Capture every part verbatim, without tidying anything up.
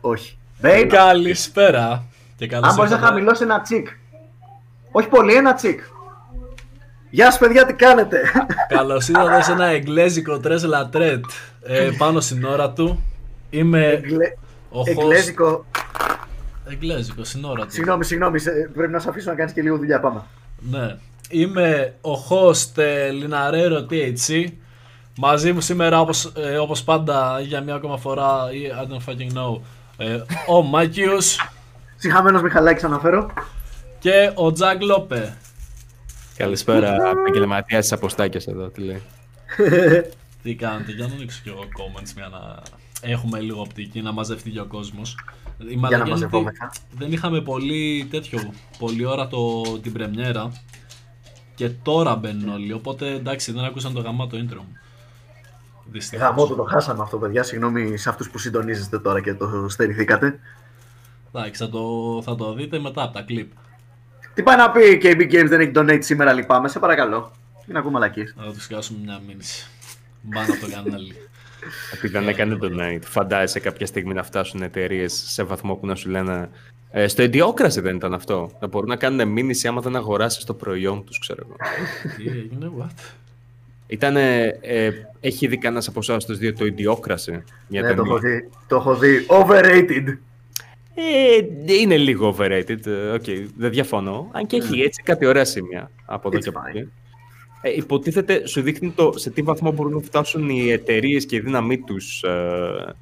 Όχι. Δεν καλησπέρα. Αν μπορείς να χαμηλώσει ένα τσικ. Όχι πολύ, ένα τσικ. Γεια σας παιδιά, τι κάνετε? Καλώς ήρθατε σε ένα εγγλέζικο τρες λατρέτ ε, πάνω στην ώρα του. Είμαι Εγκλε... ο host... Εγγλέζικο. Εγγλέζικο, στην ώρα του. Συγγνώμη, συγγνώμη, πρέπει να σε αφήσω να κάνεις και λίγο δουλειά, πάμε. Ναι. Είμαι ο host ε, Λιναρέρο τι έιτς σι. Μαζί μου σήμερα, όπως, ε, όπως πάντα, για μια ακόμα φορά, I don't fucking know, ε, ο Μάκιος. Συγχαμένος Μιχαλάκης αναφέρω. Και ο Τζακ Λόπε. Καλησπέρα, επαγγελματίας της αποστάκιας εδώ, τι λέει. Τι κάνετε, για να ανοίξω κι εγώ comments, για να έχουμε λίγο οπτική, να μαζευτεί και ο κόσμος. Η δεν είχαμε πολύ τέτοιο, πολύ ώρα το, την πρεμιέρα και τώρα μπαίνουν όλοι, οπότε εντάξει δεν ακούσαν το γαμάτο intro μου. Γαμό το το χάσαμε αυτό παιδιά, συγγνώμη σε αυτούς που συντονίζεστε τώρα και το στερηθήκατε. Εντάξει, θα το, θα το δείτε μετά από τα clip. Τι πάει να πει κέι μπι Games δεν έχει donate σήμερα, λυπάμαι, σε παρακαλώ. Μην ακούμε μαλακίες. Θα τους κάσουμε μια μήνυση. Μπάνω το κανάλι. Αυτή δεν έκανε donate. Φαντάζεσαι κάποια στιγμή να φτάσουν εταιρείες σε βαθμό που να σου λένε. Ε, στο Ιδιόκραση δεν ήταν αυτό. Να μπορούν να κάνουν μήνυση άμα δεν αγοράσεις το προϊόν τους, ξέρω εγώ. Τι έγινε, what? Ήτανε, ε, έχει δει κανένας από εσάς τους δύο το Ιδιόκραση? Ναι, το έχω δει. Το έχω δει. Overrated. Ε, είναι λίγο overrated, okay, δεν διαφωνώ. Αν και έχει έτσι κάτι ωραία σημεία από εδώ it's και από εκεί. Ε, υποτίθεται, σου δείχνει το σε τι βαθμό μπορούν να φτάσουν οι εταιρείες και η δύναμή τους, ε,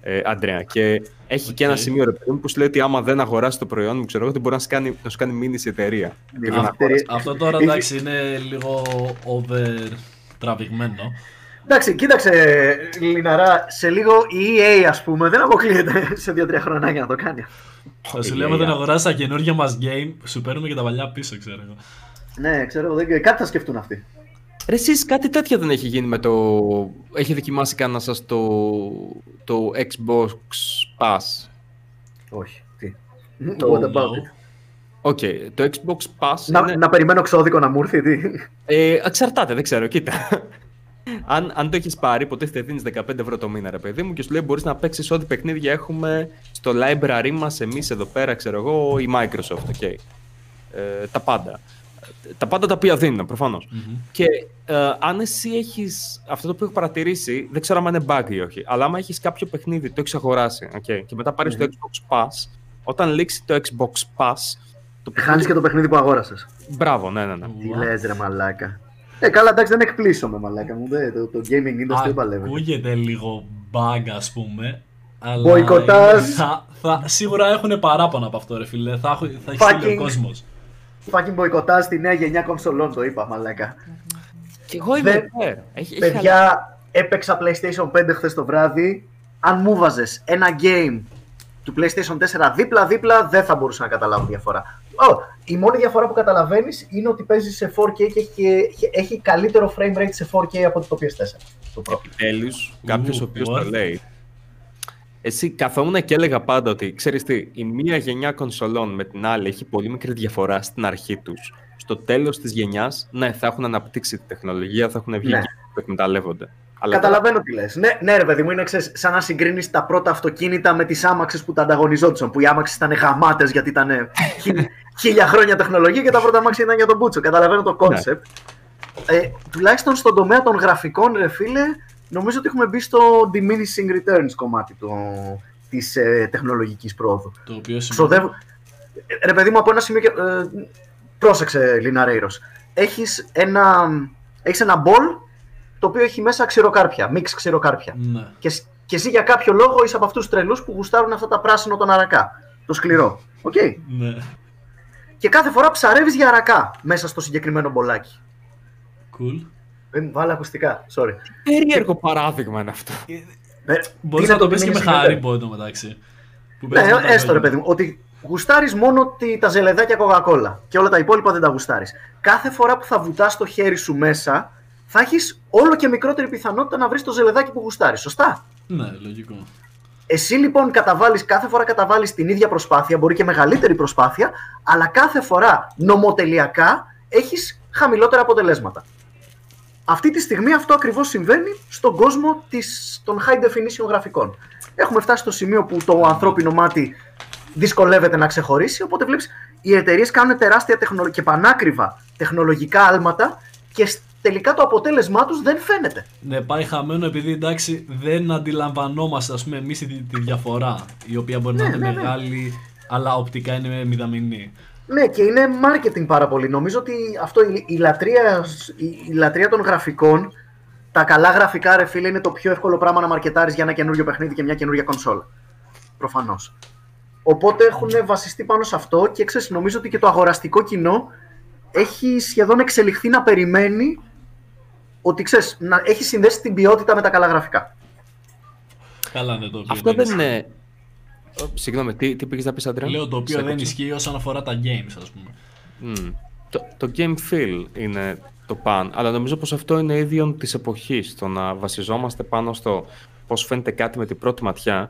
ε, Αντρέα. Και έχει okay. και ένα σημείο ρε παιδί μου που σου λέει ότι άμα δεν αγοράσει το προϊόν μου, ξέρω εγώ, μπορεί να σου κάνει, να σου κάνει μήνυση εταιρεία. Αυτό, αυτό τώρα εντάξει είναι λίγο overtravaμένο. Εντάξει, κοίταξε Λιναρά, σε λίγο η ι έι ας πούμε δεν αποκλείεται σε δύο τρία χρονάκια να το κάνει. Θα σου λέμε όταν αγοράσει τα καινούργια μας game, σου παίρνουμε και τα παλιά πίσω, ξέρω εγώ. Ναι, ξέρω, δεν... κάτι θα σκεφτούν αυτοί. Ρε εσείς κάτι τέτοιο δεν έχει γίνει με το... Έχει δοκιμάσει κανένα σας το... το Xbox Pass? Όχι, τι? Το What about it? Οκ, okay, το Xbox Pass να, είναι... να περιμένω ξώδικο να μου έρθει, τι? Ε, εξαρτάται, δεν ξέρω, κοίτα. Αν, αν το έχεις πάρει, υποτίθεται δίνεις δεκαπέντε ευρώ το μήνα, ρε παιδί μου, και σου λέει μπορείς να παίξεις ό,τι παιχνίδια έχουμε στο library μας, εμείς εδώ πέρα, ξέρω εγώ, η Microsoft, okay. ε, τα πάντα. Τα πάντα τα οποία δίνουν, προφανώς. Mm-hmm. Και ε, αν εσύ έχεις, αυτό το που έχω παρατηρήσει, δεν ξέρω αν είναι bug ή όχι, αλλά άμα έχεις κάποιο παιχνίδι, το έχεις αγοράσει, okay, και μετά πάρεις mm-hmm. το Xbox Pass, όταν λήξει το Xbox Pass... Το παιχνίδι... Χάνεις και το παιχνίδι που αγόρασες. Μπράβο, ναι, ναι, ναι. Τι λες ρε μαλάκα. Ε, καλά, εντάξει, δεν εκπλήσω με μαλάκα μου, δε, το, το gaming industry παλεύει. Ακούγεται λίγο bug, ας πούμε, αλλά μποϊκοτάζ. Θα, θα, σίγουρα έχουν παράπονα από αυτό, ρε φίλε, θα, θα έχει στείλει ο κόσμος. Fucking μποϊκοτάζ στη νέα γενιά κονσολών, το είπα, μαλάκα. Κι εγώ είμαι υπέρ. Παιδιά, έπαιξα PlayStation πέντε χθες το βράδυ, αν μου βάζες ένα game του PlayStation τέσσερα δίπλα-δίπλα, δεν θα μπορούσα να καταλάβω διαφορά. Oh, η μόνη διαφορά που καταλαβαίνεις είναι ότι παίζεις σε φορ κέι και έχει, έχει καλύτερο frame rate σε φορ κέι από το πι ες φορ. Επιτέλους, κάποιος ο οποίος το λέει. Εσύ καθόμουν και έλεγα πάντα ότι, ξέρεις τι, η μία γενιά κονσολών με την άλλη έχει πολύ μικρή διαφορά στην αρχή τους. Στο τέλος της γενιάς, ναι, θα έχουν αναπτύξει τη τεχνολογία, θα έχουν βγει ναι. και το εκμεταλλεύονται. Αλλά καταλαβαίνω τώρα... τι λες. Ναι, ναι, ρε παιδί μου, είναι ξέρεις, σαν να συγκρίνεις τα πρώτα αυτοκίνητα με τις άμαξες που τα ανταγωνιζόντουσαν. Που οι άμαξες ήταν γαμάτες γιατί ήταν χίλια χρόνια τεχνολογία και τα πρώτα αμάξια ήταν για τον Μπούτσο. Καταλαβαίνω το κόνσεπτ. Ναι. Ε, τουλάχιστον στον τομέα των γραφικών, ρε φίλε, νομίζω ότι έχουμε μπει στο diminishing returns κομμάτι της ε, τεχνολογικής πρόοδου. Το οποίο σημαίνει. Ξοδεύω... Ε, ρε παιδί μου, από ένα σημείο. Και... Ε, πρόσεξε, Λιναρέιρος. Έχεις ένα, έχεις ένα ball. Το οποίο έχει μέσα ξηροκάρπια, μίξ ξηροκάρπια. Ναι. Και, και εσύ για κάποιο λόγο είσαι από αυτούς τους τρελούς που γουστάρουν αυτά τα πράσινο τον αρακά. Το σκληρό. Οκ. Okay. Ναι. Και κάθε φορά ψαρεύεις για αρακά μέσα στο συγκεκριμένο μπολάκι. Cool. Ε, βάλε ακουστικά. Sorry. Περίεργο παράδειγμα είναι αυτό. Ε, μπορείς να το πεις και με χάρη πόντο μεταξύ. Ναι, έστω ρε παιδί μου. Ότι γουστάρεις μόνο τα ζελεδάκια Coca-Cola και όλα τα υπόλοιπα δεν τα γουστάρεις. Κάθε φορά που θα βουτάς το χέρι σου μέσα. Θα έχεις όλο και μικρότερη πιθανότητα να βρεις το ζελεδάκι που γουστάρεις, σωστά? Ναι, λογικό. Εσύ λοιπόν καταβάλεις, κάθε φορά καταβάλεις την ίδια προσπάθεια, μπορεί και μεγαλύτερη προσπάθεια, αλλά κάθε φορά νομοτελειακά έχεις χαμηλότερα αποτελέσματα. Αυτή τη στιγμή αυτό ακριβώς συμβαίνει στον κόσμο της, των high definition γραφικών. Έχουμε φτάσει στο σημείο που το ανθρώπινο μάτι δυσκολεύεται να ξεχωρίσει, οπότε βλέπεις οι εταιρείες κάνουν τεράστια τεχνο... και πανάκριβα τεχνολογικά άλματα και τελικά το αποτέλεσμά τους δεν φαίνεται. Ναι, πάει χαμένο επειδή εντάξει δεν αντιλαμβανόμαστε ας πούμε εμείς τη, τη διαφορά, η οποία μπορεί ναι, να είναι ναι, μεγάλη, ναι. αλλά οπτικά είναι μηδαμινή. Ναι, και είναι marketing πάρα πολύ. Νομίζω ότι αυτό η, η, λατρεία, η, η λατρεία των γραφικών, τα καλά γραφικά ρε φίλε είναι το πιο εύκολο πράγμα να μαρκετάρεις για ένα καινούριο παιχνίδι και μια καινούρια κονσόλα. Προφανώς. Οπότε έχουν βασιστεί πάνω σε αυτό και ξέρεις, νομίζω ότι και το αγοραστικό κοινό έχει σχεδόν εξελιχθεί να περιμένει ότι ξέρεις, να έχει συνδέσει την ποιότητα με τα καλά γραφικά. Καλά ναι, το οποίο αυτό δεν είναι... Συγγνώμη, τι, τι πήγες να πεις Αντρέα? Λέω το οποίο δεν κόψε. Ισχύει όσον αφορά τα games ας πούμε. Mm. Το, το game feel είναι το παν, αλλά νομίζω πως αυτό είναι ίδιο της εποχής, το να βασιζόμαστε πάνω στο πως φαίνεται κάτι με την πρώτη ματιά,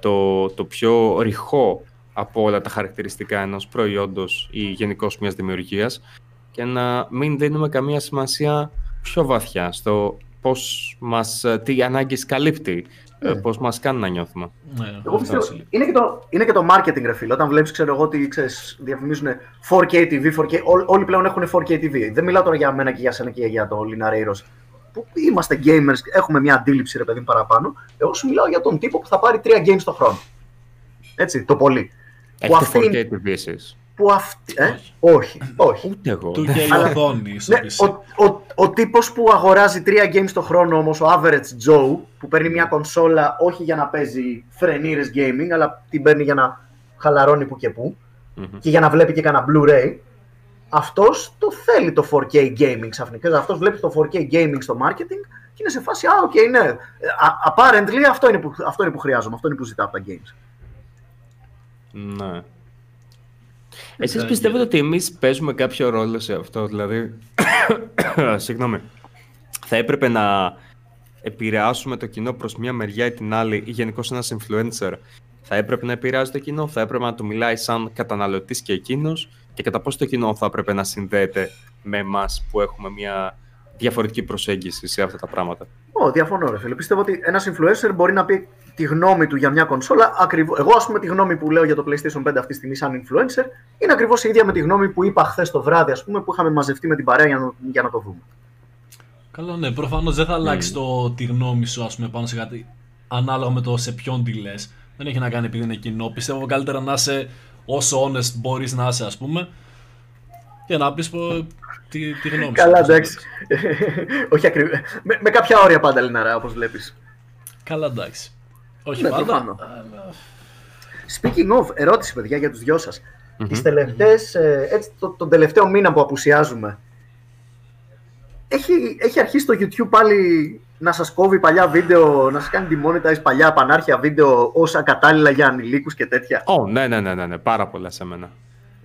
το, το πιο ρηχό από όλα τα χαρακτηριστικά ενός προϊόντος ή γενικώς μιας δημιουργίας και να μην δίνουμε καμία σημασία πιο βαθιά στο πώς μας, τι ανάγκες καλύπτει, ναι. πώς μας κάνει να νιώθουμε. Ναι, εγώ πιστεύω, είναι, και το, είναι και το marketing ρε φίλε, όταν βλέπεις ξέρω εγώ ότι ξέρεις, διαφημίζουν φορ κέι τι βι, φορ κέι, ό, όλοι πλέον έχουν φορ κέι τι βι. Δεν μιλάω τώρα για μένα και για σένα και για τον Λιναρέιρος που είμαστε gamers, έχουμε μια αντίληψη ρε παιδί παραπάνω. Εγώ σου μιλάω για τον τύπο που θα πάρει τρία games το χρόνο. Έτσι, το πολύ. Έχετε φορ κέι τι βι εσείς? Που αυτή, ε, όχι, όχι. Ούτε εγώ. Του γελιοδόνης. Ο τύπος που αγοράζει τρία games το χρόνο όμως, ο average Joe, που παίρνει μια κονσόλα όχι για να παίζει φρενήρες gaming, αλλά την παίρνει για να χαλαρώνει που και που mm-hmm. και για να βλέπει και κανένα Blu-ray. Αυτός το θέλει το φορ κέι gaming ξαφνικά. Αυτός βλέπει το φορ κέι gaming στο marketing και είναι σε φάση, α, οκ, okay, ναι. Apparently αυτό είναι, που, αυτό είναι που χρειάζομαι, αυτό είναι που ζητάω από τα games. Ναι. Εσείς yeah, πιστεύετε yeah. ότι εμείς παίζουμε κάποιο ρόλο σε αυτό, δηλαδή, συγγνώμη, θα έπρεπε να επηρεάσουμε το κοινό προς μια μεριά ή την άλλη, ή γενικώς ένας influencer, θα έπρεπε να επηρεάζει το κοινό, θα έπρεπε να του μιλάει σαν καταναλωτής και εκείνος και κατά πόσο το κοινό θα έπρεπε να συνδέεται με εμάς που έχουμε μια διαφορετική προσέγγιση σε αυτά τα πράγματα? Ω, διαφωνώ ρε φίλε. Πιστεύω ότι ένας influencer μπορεί να πει τη γνώμη του για μια κονσόλα. Ακριβώς. Εγώ ας πούμε τη γνώμη που λέω για το PlayStation πέντε αυτή τη στιγμή σαν influencer είναι ακριβώς η ίδια με τη γνώμη που είπα χθες το βράδυ ας πούμε που είχαμε μαζευτεί με την παρέα για να, για να το δούμε. Καλό ναι, προφανώς δεν θα αλλάξει mm. το τη γνώμη σου ας πούμε πάνω σε κάτι ανάλογα με το σε ποιον τη λες. Δεν έχει να κάνει επειδή είναι κοινό. Πιστεύω καλύτερα να είσαι όσο honest μπορείς να είσαι ας πούμε και να πεις πω... Τη, τη γνώμη. Καλά, εντάξει. Όχι ακριβώς. Με, με κάποια όρια πάντα, Λιναρά, όπως βλέπεις. Καλά, εντάξει. Όχι ναι, πάντα. Αλλά... Speaking of, ερώτηση, παιδιά, για τους δυο σας. Mm-hmm. Τις τελευταίες, ε, έτσι, το, τον τελευταίο μήνα που απουσιάζουμε, έχει, έχει αρχίσει το YouTube πάλι να σας κόβει παλιά βίντεο, να σας κάνει demonetize παλιά πανάρχια βίντεο όσα κατάλληλα για ανηλίκους και τέτοια? Oh, ναι, ναι, ναι, ναι, ναι, πάρα πολλά σε μένα.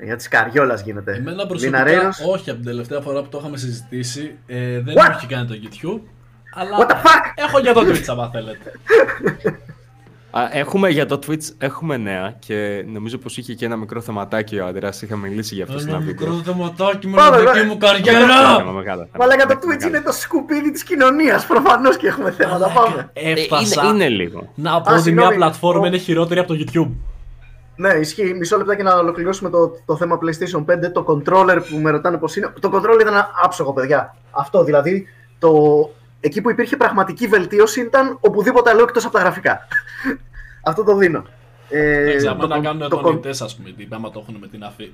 Για τη καριόλα γίνεται. Εμένα προσωπικά Λιναρέως. Όχι, από την τελευταία φορά που το είχαμε συζητήσει ε, δεν What? Έχει κάνει το YouTube. Αλλά What the fuck? Έχω για το Twitch άμα θέλετε. Α, έχουμε για το Twitch, έχουμε νέα και νομίζω πως είχε και ένα μικρό θεματάκι ο Αντρέας, είχα μιλήσει για αυτό στην ένα μικρό θεματάκι με δική μου καριέρα. Μα για το Twitch είναι το σκουπίδι της κοινωνίας, προφανώς και έχουμε θέματα, πάμε. Έφτασα είναι, είναι λίγο. να πω ότι μια πλατφόρμα είναι χειρότερη από το YouTube. Ναι, ισχύει. Μισό λεπτά και να ολοκληρώσουμε το, το θέμα PlayStation πέντε. Το controller που με ρωτάνε πως είναι. Το controller ήταν άψογο, παιδιά. Αυτό δηλαδή. Το... Εκεί που υπήρχε πραγματική βελτίωση ήταν οπουδήποτε αλλού εκτός από τα γραφικά. Αυτό το δίνω. Ε, το, να το, κάνουν το, τονιτές, ας πούμε, τι άμα το έχουν με την αφή.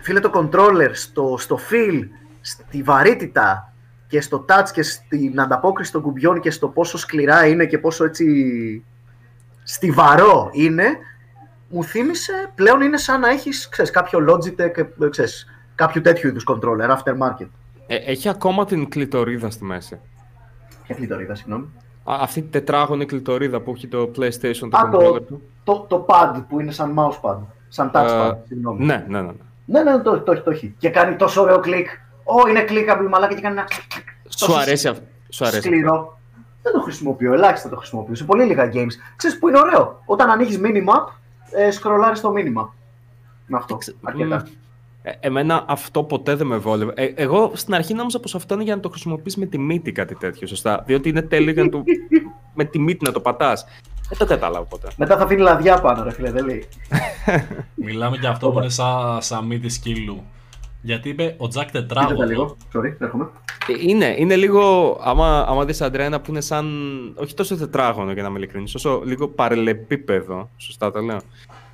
Φίλε, το controller στο, στο feel, στη βαρύτητα και στο touch και στην ανταπόκριση των κουμπιών και στο πόσο σκληρά είναι και πόσο έτσι στιβαρό είναι. Μου θύμισε, πλέον είναι σαν να έχεις, ξέρεις, κάποιο Logitech, ξέρεις, κάποιο τέτοιου είδους controller, aftermarket. Ε, έχει ακόμα την κλειτορίδα στη μέση. Ποια κλειτορίδα, συγγνώμη? Α, αυτή τη τετράγωνη κλειτορίδα που έχει το PlayStation, το Α, controller το, του. Το, το pad που είναι σαν mousepad, σαν touchpad, uh, συγγνώμη. Ναι, ναι, ναι. Ναι, ναι, το, το, το έχει. Και κάνει τόσο ωραίο κλικ. Ω, είναι clickable, μαλάκα, και κάνει ένα κλικ. Σου αρέσει αυτό? Σκληρό. Δεν το χρησιμοποιώ, ελάχιστα το χρησιμοποιώ. Σε πολύ λίγα games. Ξέρεις που είναι ωραίο. Όταν ανοίγεις mini map. Ε, σκρολάρεις το μήνυμα. Με αυτό, αρκετά. Mm. Ε, εμένα αυτό ποτέ δεν με βόλευε. Ε, εγώ στην αρχή νόμιζα πως αυτό είναι για να το χρησιμοποιείς με τη μύτη κάτι τέτοιο, σωστά. Διότι είναι τέλειο για να το... με τη μύτη να το πατάς. Δεν το κατάλαβα ποτέ. Μετά θα αφήνει λαδιά πάνω, ρε φίλε, δεν λέει. Μιλάμε για αυτό που είναι σαν σα μύτη σκύλου. Γιατί είπε ο Τζακ Τετράγωνο. Sorry, έρχομαι. Είναι, είναι λίγο, άμα, άμα δεις Αντρέα, ένα που είναι σαν, όχι τόσο τετράγωνο για να με ειλικρινήσω, όσο λίγο παρελεπίπεδο, σωστά το λέω,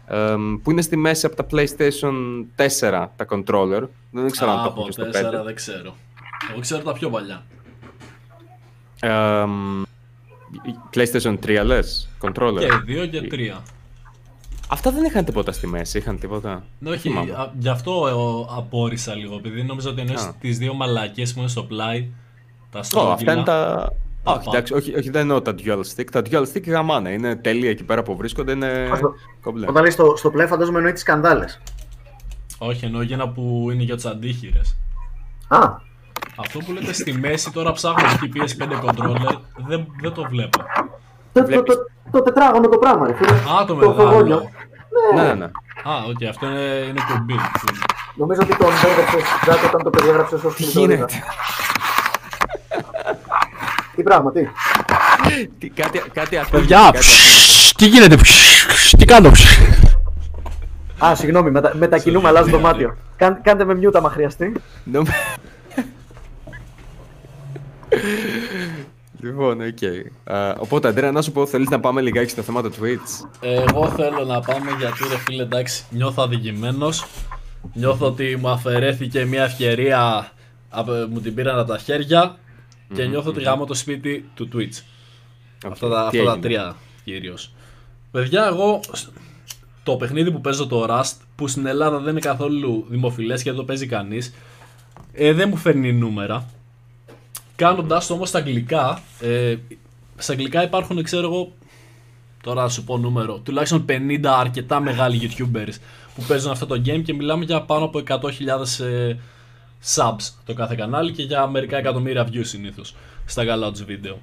ε, που είναι στη μέση από τα PlayStation τέσσερα, τα controller, δεν ξέρω αν το έχω και στο πέντε. Από τέσσερα δεν ξέρω, εγώ ξέρω τα πιο παλιά. Ε, PlayStation τρία λες, controller. Και δύο και τρία. Αυτά δεν είχαν τίποτα στη μέση, είχαν τίποτα. Ναι, όχι, α, γι' αυτό εγώ απόρρισα λίγο, επειδή νόμιζα ότι εννοείς τις δύο μαλακές που είναι στο πλάι, τα στρογγυλά. Αυτά είναι τα... τα όχι, εντάξει, όχι, όχι, δεν εννοώ τα dual stick, τα dual stick γαμάνε, είναι τέλεια εκεί πέρα που βρίσκονται, είναι κομπλέ. Όταν λέει στο, στο πλάι φαντάζομαι εννοεί τις σκανδάλες. Όχι, εννοώ για ένα που είναι για τους αντίχειρες. Α. Αυτό που λέτε στη μέση, τώρα ψάχνω εκεί πι ες φάιβ controller, δεν, δεν το βλέπω. Το, το, το τετράγωνο το πράγμα, ρε φίλε. Α, το μεγάλο. Ναι, ναι, ναι. Α, οκ, αυτό είναι, είναι κουμπί. Νομίζω ότι τον μπέρδεψες, Τζάκο, όταν το περιέγραψες ως κινητόριδα. Τι πράγμα, τι. Κάτι ακούγεται. Παιδιά, τι γίνεται, τι κάνω. Α, συγγνώμη, μετακινούμε, αλλάζω το μάτιο. Κάντε με μιούτα, μα χρειαστεί. Λοιπόν, οκ. Okay. Uh, οπότε, Αντρέα, να σου πω, θέλεις να πάμε λιγάκι στο θέμα του Twitch? Εγώ θέλω να πάμε γιατί, ρε φίλε, εντάξει, νιώθω αδικημένος. Νιώθω ότι μου αφαιρέθηκε μια ευκαιρία, μου την πήραν από τα χέρια και mm-hmm, νιώθω mm-hmm. ότι γάμω το σπίτι του Twitch. Okay. Αυτά, τα, αυτά τα τρία, κυρίως. Παιδιά, εγώ το παιχνίδι που παίζω, το Rust, που στην Ελλάδα δεν είναι καθόλου δημοφιλές και δεν το παίζει κανείς, ε, δεν μου φέρνει νούμερα. Κάνοντας το όμως στα αγγλικά, ε, στα αγγλικά υπάρχουν, ξέρω εγώ, τώρα να σου πω νούμερο, τουλάχιστον πενήντα αρκετά μεγάλοι YouTubers που παίζουν αυτό το game και μιλάμε για πάνω από εκατό χιλιάδες ε, subs το κάθε κανάλι και για μερικά εκατομμύρια views συνήθως στα καλά τους βίντεο.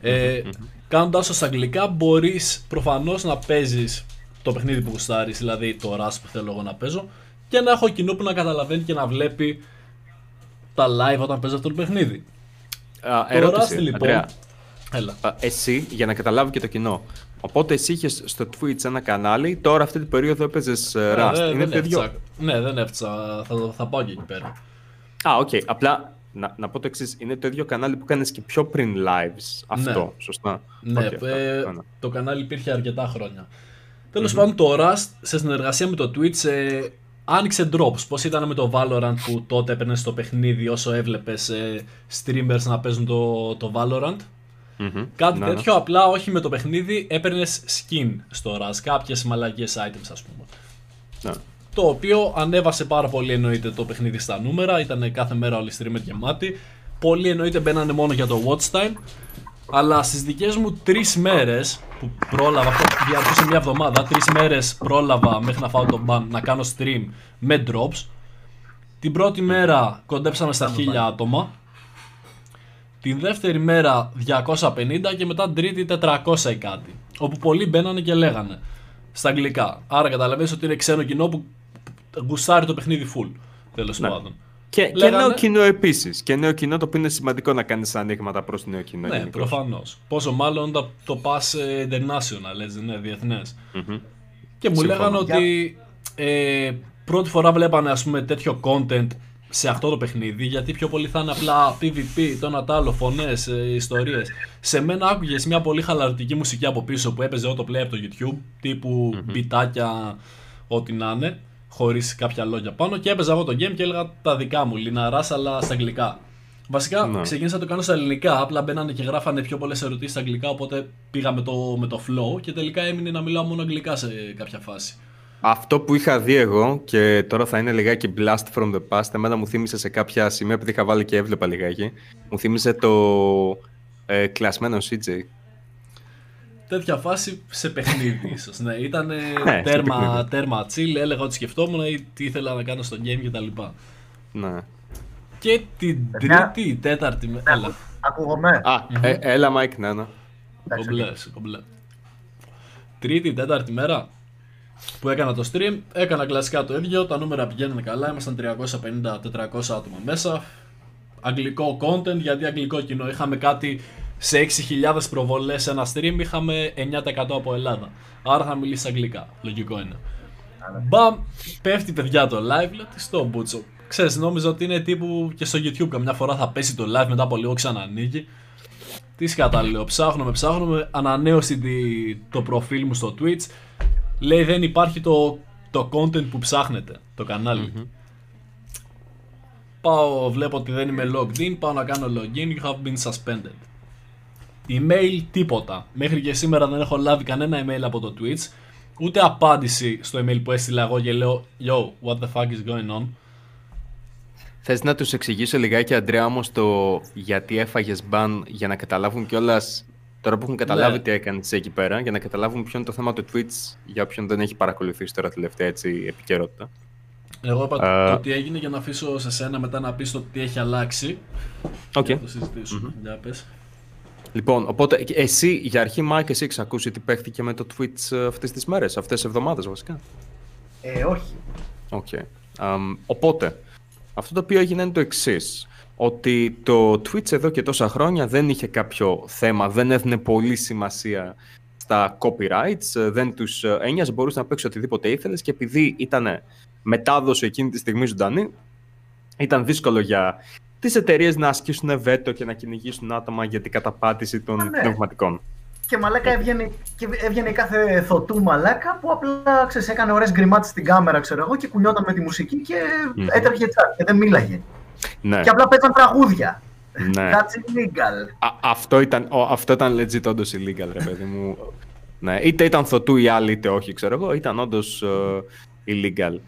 Ε, mm-hmm. Κάνοντας το στα αγγλικά μπορείς προφανώς να παίζεις το παιχνίδι που γουστάρεις, δηλαδή το Rust που θέλω εγώ να παίζω, και να έχω κοινό που να καταλαβαίνει και να βλέπει τα live όταν παίζω αυτό το παιχνίδι. Uh, ερώτηση, Rust, λοιπόν. Αντρέα, έλα. Uh, εσύ, για να καταλάβει και το κοινό, οπότε εσύ είχες στο Twitch ένα κανάλι, τώρα αυτή την περίοδο έπαιζες uh, Rust. Ναι, είναι δεν ναι, δεν έφτιαξα, θα, θα πάω και εκεί πέρα. Α, οκ, okay. Απλά να, να πω το εξής, είναι το ίδιο κανάλι που κάνεις και πιο πριν lives, αυτό, ναι. Σωστά. Ναι, okay, αυτά, ε, ναι, το κανάλι υπήρχε αρκετά χρόνια. Mm-hmm. Τέλος πάντων, το Rust, σε συνεργασία με το Twitch, ε, άνοιξε drops, πως ήταν με το Valorant που τότε έπαιρνες το παιχνίδι όσο έβλεπες ε, streamers να παίζουν το, το Valorant. Mm-hmm. Κάτι να, τέτοιο, ναι. Απλά όχι με το παιχνίδι, έπαιρνες skin στο Rust, κάποιες μαλακές items ας πούμε. Να. Το οποίο ανέβασε πάρα πολύ, εννοείται, το παιχνίδι στα νούμερα, ήταν κάθε μέρα όλοι οι streamer γεμάτοι. Πολλοί εννοείται μπαίνανε μόνο για το watch time, αλλά στις δικές μου τρεις μέρες που πρόλαβα, αυτό διαρκούσε μια εβδομάδα, τρεις μέρες πρόλαβα μέχρι να φάω το ban να κάνω stream με drops. Την πρώτη μέρα κοντέψαμε στα χίλια άτομα, την δεύτερη μέρα διακόσια πενήντα και μετά τρίτη τετρακόσια ή κάτι, όπου πολλοί μπαίνανε και λέγανε στα αγγλικά, άρα καταλαβαίνεις ότι είναι ξένο κοινό που γουστάρει το παιχνίδι full, τέλος πάντων. Και, και νέο κοινό επίσης. Και νέο κοινό, το οποίο είναι σημαντικό να κάνεις ανοίγματα προς το νέο κοινό. Ναι, προφανώς. Πόσο μάλλον το, το πας international, έτσι, ναι, διεθνές. Mm-hmm. Και μου συμφωνώ. Λέγανε ότι ε, πρώτη φορά βλέπανε, ας πούμε, τέτοιο content σε αυτό το παιχνίδι, γιατί πιο πολύ θα είναι απλά PvP, το ένα τ' άλλο, φωνές, ε, ιστορίες. Σε μένα άκουγες μια πολύ χαλαρωτική μουσική από πίσω που έπαιζε autoplay από το YouTube, τύπου mm-hmm. μπιτάκια, ό,τι να είναι, χωρίς κάποια λόγια πάνω, και έπαιζα εγώ το game και έλεγα τα δικά μου, λιναράς, αλλά στα αγγλικά. Βασικά no. ξεκίνησα να το κάνω στα ελληνικά, απλά μπαίνανε και γράφανε πιο πολλές ερωτήσεις στα αγγλικά, οπότε πήγα με το, με το flow και τελικά έμεινε να μιλάω μόνο αγγλικά σε κάποια φάση. Αυτό που είχα δει εγώ, και τώρα θα είναι λιγάκι blast from the past, εμένα μου θύμισε σε κάποια σημεία, επειδή είχα βάλει και έβλεπα λιγάκι, μου θύμισε το ε, κλασμένο σι τζέι. Τέτοια φάση σε παιχνίδι, ίσως. Ναι, ήταν τέρμα, τέρμα chill, έλεγα ό,τι σκεφτόμουν ή τι ήθελα να κάνω στο game κτλ. Ναι. Και την τρίτη ή τέταρτη. Ναι, έλα. Ακούγομαι. Α, mm-hmm. ε, έλα, Mike, ναι, ναι. Κομπλέ, κομπλέ. Τρίτη ή τέταρτη μέρα που έκανα το stream, έκανα κλασικά το ίδιο, τα νούμερα πηγαίνουν καλά, ήμασταν τριακόσια πενήντα με τετρακόσια άτομα μέσα. Αγγλικό content, γιατί αγγλικό κοινό, είχαμε κάτι σε έξι χιλιάδες προβολές σε ένα stream, είχαμε εννιά τοις εκατό από Ελλάδα, άρα θα μιλήσει αγγλικά, λογικό είναι. Μπαμ, πέφτει παιδιά το live, λέει τι στο μπούτσο. Ξέρεις, νόμιζα ότι είναι τύπου και στο YouTube καμιά φορά θα πέσει το live, μετά από λίγο ξανανοίγει. Τι σκατά λέω, ψάχνουμε, ψάχνουμε, ανανέωση το προφίλ μου στο Twitch. Λέει δεν υπάρχει το, το content που ψάχνετε, το κανάλι. Mm-hmm. Πάω, βλέπω ότι δεν είμαι logged in, πάω να κάνω login, you have been suspended. Email τίποτα, μέχρι και σήμερα δεν έχω λάβει κανένα email από το Twitch. Ούτε απάντηση στο email που έστειλα εγώ και λέω yo, what the fuck is going on. Θες να τους εξηγήσω λιγάκι, Αντρέα, όμως το γιατί έφαγες μπαν, για να καταλάβουν κιόλας τώρα που έχουν καταλάβει yeah. τι έκανες εκεί πέρα, για να καταλάβουν ποιο είναι το θέμα του Twitch για όποιον δεν έχει παρακολουθήσει τώρα τελευταία έτσι επικαιρότητα. Εγώ είπα uh... το τι έγινε για να αφήσω σε σένα μετά να πεις το τι έχει αλλάξει. Okay. Για να το συζητήσουμε. Mm-hmm. Για πες. Λοιπόν, οπότε εσύ για αρχή, Μάικ, εσύ έχεις ακούσει τι παίχθηκε με το Twitch αυτές τις μέρες, αυτές τις εβδομάδες βασικά? Ε, όχι. Okay. Um, οπότε, αυτό το οποίο έγινε είναι το εξής, ότι το Twitch εδώ και τόσα χρόνια δεν είχε κάποιο θέμα, δεν έδινε πολύ σημασία στα copyrights, δεν τους ένοιαζε, μπορούσε να παίξει οτιδήποτε ήθελες και επειδή ήταν μετάδοση εκείνη τη στιγμή ζωντανή, ήταν δύσκολο για τις εταιρείες να ασκήσουν βέτο και να κυνηγήσουν άτομα για την καταπάτηση των ναι. πνευματικών. Και μαλάκα έβγαινε, και έβγαινε κάθε θωτού μαλάκα που απλά ξέρεις, έκανε ωραίες γκριμάτες στην κάμερα ξέρω εγώ, και κουνιόταν με τη μουσική και mm. έτρεχε τσάρ και δεν μίλαγε. Ναι. Και απλά παίζαν τραγούδια. Ναι. That's illegal. Α, αυτό, ήταν, ο, αυτό ήταν legit όντως illegal ρε παιδί μου. Ναι. Είτε ήταν θωτού ή άλλοι είτε όχι ξέρω εγώ, ήταν όντως uh, illegal.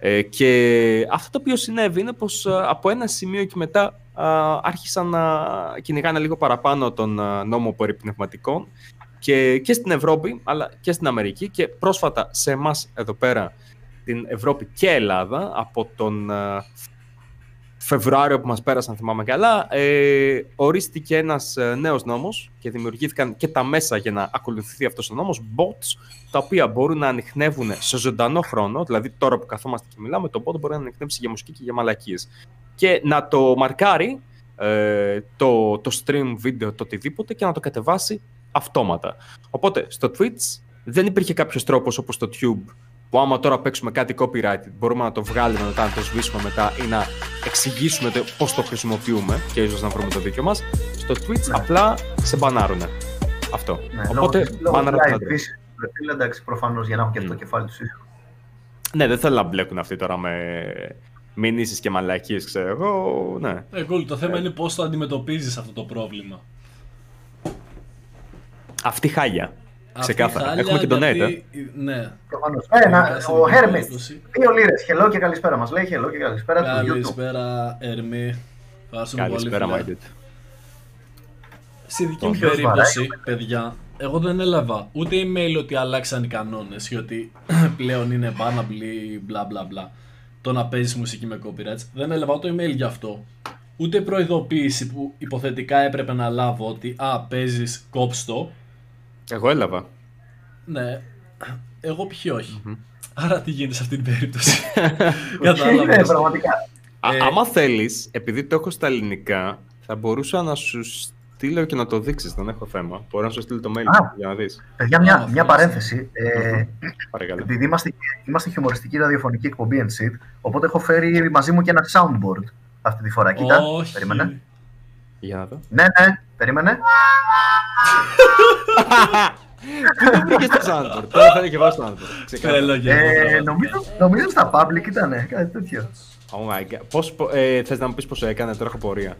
Ε, και αυτό το οποίο συνέβη είναι πως uh, από ένα σημείο και μετά Uh, άρχισαν να κυνηγάνε λίγο παραπάνω τον uh, νόμο περί πνευματικών και, και στην Ευρώπη αλλά και στην Αμερική και πρόσφατα σε εμάς εδώ πέρα την Ευρώπη και Ελλάδα από τον uh, Φεβρουάριο που μας πέρασαν θυμάμαι καλά ε, ορίστηκε ένας uh, νέος νόμος και δημιουργήθηκαν και τα μέσα για να ακολουθηθεί αυτός ο νόμος, bots τα οποία μπορούν να ανιχνεύουν σε ζωντανό χρόνο, δηλαδή τώρα που καθόμαστε και μιλάμε το bot μπορεί να ανιχνεύσει για μουσική και για μαλακίες και να το μαρκάρει ε, το, το stream βίντεο, το οτιδήποτε και να το κατεβάσει αυτόματα. Οπότε στο Twitch δεν υπήρχε κάποιος τρόπος όπως στο Tube που άμα τώρα παίξουμε κάτι copyrighted μπορούμε να το βγάλουμε μετά, να το σβήσουμε μετά ή να εξηγήσουμε το, πώς το χρησιμοποιούμε και ίσως να βρούμε το δίκιο μας. Στο Twitch ναι. απλά σε μπανάρουνε. Αυτό. Ναι, οπότε μπανάρουνε. Εντάξει, προφανώς για να έχουν και αυτό το κεφάλι τους. Ναι, δεν θέλω να μπλέκουν αυτοί τώρα με μηνύσεις και μαλακίες, ξέρω εγώ, ναι. Ε, cool. Το θέμα ε. είναι πώς το αντιμετωπίζεις αυτό το πρόβλημα. Αυτή χάλια, ξεκάθαρα. Χάλια, έχουμε και τον Nate, γιατί... ε. ναι. Ένα, ο Hermis, δύο λίρες, hello και καλησπέρα μας. Λέει hello και καλησπέρα, καλησπέρα του YouTube. Καλησπέρα, Hermi. Καλησπέρα, Mikey. Στη δική μου περίπτωση, βαράει. παιδιά, εγώ δεν έλαβα ούτε email ότι αλλάξαν οι κανόνες, ότι πλέον είναι bannable ή μπλα μπλα μπλα. Το να παίζεις μουσική με copyrights. Δεν έλαβα ούτε email γι' αυτό. Ούτε προειδοποίηση που υποθετικά έπρεπε να λάβω ότι α, παίζεις, κόψτο. Εγώ έλαβα. Ναι. Εγώ ποιοι όχι. Mm-hmm. Άρα τι γίνεται σε αυτή την περίπτωση? Κατάλαβα. πραγματικά. Α, ε... άμα θέλεις, επειδή το έχω στα ελληνικά, θα μπορούσα να σου στείλω και να το δείξεις. Δεν έχω θέμα. Μπορώ να σου στείλω το mail α, για να δεις. Παιδιά, μια, μια παρένθεση. Ε, επειδή είμαστε, είμαστε χιουμοριστική ραδιοφωνική εκπομπή εν σι, οπότε έχω φέρει μαζί μου και ένα soundboard αυτή τη φορά. Κοίτα, όχι. Περίμενε. Για να δω. Ναι, ναι, περίμενε. Πού το βρήκες το soundboard? Τώρα θα είναι και βάζει το soundboard. Ε, νομίζω στα public ήταν κάτι τέτοιο. Oh my god. Πώς, ε, θες να μου πεις πώς έκανε, τώρα έχω πορεία.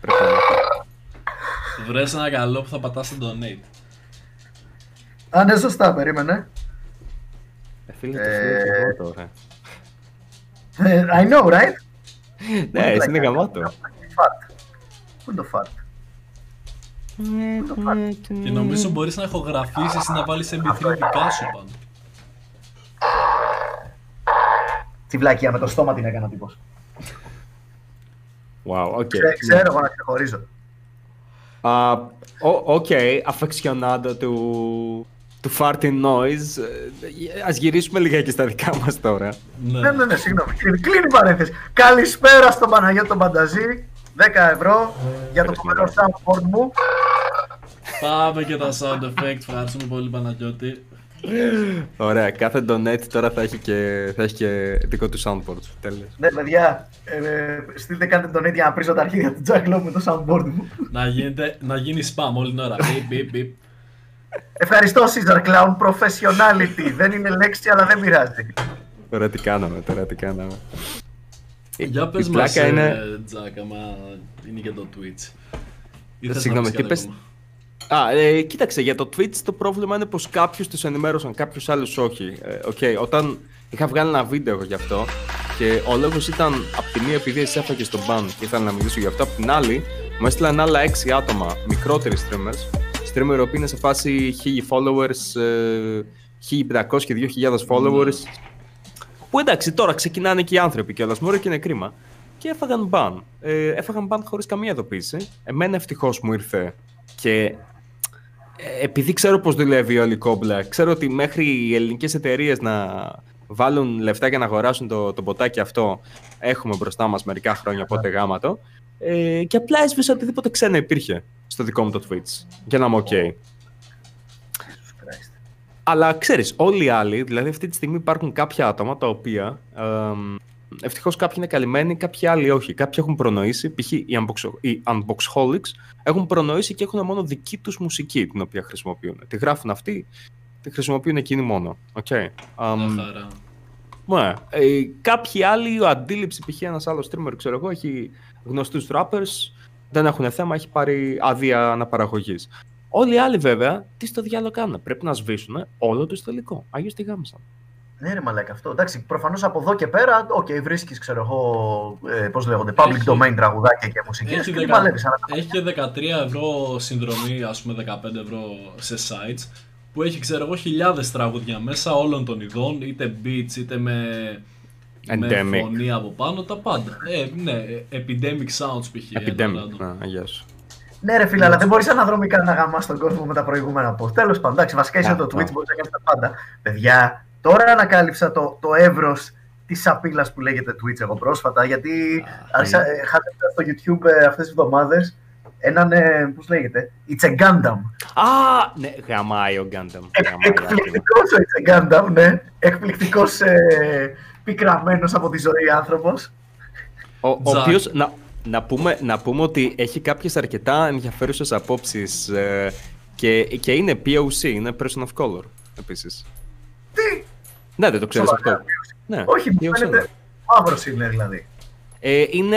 Πρέπει να βρες ένα καλό που θα πατάς τον donate. Α, ναι, σωστά, περίμενε. Ε, φίλε, το φίλε και εγώ τώρα. I know, right? Ναι, εσύ είναι γαμάτο. Πού το φάρτ. Και νομίζω μπορείς να ηχογραφήσεις ή να βάλεις εμ πι θρι δικά σου πάνω. Τι βλάκια, με το στόμα την έκανα τύπος. Wow, οκ. Ξέρω εγώ να ξεχωρίζω. Οκ, uh, okay, affectionado του του farting noise. Ας γυρίσουμε λιγάκι στα δικά μας τώρα. Ναι, ναι, ναι, ναι, συγγνώμη. Κλείνει η παρένθεση. Καλησπέρα στον Παναγιώτη τον Πανταζή. δέκα ευρώ ε, για το κομμενό soundboard μου. Πάμε και τα sound effects. Ευχαριστούμε πολύ, Παναγιώτη. Ωραία, κάθε donate τώρα θα έχει και, θα έχει και δικό του soundboard. Τέλος. Ναι, παιδιά, ε, στείλτε κάτι donate για να πρίσω τα αρχίδια του τζάκλο με το soundboard μου. Να, γίνεται, να γίνει spam όλη την ώρα. Beep, beep, beep. Ευχαριστώ, Caesar Clown. Professionality. Δεν είναι λέξη, αλλά δεν πειράζει. Τώρα τι κάναμε, τώρα τι κάναμε. Για πες μας, είναι... Τζάκα, μα είναι και το Twitch. Συγγνώμη, τι πες... Α, ε, κοίταξε, για το Twitch το πρόβλημα είναι πως κάποιους τους ενημέρωσαν, κάποιους άλλους όχι. Ε, okay, όταν είχα βγάλει ένα βίντεο γι' αυτό και ο λόγος ήταν απ' τη μία επειδή εσύ έφαγες στον ban και ήθελα να μιλήσω γι' αυτό, απ' την άλλη μου έστειλαν άλλα έξι άτομα, μικρότεροι streamers, streamer που είναι σε φάση χίλιοι followers, χίλιοι πεντακόσιοι και δύο χιλιάδες followers, mm. Που εντάξει, τώρα ξεκινάνε και οι άνθρωποι κιόλας, μωρέ, και είναι κρίμα. Και έφαγαν μπαν. Ε, έφαγαν μπαν χωρίς καμία ειδοποίηση. Εμένα ευτυχώς μου ήρθε. Και επειδή ξέρω πώς δουλεύει όλη η κόμπλα, ξέρω ότι μέχρι οι ελληνικές εταιρείες να βάλουν λεφτά για να αγοράσουν το, το ποτάκι αυτό, έχουμε μπροστά μας μερικά χρόνια, πότε γάματο. Ε, και απλά έσβησα οτιδήποτε ξένα υπήρχε στο δικό μου το Twitch. Για να είμαι οκ. Okay. Αλλά ξέρεις, όλοι οι άλλοι, δηλαδή αυτή τη στιγμή υπάρχουν κάποια άτομα τα οποία ε, ευτυχώς κάποιοι είναι καλυμμένοι, κάποιοι άλλοι όχι. Κάποιοι έχουν προνοήσει, π.χ. οι, οι Unboxholics έχουν προνοήσει και έχουν μόνο δική τους μουσική την οποία χρησιμοποιούν. Τη γράφουν αυτοί, τη χρησιμοποιούν εκείνοι μόνο. Okay. Um, ναι. ε, κάποιοι άλλοι, ο αντίληψη, π.χ. ένας άλλος streamer, ξέρω εγώ, έχει γνωστούς rappers, δεν έχουν θέμα, έχει πάρει άδεια αναπαραγωγής. Όλοι οι άλλοι βέβαια, τι στο διάλογο κάνουν. Πρέπει να σβήσουν όλο το ιστορικό. Αγίως τη γάμισαν. Ναι, ρε μαλάκα αυτό. Εντάξει, προφανώς από εδώ και πέρα, οκ, okay, βρίσκεις, ξέρω εγώ, ε, πώς λέγονται, public έχει... domain τραγουδάκια και μουσικές. Έχει, και δεκα... παλεύεις, έχει και δεκατρία ευρώ συνδρομή, ας πούμε δεκαπέντε ευρώ σε sites, που έχει, ξέρω εγώ, χιλιάδες τραγούδια μέσα όλων των ειδών, είτε beats, είτε με, με φωνή από πάνω, τα πάντα. Ε, ναι, epidemic sounds π.χ. Epidemic, αγιά σου. Ναι, ρε φίλε, αλλά δεν μπορείς αναδρομικά να γαμάς τον κόσμο με τα προηγούμενα post. Τέλος πάντων, εντάξει, βασικά είσαι το Twitch, μπορείς να κάνεις τα πάντα. Παιδιά, τώρα ανακάλυψα το, το εύρος της σαπίλας που λέγεται Twitch εγώ πρόσφατα, γιατί άρχισα, ε, χάτεψα στο YouTube ε, αυτές τις εβδομάδες έναν, ε, πώς λέγεται, It's a Gundam. Α, ναι, γαμάει ο Gundam. Εκπληκτικός ο It's a Gundam, ναι. Εκπληκτικός ε, πικραμένος από τη ζωή άνθρωπος. Ο, ο οποίος, να... Να πούμε, να πούμε ότι έχει κάποιες αρκετά ενδιαφέρουσες απόψεις ε, και, και είναι πι ο σι, είναι Person of Color επίσης. Τι! Ναι, δεν το ξέρεις αυτό. Ναι, όχι, μου φαίνεται μαύρος είναι δηλαδή. Ε, είναι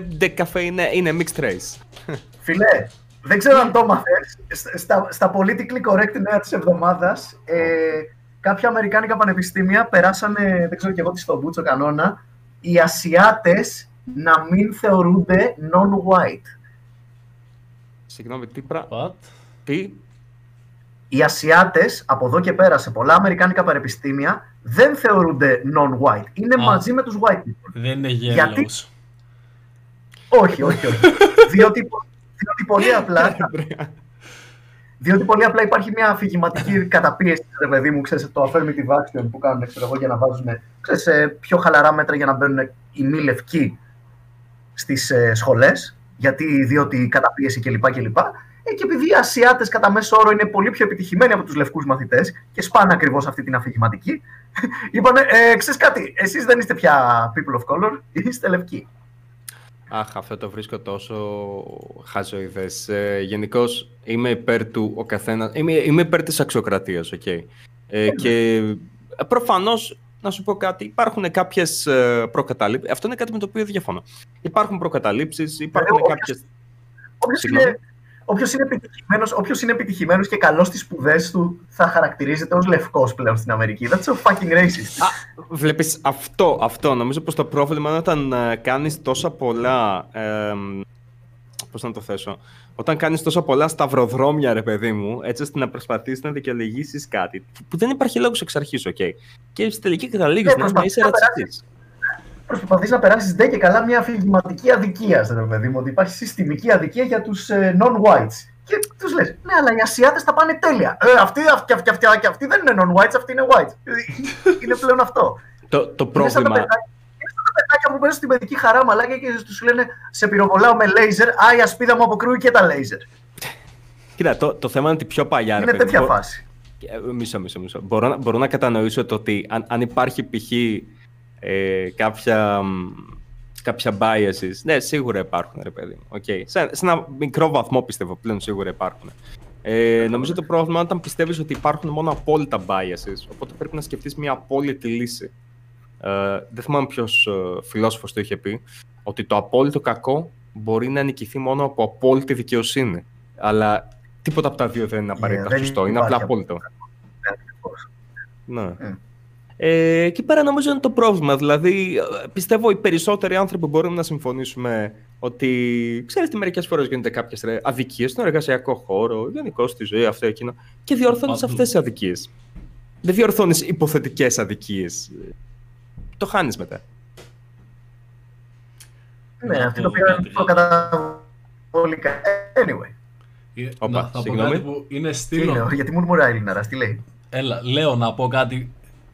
ντεκαφέ, είναι, είναι mixed race. Φιλέ, δεν ξέρω αν το μαθες, στα, στα politically correct νέα της εβδομάδας ε, κάποια αμερικάνικα πανεπιστήμια περάσανε, δεν ξέρω και εγώ τι στον μπούτσο κανόνα, οι Ασιάτες να μην θεωρούνται non-white. Συγγνώμη, τι πράγμα. Τι. Οι Ασιάτες, από εδώ και πέρα σε πολλά αμερικάνικα πανεπιστήμια, δεν θεωρούνται non-white. Είναι Α, μαζί με τους white people. Δεν είναι γέλος. Γιατί... όχι, όχι, όχι. διότι, διότι, πολύ απλά, διότι πολύ απλά υπάρχει μια αφηγηματική καταπίεση, ρε παιδί μου, ξέρεις, το affirmative action που κάνουν, ξέρω εγώ, για να βάζουν, ξέρεις, πιο χαλαρά μέτρα για να μπαίνουν οι μη λευκοί στις ε, σχολές, γιατί διότι καταπίεση κλπ. κλπ. Ε, και επειδή οι Ασιάτες κατά μέσο όρο είναι πολύ πιο επιτυχημένοι από τους λευκούς μαθητές και σπάνε ακριβώς αυτή την αφηγηματική, είπανε, ε, ξέρεις κάτι, εσείς δεν είστε πια people of color, είστε λευκοί. Αχ, αυτό το βρίσκω τόσο χαζοειδές. Ε, γενικώς είμαι υπέρ του ο καθένας, είμαι, είμαι υπέρ της αξιοκρατίας, okay. ε, και προφανώς, να σου πω κάτι, υπάρχουν κάποιες προκαταλήψεις. Αυτό είναι κάτι με το οποίο διαφωνώ. Υπάρχουν προκαταλήψεις, υπάρχουν ε, κάποιες... Όποιος είναι, όποιος, είναι επιτυχημένος, όποιος είναι επιτυχημένος και καλός στις σπουδές του θα χαρακτηρίζεται ως λευκός πλέον στην Αμερική. That's so fucking racist. Α, βλέπεις, αυτό, αυτό νομίζω πως το πρόβλημα είναι όταν ε, κάνεις τόσα πολλά... Ε, πώς να το θέσω... Όταν κάνεις τόσα πολλά σταυροδρόμια, ρε παιδί μου, έτσι ώστε να προσπαθείς να δικαιολογήσεις κάτι που δεν υπάρχει λόγος εξ αρχής, οκ. Okay. Και στη τελική καταλήγεις yeah, να είσαι ρατσιστής. Προσπαθείς να περάσεις ντε και καλά μια αφηγηματική αδικία, ρε παιδί μου, ότι υπάρχει συστημική αδικία για τους ε, non-whites. Και τους λες, ναι, αλλά οι Ασιάτες τα πάνε τέλεια. Ε, αυτοί, αυτοί, αυτοί, αυτοί, αυτοί, αυτοί δεν είναι non-whites, αυτοί είναι whites. Είναι πλέον αυτό. Το, το πρόβλημα. Είναι σαν τα παιδάκια που μπαίνουν στην παιδική χαρά, μαλάκια, και τους λένε, σε πυροβολάω με λέιζερ. Α, η ασπίδα μου αποκρούει και τα λέιζερ. Κοίτα, το, το θέμα είναι ότι πιο παλιά. Είναι τέτοια παιδι, φάση. Μισό, μισό, μισό. Μπορώ να, μπορώ να κατανοήσω το ότι αν, αν υπάρχει π.χ. Ε, κάποια, κάποια biases. Ναι, σίγουρα υπάρχουν, ρε παιδί. Okay. Σε, σε ένα μικρό βαθμό πιστεύω πλέον σίγουρα υπάρχουν. Ε, νομίζω το πρόβλημα όταν πιστεύεις ότι υπάρχουν μόνο απόλυτα biases, οπότε πρέπει να σκεφτείς μια απόλυτη λύση. Ε, δεν θυμάμαι ποιος ε, φιλόσοφος το είχε πει, ότι το απόλυτο κακό μπορεί να νικηθεί μόνο από απόλυτη δικαιοσύνη. Αλλά τίποτα από τα δύο δεν είναι απαραίτητα yeah, σωστό, είναι απλά απόλυτο. Ναι. Mm. Ε, εκεί πέρα νομίζω είναι το πρόβλημα. Δηλαδή, πιστεύω οι περισσότεροι άνθρωποι μπορούμε να συμφωνήσουμε ότι, ξέρετε, μερικές φορές γίνονται κάποιες αδικίες στον εργασιακό χώρο, γενικώς στη ζωή, αυτό εκείνο, και διορθώνεις αυτές τις αδικίες. Δεν διορθώνεις υποθετικές αδικίες. Το χάνεις μετά. Ναι, αυτή το πήρα προκαταβολικά. Anyway. Οπα, να, θα πω κάτι που είναι στήλο. Λέω, γιατί μου μουράει η Ελληναράς, τι λέει. Έλα, λέω να πω κάτι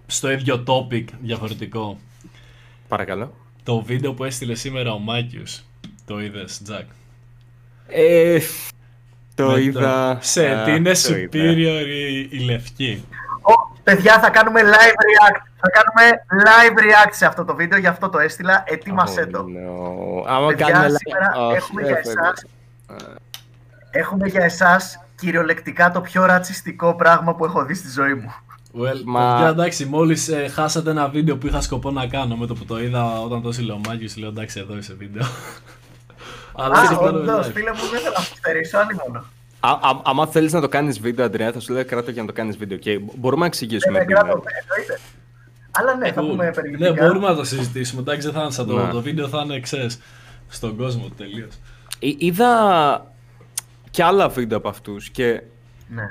στο ίδιο topic διαφορετικό. Παρακαλώ. Το βίντεο που έστειλε σήμερα ο Μάκιους, το είδες, Τζακ? Ε, το με είδα. Το... Σε τι είναι superior η, η λευκή. Oh, παιδιά, θα κάνουμε live react. Θα κάνουμε live react σε αυτό το βίντεο, γι' αυτό το έστειλα. Ετοίμασέ το. Oh, no. Παιδιά, κάνουμε... σήμερα oh, έχουμε yeah, για εσάς... Uh... Έχουμε για εσάς κυριολεκτικά το πιο ρατσιστικό πράγμα που έχω δει στη ζωή μου. Well, μα... παιδιά, εντάξει, μόλις ε, χάσατε ένα βίντεο που είχα σκοπό να κάνω, με το που το είδα όταν το έστειλε ο Μάκης, λέω εντάξει, εδώ είσαι βίντεο. Αλλά α, όντως, φίλε μου, δεν θέλω να στερήσω, άλλη μόνο. Άμα θέλεις να το κάνεις βίντεο, Αντρέα, θα σου λέω κράτο για να το κάνεις βίντεο, και μπορούμε να εξηγήσουμε. Ναι, κράτο, εννοείται. Αλλά ναι, θα πούμε περιληπτικά. Ναι, μπορούμε να το συζητήσουμε, εντάξει, δεν θα είναι σαν το, το βίντεο, θα είναι ξέρεις, στον κόσμο τελείως. Είδα... και άλλα βίντεο από αυτούς και... Ναι.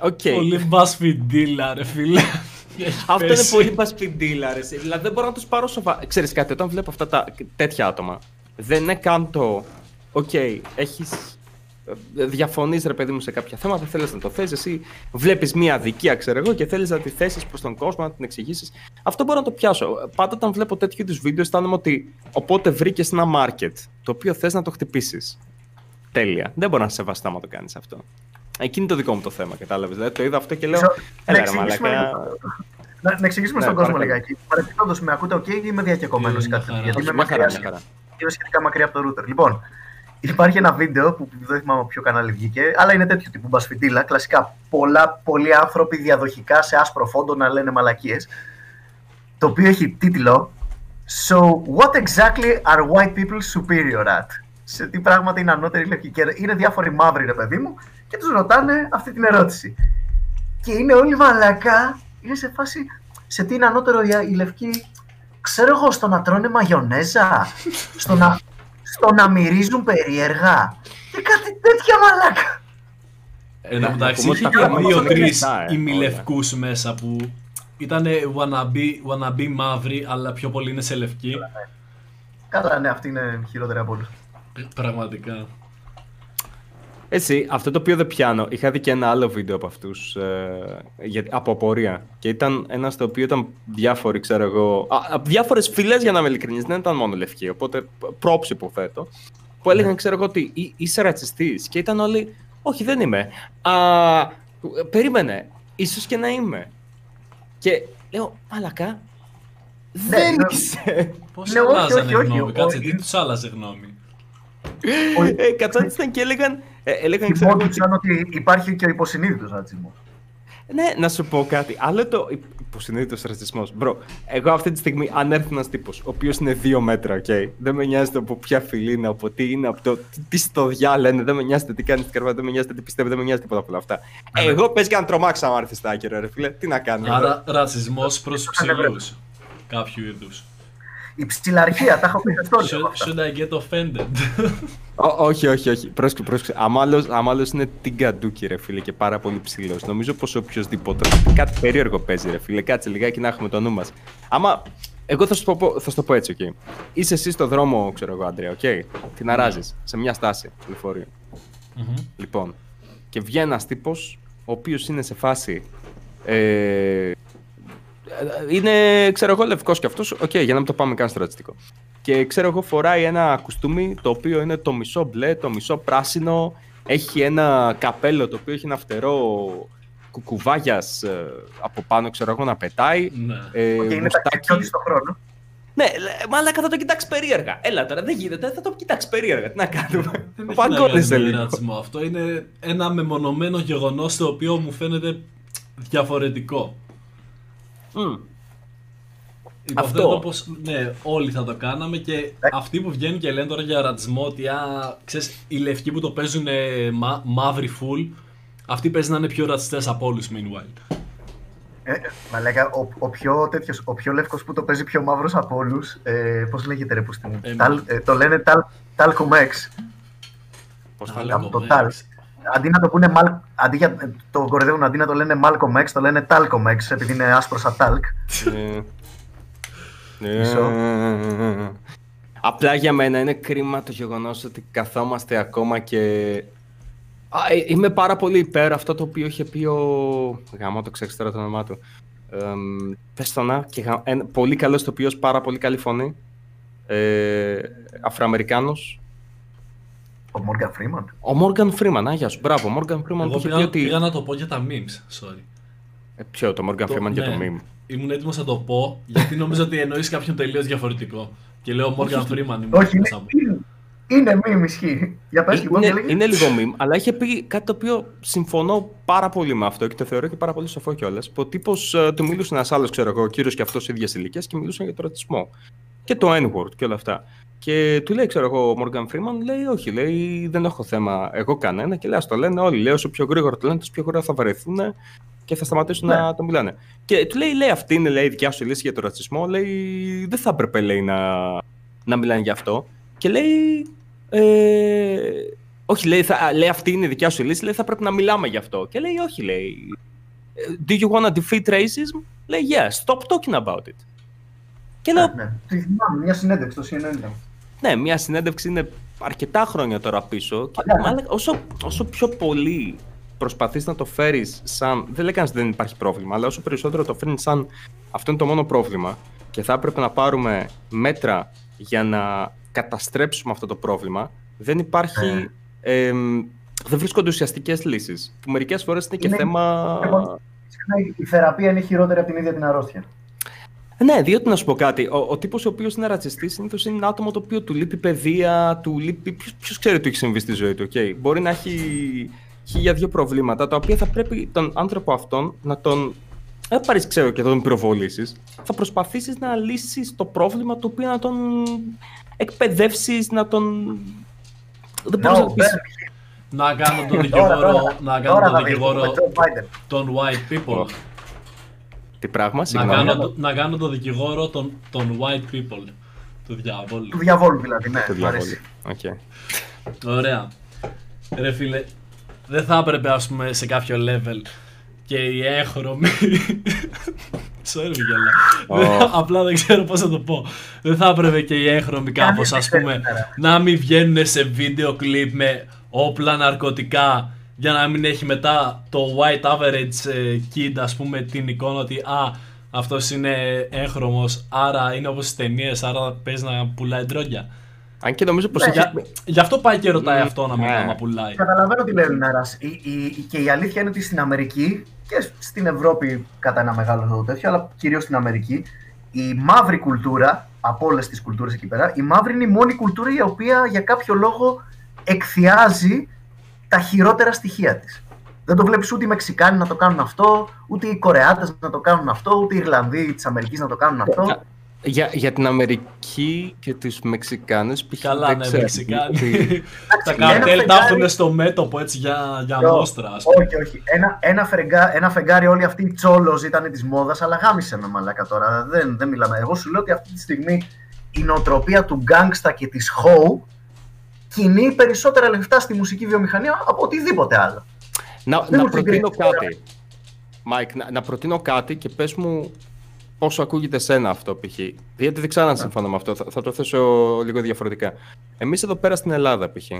Οκ. Ε, okay. Πολύ μπασφιντήλα ρε φίλε. Αυτό είναι πολύ μπασφιντήλα ρε. Δηλαδή δεν μπορώ να τους πάρω σοβαρά. Ξέρεις κάτι, όταν βλέπω αυτά τα τέτοια άτομα, δεν είναι καν το... Οκ, okay, έχεις... διαφωνείς ρε παιδί μου σε κάποια θέματα, θέλεις να το θέσεις, εσύ βλέπεις μια αδικία ξέρω εγώ και θέλεις να τη θέσεις προς τον κόσμο, να την εξηγήσεις. Αυτό μπορώ να το πιάσω. Πάντα όταν βλέπω τέτοιου είδους βίντεο αισθάνομαι ότι οπότε βρήκες ένα market το οποίο θες να το χτυπήσεις. Τέλεια. Δεν μπορώ να σε σεβαστώ άμα το κάνεις αυτό. Εκείνη το δικό μου το θέμα, κατάλαβες. Δηλαδή το είδα αυτό και λέω, έλα ρε μαλάκα. Να εξηγήσουμε στον κόσμο λιγάκι. Παρεπιπτόντως με ακούτε, οκ, είμαι διακεκομένος ή κάτι, γιατί είμαι σχετικά μακριά από το ρούτερ. Λοιπόν, υπάρχει ένα βίντεο που δεν θυμάμαι ποιο κανάλι βγήκε, αλλά είναι τέτοιο τύπου μπασφιντήλα. Κλασικά, πολλά, πολλοί άνθρωποι διαδοχικά σε άσπρο φόντο να λένε μαλακίες. Το οποίο έχει τίτλο So, what exactly are white people superior at? Σε τι πράγματα είναι ανώτεροι λευκοί? Είναι διάφοροι μαύροι, ρε παιδί μου, και τους ρωτάνε αυτή την ερώτηση. Και είναι όλοι μαλακά, είναι σε φάση σε τι είναι ανώτερο η λευκή. Ξέρω εγώ, στο να τρώνε μαγιονέζα, στο να. Στο να μυρίζουν περίεργα και κάτι τέτοια μαλάκα. Εν μεταξύ είχε και δύο-τρεις ημιλευκούς μέσα που ήταν wannabe, wannabe μαύροι, αλλά πιο πολύ είναι σε λευκή. Καλά, ναι, αυτή είναι χειρότερη από όλους. Πραγματικά. Έτσι, αυτό το οποίο δεν πιάνω, είχα δει και ένα άλλο βίντεο από αυτούς, ε, για, από απορία. Και ήταν ένα στο οποίο ήταν διάφοροι, ξέρω εγώ, α, διάφορες φυλές για να είμαι ειλικρινής, δεν ήταν μόνο λευκοί, οπότε πρόψη που θέτω, που έλεγαν, ξέρω εγώ, ότι εί, είσαι ρατσιστής, και ήταν όλοι, όχι δεν είμαι, α, περίμενε, ίσως και να είμαι. Και λέω, μαλακά, δεν είσαι. Πώς άλλαζαν γνώμη, κάτσε, τι τους άλλαζε γνώμη? Ε, κατσάντησαν και έλεγαν, ε, έλεγαν ξέρω, ότι υπάρχει και ο υποσυνείδητος ρατσισμός. Ναι, να σου πω κάτι. Άλλο το υποσυνείδητος ρατσισμός. Μπρο, εγώ αυτή τη στιγμή, αν έρθει ένας τύπος ο οποίος είναι δύο μέτρα, okay, δεν με νοιάζεται από ποια φυλή είναι, από τι είναι, από το τι, τι στο διάλογο είναι, δεν με νοιάζεται τι κάνει στην καρβά, δεν με νοιάζεται τι πιστεύει, δεν με νοιάζεται τίποτα από όλα αυτά. Ε, εγώ πες και αν τρομάξα, άμα έρθει στα άκυρα, ρε φίλε, τι να κάνω. Άρα, ρατσισμός προς ψηλούς κάποιου είδους. Η ψηλαρχία, τα έχω πει τόλου. Should I get offended? Όχι, όχι, όχι. Πρόσκει, πρόσκει. Αμ' άλλος είναι τυγκαντούκι, ρε φίλε, και πάρα πολύ ψηλός. Νομίζω πως οποιοδήποτε κάτι περίεργο παίζει, ρε φίλε. Κάτσε λιγάκι να έχουμε το νου μας. Άμα Εγώ θα σου το πω, θα σου το πω έτσι, okay. Είσαι εσύ στο δρόμο, ξέρω εγώ, Άντρια, okay. Την αράζεις σε μια στάση λεωφορείου. Mm-hmm. Λοιπόν, και βγαίνει ένας τύπος, ο οποίος είναι σε φάση... Ε, είναι, ξέρω εγώ, λευκός κι αυτός, okay, για να μην το πάμε καν στρατιστικό. Και ξέρω εγώ, φοράει ένα κουστούμι, το οποίο είναι το μισό μπλε, το μισό πράσινο, έχει ένα καπέλο, το οποίο έχει ένα φτερό... κουβάγιας από πάνω, ξέρω εγώ, να πετάει. Ναι. Ε, okay, είναι ταξιδιώτη στον χρόνο. Ναι, μάλλον θα το κοιτάξει περίεργα. Έλα τώρα, δεν γίνεται, θα το κοιτάξει περίεργα. Τι να κάνουμε. Δεν παγκώνεσαι λίγο. Αυτό είναι ένα μεμονωμένο γεγονός το οποίο μου φαίνεται διαφορετικό. Mm. Αυτό. Όπως, ναι, όλοι θα το κάναμε και yeah. αυτοί που βγαίνουν και λένε τώρα για ρατσισμό ότι α, ξέρεις, οι λευκοί που το παίζουν μα, μαύροι φουλ. Αυτοί παίζει να είναι πιο ρατσιστές από όλους, meanwhile. Ε, μα λέγα, ο, ο, πιο τέτοιος, ο πιο λευκός που το παίζει πιο μαύρος από όλους, ε, πώς λέγεται ρε πούστη μου, ε, ε, το λένε Ταλκομέξ. Πώς θα λέγω, το Ταλκομέξ. Αντί να το πούνε, αντί για, το κορδεύουν, αντί να το λένε Μάλκομέξ, το λένε Ταλκομέξ, επειδή είναι άσπρο σαν Ταλκ. Απλά για μένα είναι κρίμα το γεγονός ότι καθόμαστε ακόμα και... Α, είμαι πάρα πολύ υπέρ αυτό το οποίο είχε πει ο... Γαμώ το ξέχασα τώρα το όνομά του. Ε, πες το να, και γα... ε, πολύ καλός τοπίος, πάρα πολύ καλή φωνή. Ε, Αφροαμερικάνος. Ο Morgan Freeman. Ο Morgan Freeman, άγια σου, μπράβο. Morgan Freeman. Εγώ πήγα, ότι... πήγα να το πω για τα memes, sorry. Ε, ποιο, το Morgan το, Freeman, ναι, για το meme. Ήμουν έτοιμος να το πω, γιατί νομίζω ότι εννοείς κάποιον τελείως διαφορετικό. Και λέω Morgan Freeman, ήμουν έτοιμος να πω. Είναι μιμ, ισχύει. Για πες, είναι, λοιπόν, είναι λίγο μιμ, αλλά είχε πει κάτι το οποίο συμφωνώ πάρα πολύ με αυτό και το θεωρώ και πάρα πολύ σοφό κιόλας. Ο τύπος uh, του μιλούσε ένας άλλος, ξέρω εγώ, ο κύριος και αυτός ίδιας ηλικίας και μιλούσαν για τον ρατσισμό. Και το N-word και όλα αυτά. Και του λέει, ξέρω εγώ, ο Morgan Freeman, λέει όχι, λέει δεν έχω θέμα εγώ κανένα. Και λέει, ας το λένε όλοι. Λέει όσο πιο γρήγορα το λένε, τόσο πιο γρήγορα θα βαρεθούν και θα σταματήσουν ναι. να το μιλάνε. Και του λέει, λέει αυτή είναι λέει, η δικιά σου λύση για τον ρατσισμό. Λέει, δεν θα έπρεπε λέει, να, να μιλάνε γι' αυτό. Και λέει. Ε, όχι, λέει, θα, λέει αυτή είναι η δικιά σου λύση, λέει θα πρέπει να μιλάμε γι' αυτό. Και λέει, όχι, λέει. Do you wanna defeat racism? Λέει, yeah, stop talking about it. Και λέω. Ναι, θυμάμαι, μια συνέντευξη στο C N N. Ναι, μια συνέντευξη είναι αρκετά χρόνια τώρα πίσω. Και, yeah. μάλλον, όσο, όσο πιο πολύ προσπαθείς να το φέρεις σαν. Δεν λέει κανείς δεν υπάρχει πρόβλημα, αλλά όσο περισσότερο το φέρνεις σαν. Αυτό είναι το μόνο πρόβλημα. Και θα έπρεπε να πάρουμε μέτρα για να. Καταστρέψουμε αυτό το πρόβλημα, δεν υπάρχει. Ε. Ε, δεν βρίσκονται ουσιαστικές λύσεις. Που μερικές φορές είναι, είναι και θέμα. Η θεραπεία είναι χειρότερη από την ίδια την αρρώστια. Ναι, διότι να σου πω κάτι. Ο, ο τύπος ο οποίος είναι ρατσιστής συνήθως είναι ένα άτομο το οποίο του λείπει παιδεία, του λείπει. Ποιος ξέρει τι έχει συμβεί στη ζωή του, okay. Μπορεί να έχει χίλια δύο προβλήματα, τα οποία θα πρέπει τον άνθρωπο αυτόν να τον. Δεν πάρεις, ξέρω, και τον πυροβολήσεις. Θα προσπαθήσεις να λύσεις το πρόβλημα το οποίο να τον. Εκπαιδεύσεις να τον. Δεν μπορείς να πεις. Να κάνω τον δικηγόρο των white people. Τι πράγμα, συγγνώμη. Να κάνω τον δικηγόρο των white people. Του διαβόλου. Του διαβόλου, δηλαδή. Ναι, μου αρέσει. Ωραία. Ρε φίλε, δεν θα έπρεπε ας πούμε σε κάποιο level και οι έγχρωμοι. Oh. Απλά δεν ξέρω πώς θα το πω. Δεν θα έπρεπε και οι έγχρωμοι κάπως, ας πούμε, να μην βγαίνουν σε βίντεο κλιπ με όπλα, ναρκωτικά, για να μην έχει μετά το white average kid, ας πούμε, την εικόνα ότι α, αυτός είναι έγχρωμος, άρα είναι όπως στις ταινίες, άρα παίζει να πουλάει ντρόγια. Αν και νομίζω πως. Ναι. Για... Γι' αυτό πάει και ρωτάει mm. αυτό να μην yeah. πουλάει. Καταλαβαίνω τι λέει ο Λινάρας. Και η αλήθεια είναι ότι στην Αμερική και στην Ευρώπη, κατά ένα μεγάλο τέτοιο, αλλά κυρίως στην Αμερική, η μαύρη κουλτούρα, από όλες τις κουλτούρες εκεί πέρα, η μαύρη είναι η μόνη κουλτούρα η οποία για κάποιο λόγο εκθιάζει τα χειρότερα στοιχεία της. Δεν το βλέπεις ούτε οι Μεξικάνοι να το κάνουν αυτό, ούτε οι Κορεάτες να το κάνουν αυτό, ούτε οι Ιρλανδοί της Αμερικής να το κάνουν αυτό. Για, για την Αμερική και τους Μεξικάνους π.χ. Καλά, ναι, Μεξικάνοι. Τα καρτέλ τα έχουν στο μέτωπο έτσι για, για μόστρα, ας πούμε. Όχι, όχι. Ένα, ένα, φεγγά, ένα φεγγάρι, όλοι αυτοί οι τσόλος ήταν της μόδας, αλλά γάμισε με μαλάκα τώρα. Δεν, δεν μιλάμε. Εγώ σου λέω ότι αυτή τη στιγμή η νοοτροπία του γκάγκστα και της χόου κινεί περισσότερα λεφτά στη μουσική βιομηχανία από οτιδήποτε άλλο. Να, να προτείνω κάτι. Μάικ, να, να προτείνω κάτι και πες μου. πόσο ακούγεται σένα αυτό π.χ. Γιατί δεν ξανά συμφωνώ με αυτό, θα, θα το θέσω λίγο διαφορετικά. Εμείς εδώ πέρα στην Ελλάδα π.χ.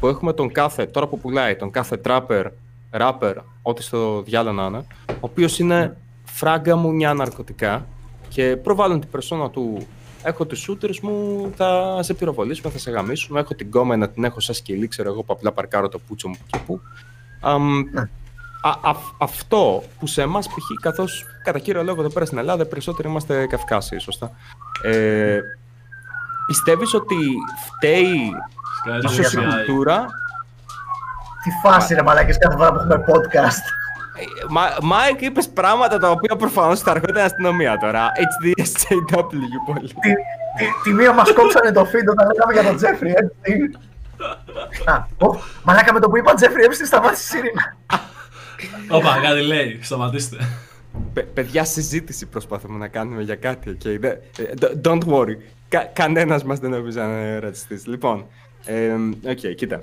που έχουμε τον κάθε, τώρα που πουλάει, τον κάθε τράπερ, ράπερ, ό,τι στο διάλογο να είναι, ο οποίος είναι φράγκα μου μια ναρκωτικά και προβάλλουν την περσόνα του. Έχω τους shooters μου, θα σε πυροβολήσουμε, θα σε γαμίσουμε. Έχω την κόμμενα, την έχω σαν σκυλή, ξέρω εγώ που απλά παρκάρω το πούτσο μου και πού. Um, α, α, αυτό που σε εμάς π.χ. καθώς κατά κύριο λόγο εδώ πέρα στην Ελλάδα περισσότεροι είμαστε Καυκάσιοι, σωστά. Ε, πιστεύεις ότι φταίει ίσως η κουλτούρα? Τι φάση ρε μαλάκες κάθε φορά που έχουμε podcast. Μάικ, είπες πράγματα τα οποία προφανώς θα έρχονταν αστυνομία τώρα. H D S J W πολύ. Τη μία μας κόψανε το feed όταν λέγαμε για τον Τζέφρι, έτσι. Μαλάκα με το που είπα Τζέφρι, έψη σταμάτησε η σιρήνα. Όπα, κάτι λέει, σταματήστε. Παιδιά, συζήτηση προσπαθούμε να κάνουμε για κάτι. Don't worry, κανένας μας δεν νομίζω να είναι ρατσιστής. Λοιπόν, οκ, κοίτα.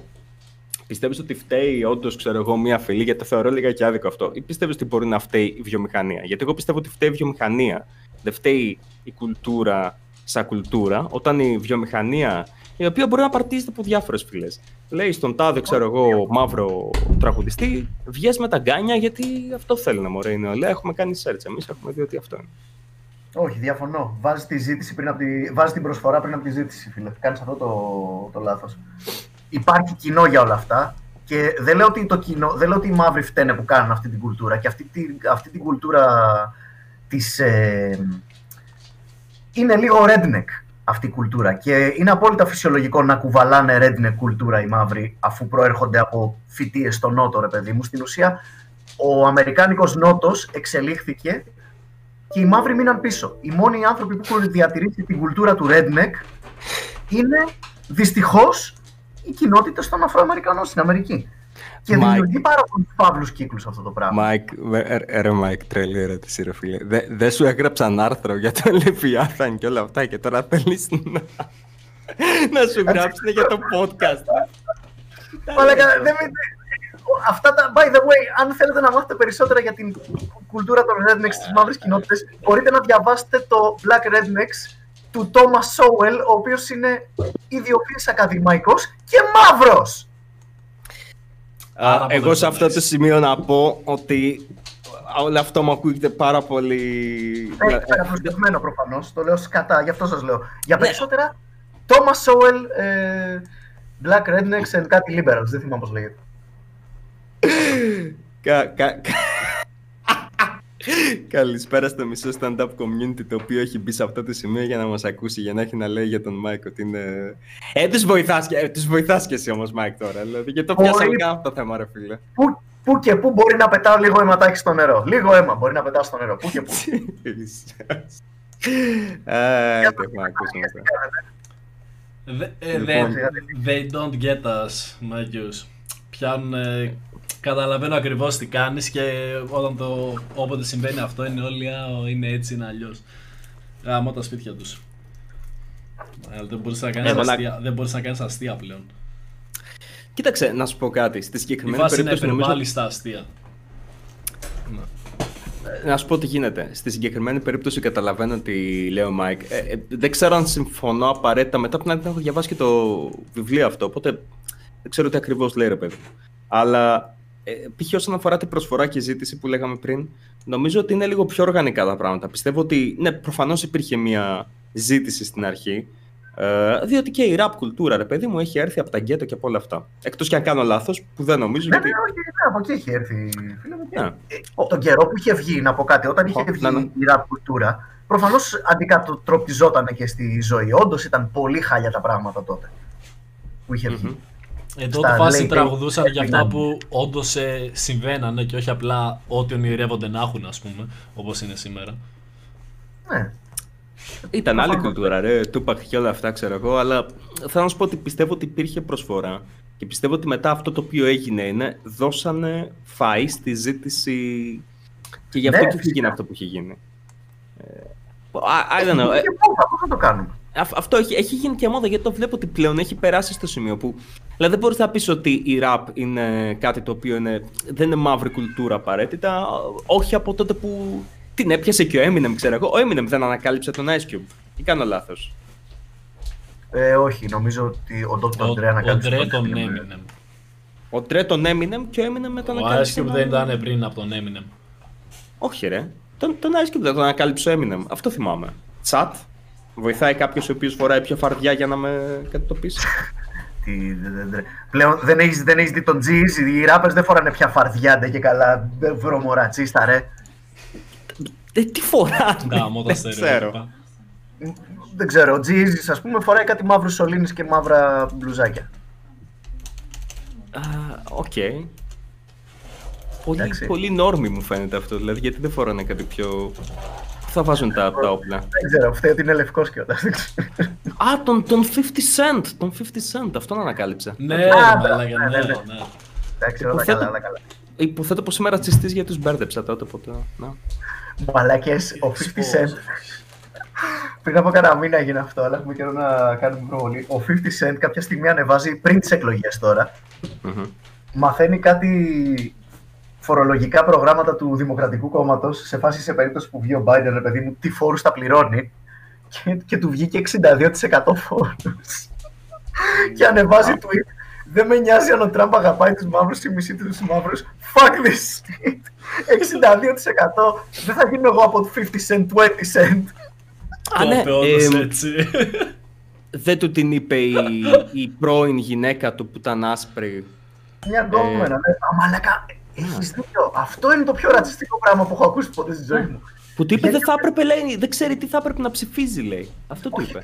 Πιστεύεις ότι φταίει όντως, ξέρω εγώ, μία φυλή, γιατί το θεωρώ λίγα και άδικο αυτό, ή πιστεύεις ότι μπορεί να φταίει η βιομηχανία? Γιατί εγώ πιστεύω ότι φταίει η βιομηχανία. Δεν φταίει η κουλτούρα σαν κουλτούρα, όταν η βιομηχανία, η οποία μπορεί να παρτίζεται από διάφορες φυλές. Λέει στον τάδε, ξέρω εγώ, μαύρο τραγουδιστή, βγες με τα γκάνια, γιατί αυτό θέλουν, μωρέ, η νεολαία. Έχουμε κάνει search. Εμείς έχουμε δει ότι αυτό είναι. Όχι, διαφωνώ. Βάζεις τη ζήτηση πριν από τη... Βάζεις την προσφορά πριν από τη ζήτηση, φίλε. Κάνεις αυτό το, το λάθος. Υπάρχει κοινό για όλα αυτά και δεν λέω ότι, το κοινό, δεν λέω ότι οι μαύροι φταίνε που κάνουν αυτή την κουλτούρα και αυτή, τη, αυτή την κουλτούρα της... Ε, είναι λίγο redneck αυτή η κουλτούρα και είναι απόλυτα φυσιολογικό να κουβαλάνε redneck κουλτούρα οι μαύροι αφού προέρχονται από φυτίες στο νότο, ρε παιδί μου. Στην ουσία ο αμερικάνικος νότος εξελίχθηκε και οι μαύροι μείναν πίσω. Οι μόνοι άνθρωποι που έχουν διατηρήσει την κουλτούρα του redneck είναι δυστυχώς οι κοινότητες των Αφροαμερικανών στην Αμερική. Και Mike, δημιουργεί πάρα πολλούς παύλους κύκλους αυτό το πράγμα. Μάικ, ρε Μάικ, τρελή ερώτηση, ρε φίλε. Δεν δε σου έγραψαν άρθρο για τον Λεβιάθαν και όλα αυτά και τώρα θέλεις να, να σου γράψουν για το podcast. Παλάκα, δεν με... Αυτά τα, by the way, αν θέλετε να μάθετε περισσότερα για την κουλτούρα των rednecks στις μαύρες κοινότητες, μπορείτε να διαβάσετε το Black Rednecks του Τόμας Σόουελ, ο οποίος είναι ιδιοφύης ακαδημαϊκός και μαύρος. Α, εγώ σε αυτό το σημείο να πω ότι όλο αυτό μου ακούγεται πάρα πολύ... Είναι καταφροντισμένο προφανώς, το λέω σκατά, γι' αυτό σας λέω. Για περισσότερα, Τόμας Σόουελ, Black Rednecks and κάτι Liberals, δεν θυμάμαι πώς λέγεται. Καλησπέρα στο μισό stand-up community, το οποίο έχει μπει σε αυτό το σημείο για να μας ακούσει, για να έχει να λέει για τον Μάικ ότι είναι... Ε, τους βοηθάς, ε, τους βοηθάς κι εσύ όμως, Μάικ, τώρα, δηλαδή, γιατί το πιάσαμε καν αυτό το θέμα, ρε φίλε. Πού, πού και πού μπορεί να πετάω λίγο αιματάκι στο νερό, λίγο αίμα μπορεί να πετάω στο νερό, πού και πού. They don't get us, Μάικιους. Πιάνουν... Καταλαβαίνω ακριβώς τι κάνεις και όταν το, όποτε συμβαίνει αυτό είναι όλοι είναι έτσι, είναι αλλιώς. Γαμώ τα σπίτια τους. Δεν μπορείς να κάνεις, ε, αστεία, δεν μπορείς να κάνεις αστεία πλέον. Κοίταξε, να σου πω κάτι. Στη συγκεκριμένη περίπτωση είναι υπερβάλλιστα νομίζω... αστεία. Να σου πω τι γίνεται. Στη συγκεκριμένη περίπτωση καταλαβαίνω ότι λέω Μάικ. Ε, ε, δεν ξέρω αν συμφωνώ απαραίτητα. Μετά από την άλλη έχω διαβάσει και το βιβλίο αυτό. Οπότε δεν ξέρω τι ακριβώς λέει ρε παιδί. Αλλά... Π.χ. όσον αφορά την προσφορά και ζήτηση που λέγαμε πριν, νομίζω ότι είναι λίγο πιο οργανικά τα πράγματα. Πιστεύω ότι, ναι, προφανώς υπήρχε μια ζήτηση στην αρχή, ε, διότι και η rap κουλτούρα, ρε παιδί μου, έχει έρθει από τα γκέτο και από όλα αυτά. Εκτός και αν κάνω λάθος, που δεν νομίζω. Ναι, γιατί... ναι, όχι, ναι, από εκεί έχει έρθει. Ναι. Ε, τον καιρό που είχε βγει, να πω κάτι, όταν είχε oh, βγει ναι, ναι. η rap κουλτούρα, προφανώς αντικατροπτιζόταν και στη ζωή. Όντως ήταν πολύ χάλια τα πράγματα τότε που είχε βγει. Mm-hmm. Εδώ το φάση τραγουδούσαν για αυτά που όντως ε, συμβαίνανε και όχι απλά ό,τι ονειρεύονται να έχουν, ας πούμε, όπως είναι σήμερα. Ναι. Ήταν άλλη κουλτούρα, ρε, Tupac και όλα αυτά, ξέρω εγώ, αλλά θέλω να σου πω ότι πιστεύω ότι υπήρχε προσφορά και πιστεύω ότι μετά αυτό το οποίο έγινε είναι, δώσανε φαΐ στη ζήτηση και γι' αυτό ναι, και είχε γίνει αυτό που είχε γίνει. I don't know. Πώς θα το κάνουμε. Αυτό έχει, έχει γίνει και μόδα γιατί το βλέπω ότι πλέον έχει περάσει στο σημείο που. Δηλαδή δεν μπορείς να πεις ότι η rap είναι κάτι το οποίο είναι, δεν είναι μαύρη κουλτούρα απαραίτητα. Όχι από τότε που Την έπιασε και ο Eminem, ξέρω εγώ. Ο Eminem δεν ανακάλυψε τον Ice Cube. Ή κάνω λάθος? Ε, όχι, νομίζω ότι ο Ντόκτορ Dre ανακάλυψε τον Eminem. Τον Eminem. Ο Dre τον Eminem και ο Eminem μετά ανακάλυψε. Ο Ice Cube δεν ήταν πριν από τον Eminem. Όχι, ρε. Τον, τον Ice Cube δεν τον ανακάλυψε ο Eminem. Αυτό θυμάμαι. Chat. Βοηθάει κάποιος ο οποίος φοράει πιο φαρδιά για να με κατατοπίσει. Πλέον δεν έχεις, δεν έχεις δει τον G-Eazy. Οι ράπες δεν φοράνε πια φαρδιά, ντε και καλά. Βρωμορατσίστα, ρε. Τι φοράνε, δεν ξέρω. Δεν ξέρω, ο G-Eazy, ας πούμε, φοράει κάτι μαύρους σωλήνες και μαύρα μπλουζάκια. Οκ. Πολύ νόρμη μου φαίνεται αυτό, δηλαδή, γιατί δεν φοράνε κάτι πιο... θα βάζουν τα, τα όπλα. Δεν ξέρω, φταίει ότι είναι λευκός και όταν. Α, τον, τον πενήντα Cent, τον πενήντα Cent, αυτόν ανακάλυψε. Ναι, ναι, ναι, ναι. Εντάξει, όλα καλά, όλα καλά. Υποθέτω πως είμαι ρατσιστής γιατί τους μπέρδεψα τότε, ποτέ. Μαλάκες, ο πενήντα Cent. Πριν από κάνα μήνα έγινε αυτό, αλλά έχουμε καιρό να κάνουμε προβολή. Ο πενήντα Cent κάποια στιγμή ανεβάζει, πριν τις εκλογές τώρα, μαθαίνει κάτι... φορολογικά προγράμματα του Δημοκρατικού Κόμματος, σε φάση σε περίπτωση που βγει ο Biden, ρε παιδί μου, τι φόρους τα πληρώνει, και, και του βγήκε εξήντα δύο τοις εκατό φόρους. Και ανεβάζει tweet, δεν με νοιάζει αν ο Τραμπ αγαπάει τους μαύρους ή μισή τους μαύρους, fuck this shit, εξήντα δύο τοις εκατό, δεν θα γίνω εγώ από πενήντα Cent, είκοσι Cent. Α, ναι, δεν του την είπε η πρώην γυναίκα του που ήταν άσπρη. Μια γκόμενα, αμαλακά. Έχεις δίκιο. Αυτό είναι το πιο ρατσιστικό πράγμα που έχω ακούσει ποτέ στη ζωή μου. Που του είπε δεν θα έπρεπε, λέει, δεν ξέρει τι θα έπρεπε να ψηφίζει, λέει. Αυτό του είπε.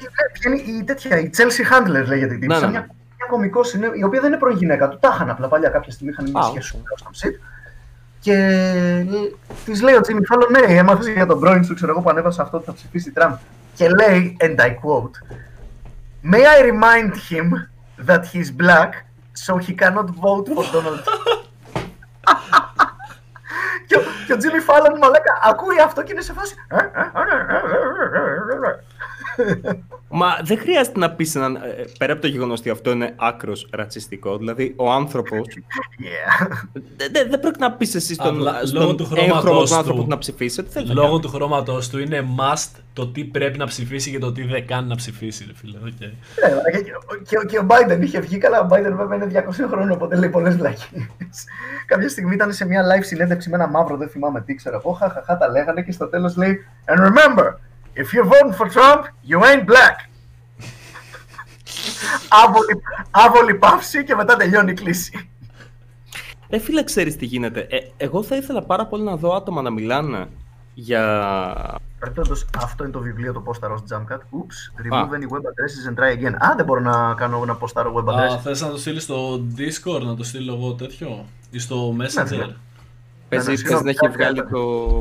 Η τέτοια, η Chelsea Handler λέγεται η τύπη. Μια κωμικός, η οποία δεν είναι πρώην γυναίκα του. Τάχαν απλά παλιά κάποια στιγμή, είχαν μια σχέση στο ψιτ. Και τη λέει ο Τζίμι Φάλλον, ναι, έμαθε για τον πρώην σου, ξέρω εγώ, που ανέβασε αυτό ότι θα ψηφίσει Τραμπ. Και λέει, and I quote, may I remind him that he's black, so he cannot vote for Donald Trump. Και ο Τζίμι Φάλλον, μαλάκα, ακούει αυτό και είναι σε φάση. Μα δεν χρειάζεται να πεις έναν. Πέρα από το γεγονός ότι αυτό είναι άκρος ρατσιστικό, δηλαδή ο άνθρωπος. Δεν πρέπει να πεις εσύ στον άνθρωπο να ψηφίσει. Λόγω του χρώματός του είναι must το τι πρέπει να ψηφίσει και το τι δεν κάνει να ψηφίσει. Και ο Biden είχε βγει καλά. Ο Biden βέβαια είναι διακόσια χρόνια, οπότε λέει πολλές βλακίες. Κάποια στιγμή ήταν σε μια live συνέντευξη με ένα μαύρο, δεν θυμάμαι τι, ξέρω εγώ. Χαχαχά τα λέγανε και στο τέλος λέει and remember. If you're voting for Trump, you ain't black. άβολη, άβολη παύση και μετά τελειώνει η κλίση. Ε, φίλε, ξέρεις τι γίνεται. Ε, εγώ θα ήθελα πάρα πολύ να δω άτομα να μιλάνε για... Παρακτώντας, αυτό είναι το βιβλίο, το πόσταρος Jamcat. Oops, remove ah. any web addresses and try again. Α, δεν μπορώ να κάνω ένα πόσταρο web address. Α, θες να το στείλεις στο Discord, να το στείλω εγώ τέτοιο, ή στο Messenger. Παίζει να έχει βγάλει το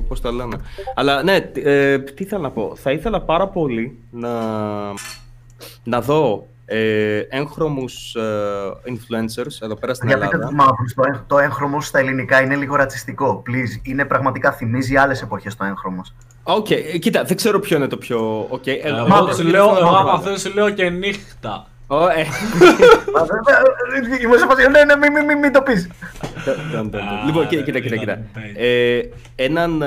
πώς το λένε. Αλλά ναι, ε, τι ήθελα να πω. Θα ήθελα πάρα πολύ να, να δω ε, έγχρωμους ε, influencers εδώ πέρα στην Ελλάδα. Για πείτε τους μαύρους, το, το έγχρωμος στα ελληνικά είναι λίγο ρατσιστικό. Please, είναι πραγματικά, θυμίζει άλλες εποχές το έγχρωμος. Οκ, okay, κοίτα, δεν ξέρω ποιο είναι το πιο... Okay. Ε, ε, μαύρος, σου λέω, μαύρος, σου λέω και νύχτα. Είμαι σε φάση, ναι, ναι, μην το πεις. Λοιπόν, κοίτα, κοίτα, κοίτα. Έναν,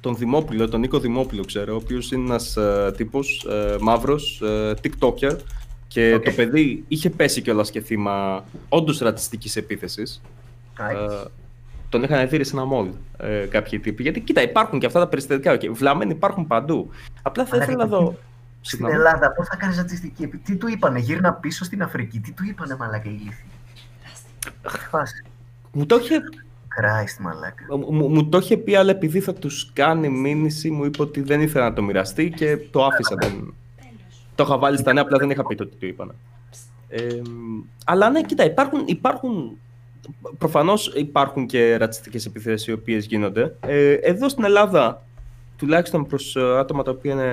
τον Δημόπουλο, τον Νίκο Δημόπουλο, ξέρω, ο οποίος είναι ένας τύπος, μαύρος, TikToker, και το παιδί είχε πέσει κιόλας και θύμα όντως ρατσιστικής επίθεσης. Τον είχαν δει σε ένα μόλ κάποιοι τύποι, γιατί κοίτα, υπάρχουν και αυτά τα περιστατικά, βλαμμένοι υπάρχουν παντού. Απλά θα ήθελα να δω... Στην Ελλάδα, πώς θα κάνεις ρατσιστική επίθεση? Τι του είπανε, γύρνα πίσω στην Αφρική, τι του είπανε, μαλάκα, ηλίθιοι. Μου το είχε. Christ, μαλάκα. Μου το είχε πει, αλλά επειδή θα τους κάνει μήνυση, μου είπε ότι δεν ήθελα να το μοιραστεί και το άφησα. Το είχα βάλει στα νέα, απλά δεν είχα πει το τι του είπανε. Αλλά ναι, κοίτα, υπάρχουν. Προφανώς υπάρχουν και ρατσιστικές επιθέσεις οι οποίες γίνονται. Εδώ στην Ελλάδα, τουλάχιστον προς άτομα τα οποία είναι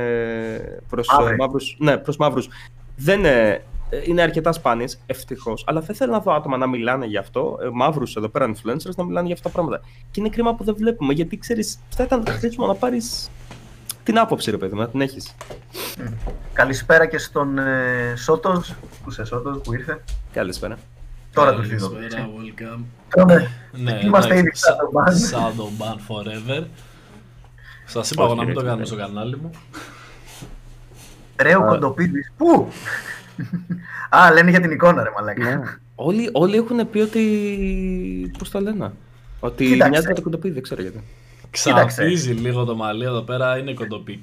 προς μαύρους, ναι, προς μαύρους, δεν είναι, είναι αρκετά σπάνιες, ευτυχώς. Αλλά θα ήθελα να δω άτομα να μιλάνε γι' αυτό, μαύρους εδώ πέρα influencers, να μιλάνε για αυτά τα πράγματα. Και είναι κρίμα που δεν βλέπουμε, γιατί ξέρεις, θα ήταν χρήσιμο να πάρεις την άποψη, ρε παιδί μου, να την έχεις. Καλησπέρα και στον ε, Σότος, που είσαι Σότος, που ήρθε. Καλησπέρα. Τώρα τους δίνω. Καλησπέρα, welcome. Είμαστε ήδη σαν το μπαν. Σαν το μπαν forever. Σας είπα εγώ να μην το κάνουμε στο κανάλι μου. Ρε ο Κοντοπίδης, πού! Α, λένε για την εικόνα ρε μαλάκα. Όλοι έχουν πει ότι, πώς το λένε, ότι μοιάζει με το Κοντοπίδη, δεν ξέρω γιατί. Ξαφίζει λίγο το μαλλί εδώ πέρα, είναι κοντοπίδι.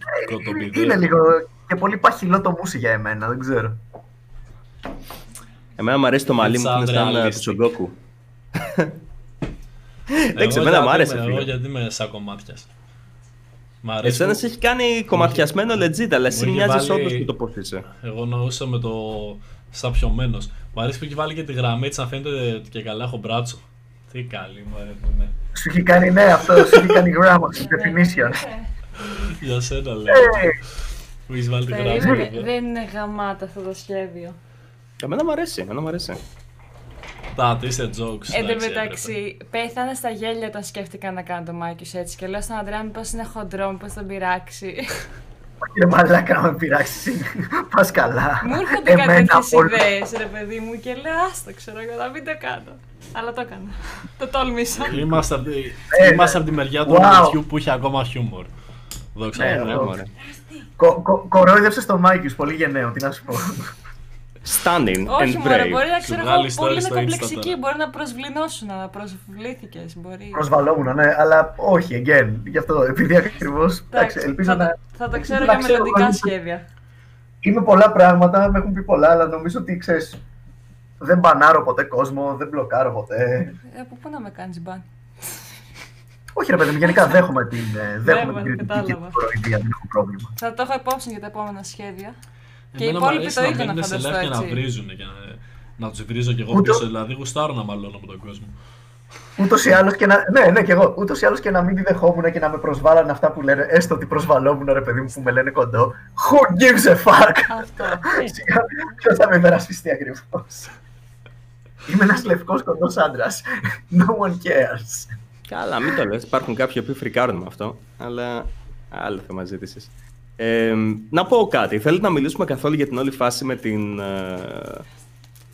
Είναι λίγο και πολύ παχυλό το μουσι για εμένα, δεν ξέρω. Εμένα μου αρέσει το μαλλί μου που είναι σαν του Τσογκόκου. Εντάξει, εμένα μου άρεσε. Εγώ γιατί είμαι σαν κομμάτιας. Εσύ ένας έχει κάνει κομματιασμένο legit, αλλά εσύ μοιάζεις όντως που το πώς είσαι. Εγώ νοούσα με το σαν πιωμένος. Μ' αρέσει που έχει βάλει και τη γραμμή της να φαίνεται και καλά έχω μπράτσο. Τι καλή μου αρέσει. Σου έχει κάνει ναι αυτό, σου έχει κάνει γράμμα, στην definition. Για σένα λέω. Που έχεις βάλει τη γράμμα. Δεν είναι γαμάτα αυτό το σχέδιο. Εμένα μου αρέσει, εμένα μου αρέσει. Τα τρίστε jokes. Εν τω μεταξύ, πέθανα στα γέλια όταν σκέφτηκα να κάνω το Μάκης έτσι και λέω στον Αντρέα μου πώς είναι χοντρό μου, πώς τον πειράξει. Ρε μαλάκα να με πειράξει, πας καλά. Μου έρχονται κάποιες ιδέες ρε παιδί μου και λέω άστο ξέρω εγώ να μην το κάνω. Αλλά το έκανα, το τόλμησα. Είμαστε από τη μεριά του YouTube που είχε ακόμα χιούμορ. Δόξα τω Θεώ. Κορόιδεψες τον Μάκης, πολύ γενναίο, τι να σου πω. Stunning and brave. Μπορεί να ξέρω εγώ πολύ με κομπλεξική, μπορεί να προσβληνώσουν, να προσβλήθηκες, μπορεί... Προσβαλόμουν, ναι, αλλά όχι, again, γι' αυτό, επειδή ακριβώς, εντάξει, ελπίζω να... Θα το ξέρω για μελλοντικά σχέδια. Είμαι πολλά πράγματα, με έχουν πει πολλά, αλλά νομίζω ότι, ξέρεις, δεν μπανάρω ποτέ κόσμο, δεν μπλοκάρω ποτέ. Από πού να με κάνεις μπαν? Όχι ρε παιδί, γενικά δέχομαι την κριτική του προηγία, δεν έχω πρόβλημα. Θα το έχω υπόψη για τα επόμενα σχέδια. Και οι υπόλοιποι το ίδιο να φανταστώ έτσι. Να βρίζουν και να, να τους βρίζω και εγώ ούτω... πίσω, δηλαδή γουστάρω να μαλώνω από τον κόσμο. Ούτως ή άλλως και να, ναι, ναι, και εγώ, ούτως ή άλλως και να μην τη δεχόμουν και να με προσβάλλαν αυτά που λένε, έστω ότι προσβαλόμουν ρε παιδί μου που με λένε κοντό. Who gives a fuck? Αυτό. Ποιος θα με υπερασπιστεί ακριβώς? Είμαι ένας λευκός κοντός άντρας. No one cares. Καλά, μην το λες, υπάρχουν κάποιοι που φρικάρουν με αυτό, αλλά άλλο θέμα ζήτησης. Ε, να πω κάτι. Θέλετε να μιλήσουμε καθόλου για την όλη φάση με την,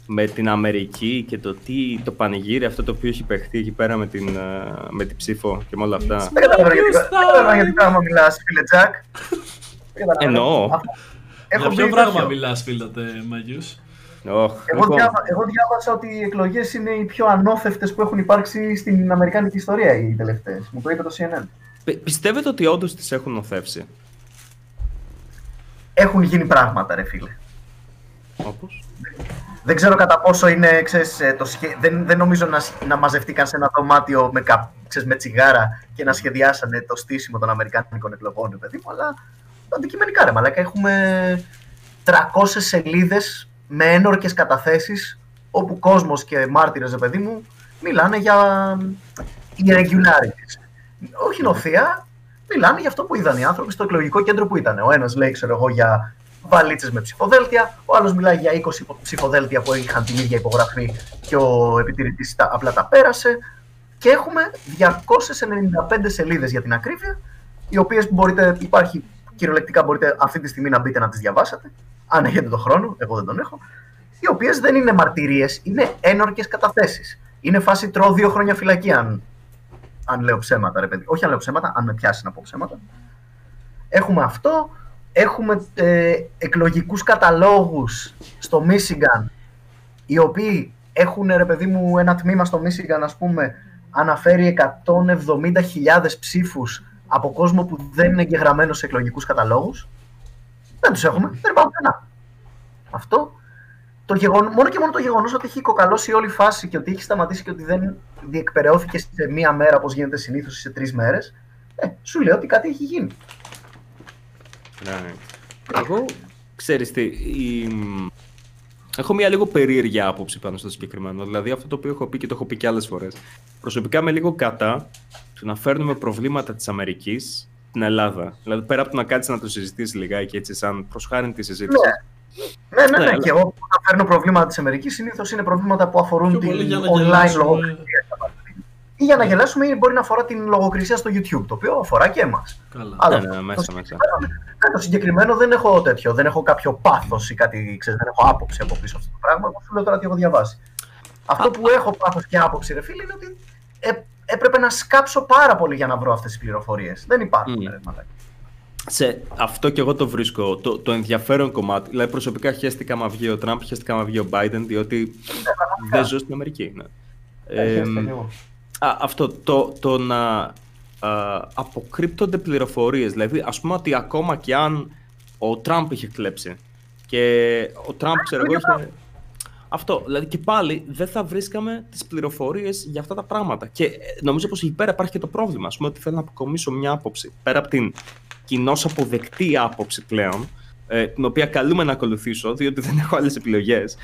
με την Αμερική και το τι το πανηγύρι αυτό το οποίο έχει παιχτεί εκεί πέρα με την, με την ψήφο και με όλα αυτά? Δεν καταλαβαίνω γιατί πράγμα μιλάς, φίλε Τζακ. Εννοώ. Για ποιο πράγμα μιλάς, φίλατε Μαγιούς? Εγώ διάβασα ότι οι εκλογές είναι οι πιο ανώθευτες που έχουν υπάρξει στην αμερικανική ιστορία οι τελευταίες. Μου το είπε το σι εν εν. Πιστεύετε ότι όντως τις έχουν νοθεύσει? Έχουν γίνει πράγματα, ρε φίλε. Όπως? Δεν ξέρω κατά πόσο είναι, ξέρεις, το σχε... δεν, δεν νομίζω να, να μαζευτήκαν σε ένα δωμάτιο με, κα... ξέρεις, με τσιγάρα και να σχεδιάσανε το στήσιμο των αμερικάνικων εκλογών, παιδί μου, αλλά αντικειμενικά, ρε μαλάκα, έχουμε τριακόσιες σελίδες με ένορκες καταθέσεις, όπου κόσμος και μάρτυρες, ρε παιδί μου, μιλάνε για irregularities. Όχι νοθεία. Μιλάνε για αυτό που είδαν οι άνθρωποι στο εκλογικό κέντρο που ήταν. Ο ένας λέει, ξέρω εγώ, για βαλίτσες με ψηφοδέλτια, ο άλλος μιλάει για είκοσι ψηφοδέλτια που είχαν την ίδια υπογραφή και ο επιτηρητής απλά τα πέρασε. Και έχουμε διακόσιες ενενήντα πέντε σελίδες για την ακρίβεια, οι οποίες μπορείτε, υπάρχει, κυριολεκτικά μπορείτε αυτή τη στιγμή να μπείτε να τις διαβάσετε, αν έχετε τον χρόνο, εγώ δεν τον έχω, οι οποίες δεν είναι μαρτυρίες, είναι ένορκες καταθέσεις. Είναι φάση τρώω δύο χρόνια φυλακή, αν. Αν λέω ψέματα, ρε παιδί. Όχι αν λέω ψέματα, αν με πιάσει να πω ψέματα. Έχουμε αυτό. Έχουμε ε, εκλογικούς καταλόγους στο Μίσιγκαν, οι οποίοι έχουν, ρε παιδί μου, ένα τμήμα στο Μίσιγκαν, ας πούμε, αναφέρει εκατόν εβδομήντα χιλιάδες ψήφους από κόσμο που δεν είναι εγγεγραμμένος σε εκλογικούς καταλόγους. Δεν τους έχουμε. Δεν υπάρχουν κανένα. Αυτό. Το γεγον... Μόνο και μόνο το γεγονός ότι έχει κοκαλώσει όλη φάση και ότι έχει σταματήσει και ότι δεν διεκπεραιώθηκε σε μία μέρα, όπως γίνεται συνήθως, σε τρεις μέρες, ε, σου λέω ότι κάτι έχει γίνει. Ναι. Εγώ, ξέρεις τι, η... έχω μία λίγο περίεργη άποψη πάνω στο συγκεκριμένο. Δηλαδή αυτό το οποίο έχω πει και το έχω πει και άλλες φορές. Προσωπικά είμαι λίγο κατά του να φέρνουμε προβλήματα της Αμερικής στην Ελλάδα. Δηλαδή πέρα από το να κάτσεις να το συζητήσεις λιγάκι έτσι σαν προσχάριν τη συζήτηση. Ναι. Ναι, ναι, ναι, ναι, ναι. Και εγώ που θα φέρνω προβλήματα της Αμερικής συνήθως είναι προβλήματα που αφορούν την online λογοκρισία. Ή για να γελάσουμε, ή μπορεί να αφορά την λογοκρισία στο YouTube, το οποίο αφορά και εμάς. Καλά. Αλλά, ναι, ναι, μέσα, μέσα. Το συγκεκριμένο δεν έχω τέτοιο, δεν έχω κάποιο πάθος ή κάτι, ξέρεις, δεν έχω άποψη από πίσω αυτό το πράγμα. Εγώ σου λέω τώρα τι έχω διαβάσει. Αυτό που έχω πάθος και άποψη, ρε φίλε, είναι ότι ε, έπρεπε να σκάψω πάρα πολύ για να βρω αυτές τις πληροφορίες. Δεν υπάρχουν mm. ρεύματα. Σε αυτό και εγώ το βρίσκω, το, το ενδιαφέρον κομμάτι. Δηλαδή, προσωπικά χαίστηκα μα βγει ο Τραμπ, χαίστηκα μα βγει ο Biden, διότι δεν ζω στην Αμερική. Ναι. Ε, ε, α, αυτό το, το να α, αποκρύπτονται πληροφορίες. Δηλαδή, ας πούμε ότι ακόμα και αν ο Τραμπ είχε κλέψει και ο Τραμπ, ξέρω εγώ, είχε... Αυτό, δηλαδή και πάλι δεν θα βρίσκαμε τις πληροφορίες για αυτά τα πράγματα. Και νομίζω πως εκεί πέρα υπάρχει και το πρόβλημα. Ας πούμε ότι θέλω να αποκομίσω μια άποψη πέρα από την κοινώς αποδεκτή άποψη πλέον, ε, την οποία καλούμε να ακολουθήσω, διότι δεν έχω άλλες επιλογές.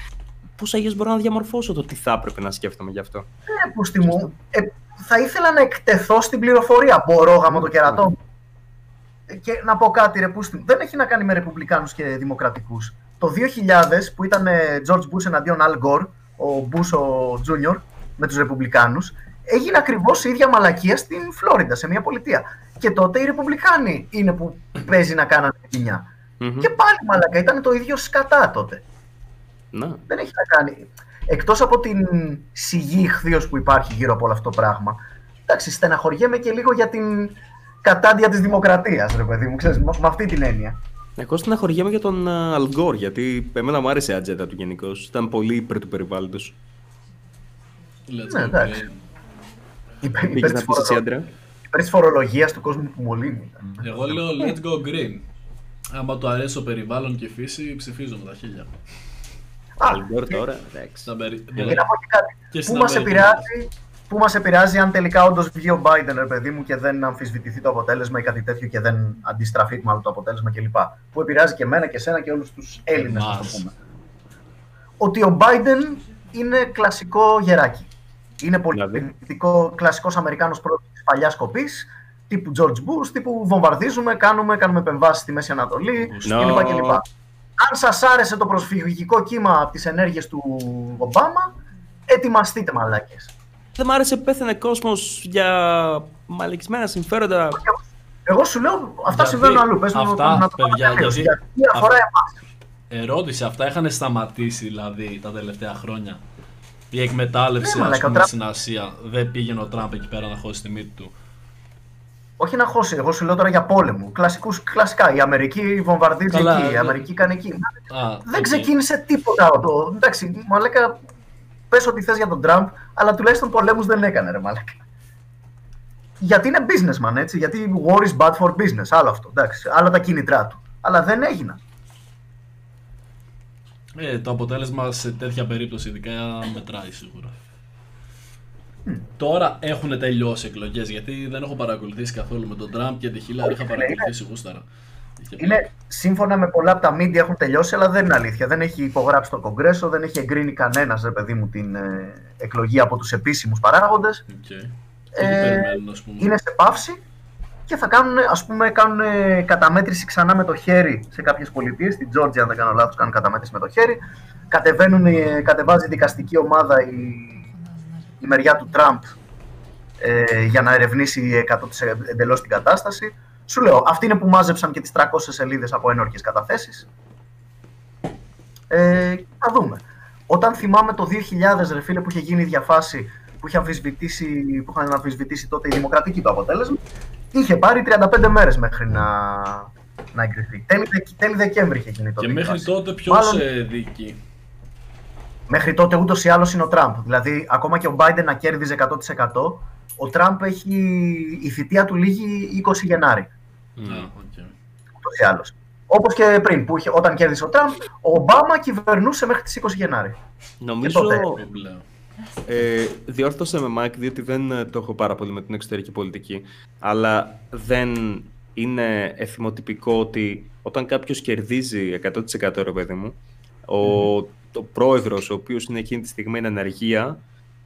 Πώς αγίως μπορώ να διαμορφώσω το τι θα έπρεπε να σκέφτομαι γι' αυτό. Ναι, πούστη μου, ε, θα ήθελα να εκτεθώ στην πληροφορία. Μπορώ, γαμώ το κερατό μου. Και να πω κάτι, ρε πούστη μου, δεν έχει να κάνει με ρεπουμπλικάνους και δημοκρατικούς. Το δύο χιλιάδες που ήταν George Bush εναντίον Al Gore, ο Bush ο Junior με τους Ρεπουμπλικάνους, έγινε ακριβώς η ίδια μαλακία στην Φλόριντα, σε μια πολιτεία. Και τότε οι Ρεπουμπλικάνοι είναι που παίζει να κάνανε ποινιά. Mm-hmm. Και πάλι μαλακά, ήταν το ίδιο σκατά τότε. No. Δεν έχει να κάνει. Εκτός από την σιγή χθίος που υπάρχει γύρω από όλο αυτό το πράγμα, εντάξει, στεναχωριέμαι και λίγο για την κατάντια της δημοκρατίας, ρε παιδί μου, ξέρεις, με αυτή την έννοια. Εγώ στεναχωριέμαι για τον Αλ Γκορ, γιατί εμένα μου άρεσε η ατζέντα του γενικώς. Ήταν πολύ υπέρ του περιβάλλοντος. Ναι, εντάξει. Πήγες να πεις εσύ, άντρα. Υπέρ της φορολογίας του κόσμου που μολύνει. Εγώ λέω let's go green. Άμα του αρέσει ο περιβάλλον και η φύση, ψηφίζω με τα χίλια. Αλ Γκορ τώρα, εντάξει. Πού μας επηρεάζει αν τελικά όντως βγει ο Biden, ρε παιδί μου, και δεν αμφισβητηθεί το αποτέλεσμα ή κάτι τέτοιο και δεν αντιστραφεί μάλλον το αποτέλεσμα κλπ. Που επηρεάζει και εμένα και εσένα και όλους τους Έλληνες, να το πούμε. Ότι ο Biden είναι κλασικό γεράκι. Είναι πολιτικό, κλασικός Αμερικάνος πρόεδρος της παλιάς κοπής, τύπου George Bush, τύπου βομβαρδίζουμε, κάνουμε, κάνουμε επεμβάσεις στη Μέση Ανατολή κλπ. κλπ. Αν σας άρεσε το προσφυγικό κύμα από τις ενέργειες του Ομπάμα, ετοιμαστείτε, μαλάκες. Δεν μ' άρεσε, πέθανε κόσμος για μαλακισμένα συμφέροντα. Εγώ σου λέω, αυτά γιατί συμβαίνουν αλλού. Πες αυτά, να το παιδιά, γιατί, γιατί, γιατί αφορά εμάς. Ερώτηση, αυτά είχαν σταματήσει δηλαδή τα τελευταία χρόνια. Η εκμετάλλευση, ναι, ας πούμε, στην Ασία. Δεν πήγαινε ο Τραμπ εκεί πέρα να χώσει τη μύτη του. Όχι να χώσει, εγώ σου λέω τώρα για πόλεμο. Κλασικούς, κλασικά, η Αμερική βομβαρδίζει εκεί, ναι. Η Αμερική κάνει εκεί. Α, δεν okay. ξεκίνησε τίποτα αυτό. Εντάξει, μαλάκα. Πες ό,τι θες για τον Τραμπ, αλλά τουλάχιστον πολέμους δεν έκανε, ρε μάλακα. Γιατί είναι businessman, έτσι. Γιατί war is bad for business. Άλλο αυτό. Εντάξει. Άλλα τα κίνητρά του. Αλλά δεν έγιναν. Ε, το αποτέλεσμα σε τέτοια περίπτωση ειδικά μετράει σίγουρα. Mm. Τώρα έχουν τελειώσει εκλογές, γιατί δεν έχω παρακολουθήσει καθόλου με τον Τραμπ και τη Χίλαρη. Είχα παρακολουθήσει γούσταρα. Είναι, σύμφωνα με πολλά από τα media έχουν τελειώσει, αλλά δεν είναι αλήθεια. Δεν έχει υπογράψει το Κογκρέσο, δεν έχει εγκρίνει κανένας, ρε παιδί μου, την ε, εκλογή από τους επίσημους παράγοντες. Okay. Ε, είναι σε παύση και θα κάνουν, ας πούμε, κάνουν καταμέτρηση ξανά με το χέρι σε κάποιες πολιτείες. Στην Τζόρτζια, αν δεν κάνω λάθος, κάνουν καταμέτρηση με το χέρι. Κατεβαίνουν, ε, κατεβάζει η δικαστική ομάδα η, η μεριά του Τραμπ ε, για να ερευνήσει εντελώς την κατάσταση. Σου λέω, αυτοί είναι που μάζεψαν και τις τριακόσιες σελίδες από ένορκες καταθέσεις. Ε, θα δούμε. Όταν θυμάμαι το δύο χιλιάδες, ρε φίλε, που είχε γίνει η διαφάση που, είχε αμφισβητήσει, που είχαν αμφισβητήσει τότε η δημοκρατική το αποτέλεσμα, είχε πάρει τριάντα πέντε μέρες μέχρι να, να εγκριθεί. Τέλη, τέλη Δεκέμβρη είχε γίνει τότε. Και μέχρι φάση. Τότε ποιος Μάλλον... δίκη. Μέχρι τότε ούτως ή άλλως είναι ο Τραμπ. Δηλαδή, ακόμα και ο Biden να κέρδιζε εκατό τοις εκατό, ο Τραμπ έχει η θητεία του λίγη είκοσι Γενάρη. Ναι, okay. Ούτως ή άλλως. Όπως και πριν, που είχε, όταν κέρδισε ο Τραμπ, ο Ομπάμα κυβερνούσε μέχρι τις είκοσι Γενάρη. Νομίζω, τότε... ε, διόρθωσε με Μάικ, διότι δεν το έχω πάρα πολύ με την εξωτερική πολιτική, αλλά δεν είναι εθιμοτυπικό ότι όταν κάποιος κερδίζει εκατό τοις εκατό, ρε παιδί μου, ο mm. πρόεδρος, ο οποίος είναι εκείνη τη στιγμή εν ανεργία,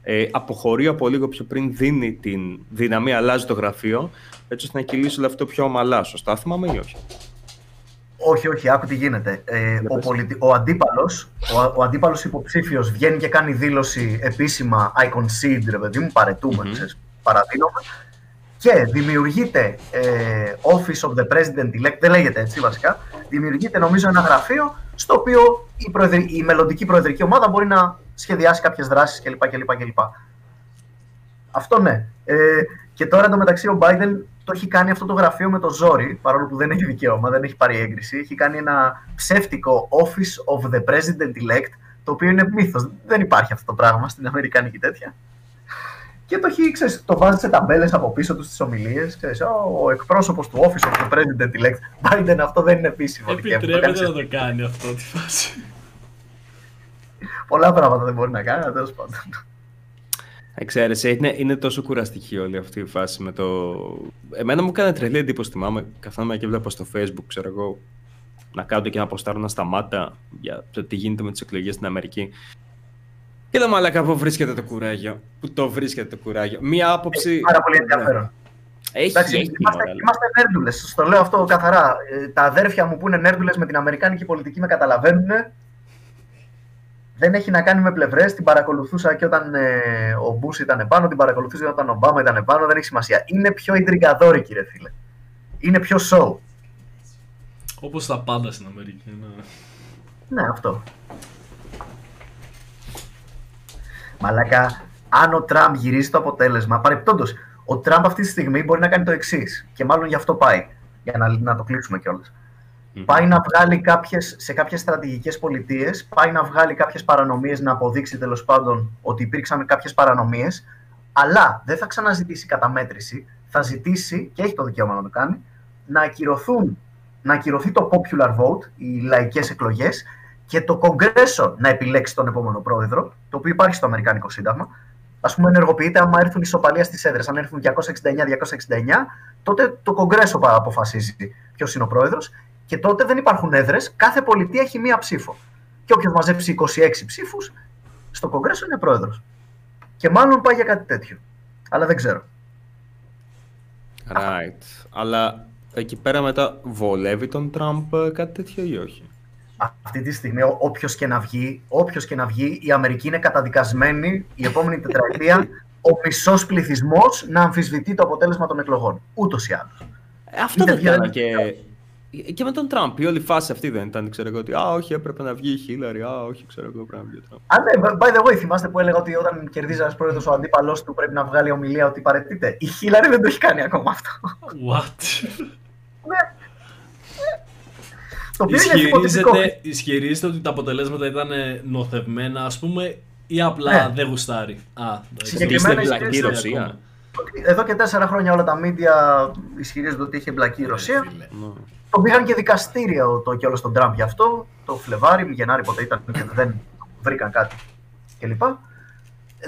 Ε, αποχωρεί από λίγο πιο πριν, δίνει την δύναμη, αλλάζει το γραφείο, έτσι ώστε να κυλήσει όλο αυτό πιο ομαλά. Σωστά, θυμάμαι ή όχι? Όχι, όχι, άκου τι γίνεται. Ε, ο, πολι... ο αντίπαλος, ο, ο αντίπαλος υποψήφιος βγαίνει και κάνει δήλωση επίσημα I concede, ρε παιδί μου, παρετούμε, mm-hmm. ξέρεις, παραδίνομαι. Και δημιουργείται ε, Office of the President-elect, δεν λέγεται έτσι βασικά, δημιουργείται νομίζω ένα γραφείο στο οποίο η, προεδρ... η μελλοντική προεδρική ομάδα μπορεί να σχεδιάσει κάποιες δράσεις κλπ. Αυτό ναι. Ε, και τώρα εντωμεταξύ ο Biden το έχει κάνει αυτό το γραφείο με το ζόρι, παρόλο που δεν έχει δικαίωμα, δεν έχει πάρει έγκριση. Έχει κάνει ένα ψεύτικο Office of the President-elect, το οποίο είναι μύθος. Δεν υπάρχει αυτό το πράγμα στην αμερικανική τέτοια. Και το, έχει, ξέρεις, το βάζει σε ταμπέλες από πίσω του στις ομιλίες. Ξέρεις, ο, ο εκπρόσωπος του Office of the President-elect Biden, αυτό δεν είναι επίσημο. Επιτρέπεται το να το κάνει αυτό τη φάση. Πολλά πράγματα δεν μπορεί να κάνει, αλλά τέλος πάντων. Εξαίρεση, είναι, είναι τόσο κουραστική όλη αυτή η φάση με το... Εμένα μου έκανε τρελή εντύπωση, θυμάμαι, καθόμουν και βλέπω στο Facebook, ξέρω εγώ, να κάτω και να αποστάρω στα μάτα για το τι γίνεται με τις εκλογές στην Αμερική. Και λέμε, αλλά κάπου βρίσκεται το κουράγιο, που το βρίσκεται το κουράγιο. Μία άποψη... Έχει πάρα πολύ ενδιαφέρον. Έχει, Εντάξει, έχει, είμαστε, είμαστε νέρντουλες, σας το λέω αυτό καθαρά. Τα αδέρφια μου που είναι νέρντουλες με την αμερικάνικη πολιτική με καταλαβαίνουν. Δεν έχει να κάνει με πλευρές. Την παρακολουθούσα και όταν ε, ο Μπούς ήταν επάνω, την παρακολουθούσα και όταν ο Ομπάμα ήταν επάνω. Δεν έχει σημασία. Είναι πιο ιντριγκαδόρη, κύριε φίλε. Είναι πιο show. Όπως τα πάντα στην Αμερική. Ναι, ναι αυτό. Μαλάκα, αν ο Τραμπ γυρίσει το αποτέλεσμα. Παρεπτόντως, ο Τραμπ αυτή τη στιγμή μπορεί να κάνει το εξής. Και μάλλον γι' αυτό πάει. Για να, να το κλείσουμε κιόλας. Πάει να βγάλει κάποιες, σε κάποιες στρατηγικές πολιτείες, πάει να βγάλει κάποιες παρανομίες, να αποδείξει τέλος πάντων ότι υπήρξαν κάποιες παρανομίες, αλλά δεν θα ξαναζητήσει καταμέτρηση, θα ζητήσει, και έχει το δικαίωμα να το κάνει, να, ακυρωθούν, να ακυρωθεί το popular vote, οι λαϊκές εκλογές, και το Κογκρέσο να επιλέξει τον επόμενο πρόεδρο, το οποίο υπάρχει στο Αμερικάνικο Σύνταγμα. Ας πούμε, ενεργοποιείται άμα έρθουν ισοπαλία στις έδρες. Αν έρθουν διακόσια εξήντα εννιά διακόσια εξήντα εννιά, τότε το Κογκρέσο αποφασίζει ποιος είναι ο πρόεδρος. Και τότε δεν υπάρχουν έδρες, κάθε πολιτεία έχει μία ψήφο. Και όποιος μαζέψει είκοσι έξι ψήφους, στο Κογκρέσο είναι πρόεδρος. Και μάλλον πάει για κάτι τέτοιο. Αλλά δεν ξέρω. Right. Αλλά εκεί πέρα μετά βολεύει τον Τραμπ κάτι τέτοιο ή όχι? Αυτή τη στιγμή όποιος και να βγει, όποιος και να βγει, η Αμερική είναι καταδικασμένη η επόμενη τετραετία ο μισός πληθυσμός να αμφισβητεί το αποτέλεσμα των εκλογών. Ούτως ή άλλως. Ε, αυτό δεν βγαίνει και... Και με τον Τραμπ, η όλη φάση αυτή δεν ήταν, ξέρω εγώ, ότι «Α, όχι, έπρεπε να βγει η Χίλαρη, α, όχι, ξέρω εγώ, πρέπει να βγει ο Τραμπ». Α, ναι, by the way, θυμάστε που έλεγα ότι όταν κερδίζει ένας πρόεδρος, ο αντίπαλός του πρέπει να βγάλει ομιλία ότι παρετείται. Η Χίλαρη δεν το έχει κάνει ακόμα αυτό. What? Ναι. Το ισχυρίζεται, ισχυρίζεται ότι τα αποτελέσματα ήταν νοθευμένα, ας πούμε, ή απλά ναι. δεν γουστάρει. Α, συγκεκριμένα εμπλακή Ρωσία. Εδώ και τέσσερα χρόνια όλα τα μίντια ισχυρίζονται ότι είχε εμπλακεί η Ρωσία. Το πήγαν και δικαστήρια το και όλο στον Τραμπ γι' αυτό, το Φλεβάρι, Γενάρη ποτέ ήταν και δεν βρήκαν κάτι κλπ.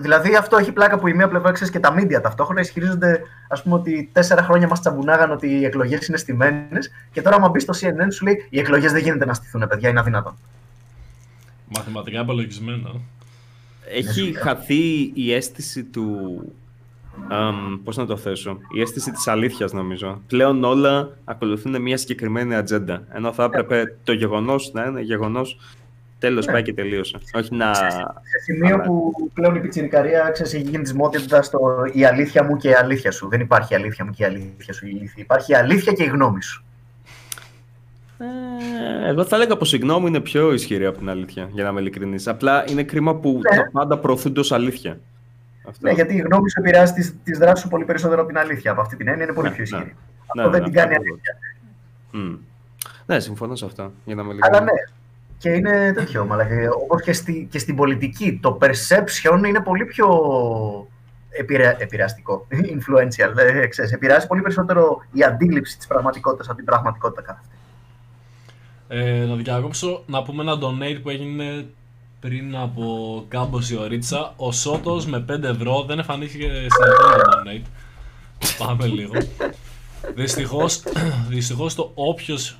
Δηλαδή αυτό έχει πλάκα που η μία πλευρά, ξέρεις, και τα μίντια ταυτόχρονα ισχυρίζονται, ας πούμε, ότι τέσσερα χρόνια μας τσαμπουνάγαν ότι οι εκλογές είναι στημένες και τώρα άμα μπει στο σι εν εν σου λέει οι εκλογές δεν γίνεται να στηθούν, παιδιά, είναι αδυνατόν. Μαθηματικά απολογισμένα. Έχει χαθεί η αίσθηση του... Um, πώς να το θέσω, η αίσθηση της αλήθειας νομίζω. Πλέον όλα ακολουθούν μια συγκεκριμένη ατζέντα. Ενώ θα έπρεπε το γεγονός να είναι γεγονός, τέλος πάει και τελείωσε. Όχι να... Σε, σε σημείο Αλλά... που πλέον η πιτσιρικαρία, ξέρεις, έχει γίνει της μόδας το η αλήθεια μου και η αλήθεια σου. Δεν υπάρχει η αλήθεια μου και η αλήθεια σου. Υπάρχει η αλήθεια και η γνώμη σου. Ε, εγώ θα έλεγα πως η γνώμη είναι πιο ισχυρή από την αλήθεια, για να είμαι ειλικρινής. Απλά είναι κρίμα που ναι. τα πάντα προωθούνται ως αλήθεια. Αυτό. Ναι, γιατί η γνώμη σου επηρεάζει τις, τις δράσεις σου πολύ περισσότερο από την αλήθεια. Από αυτή την έννοια είναι πολύ ναι, πιο ισχυρή. Ναι. Αυτό ναι, δεν ναι, την κάνει αλήθεια. Mm. Ναι, συμφωνώ σε αυτό. Για να με λίγο... Αλλά ναι, και είναι τέτοιο. Όπως και, στη, και στην πολιτική, το perception είναι πολύ πιο επηρε... επηρεαστικό. Influential, δεν ξέρεις. Επηρεάζει πολύ περισσότερο η αντίληψη της πραγματικότητας από την πραγματικότητα κάθε αυτή. Ε, να διακόψω, να πούμε ένα donate που έγινε... Πριν από κάμποση ωρίτσα, ο Σότος με πέντε ευρώ δεν εμφανίστηκε στην Internet. Πάμε λίγο. Δυστυχώς, δυστυχώς το όποιος,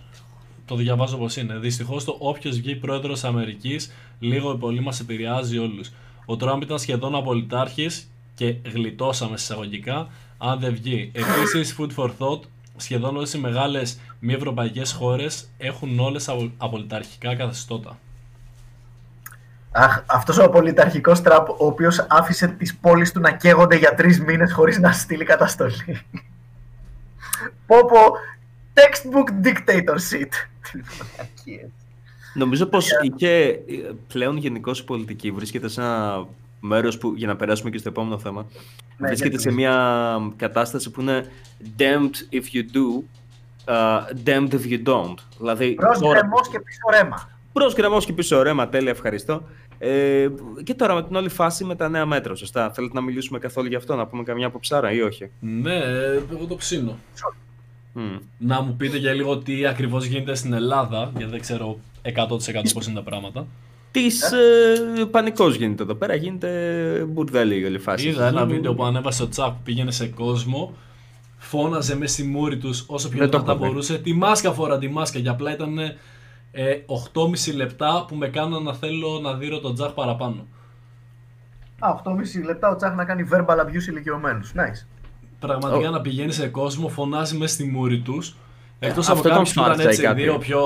το διαβάζω πως είναι, δυστυχώς το όποιος βγει πρόεδρος Αμερικής, λίγο ή πολύ μας επηρεάζει όλους. Ο Τραμπ ήταν σχεδόν απολυτάρχης και γλιτώσαμε εισαγωγικά, αν δεν βγει. Επίσης, food for thought, σχεδόν όλες οι μεγάλες μη ευρωπαϊκές χώρες έχουν όλες απολυταρχικά καθεστώτα. Αχ, αυτός ο απολυταρχικός Τραμπ, ο οποίος άφησε τις πόλεις του να καίγονται για τρεις μήνες χωρίς να στείλει καταστολή. Πόπο, textbook dictator shit. Νομίζω πως είχε πλέον γενικώς η πολιτική βρίσκεται σε ένα μέρος που, για να περάσουμε και στο επόμενο θέμα, ναι, βρίσκεται σε μια κατάσταση που είναι damned if you do, uh, damned if you don't. Δηλαδή, προς γκρεμός και πίσω ρέμα. Προς γκρεμός και πίσω ρέμα, τέλεια, ευχαριστώ. Ε, και τώρα με την όλη φάση με τα νέα μέτρα, σωστά. Θέλετε να μιλήσουμε καθόλου γι' αυτό, να πούμε καμιά αποψάρα ή όχι? Ναι, εγώ το ψήνω. Mm. Να μου πείτε για λίγο τι ακριβώς γίνεται στην Ελλάδα, γιατί δεν ξέρω εκατό τοις εκατό πώς είναι τα πράγματα. Της ε, πανικός γίνεται εδώ πέρα, γίνεται μπουρδέλη η όλη φάση. Είδα ένα βίντεο που ανέβασε ο Τσάκ που πήγαινε σε κόσμο, φώναζε μέσα στη μούρη τους όσο πιο δυνατά μπορούσε. Τη μάσκα φορά, τη μάσκα, και απλά ήταν ε, οκτώ και μισό λεπτά που με κάνανε να θέλω να δείρω τον Τσάκ παραπάνω. Α, οκτώ και μισό λεπτά ο Τσάκ να κάνει verbal abuse ηλικιωμένους, nice. Πραγματικά oh. να πηγαίνει σε κόσμο, φωνάζει μέσα στη μούρη τους. Εκτός yeah, από κάποιους που ήταν έτσι κάποιοι. Δύο πιο...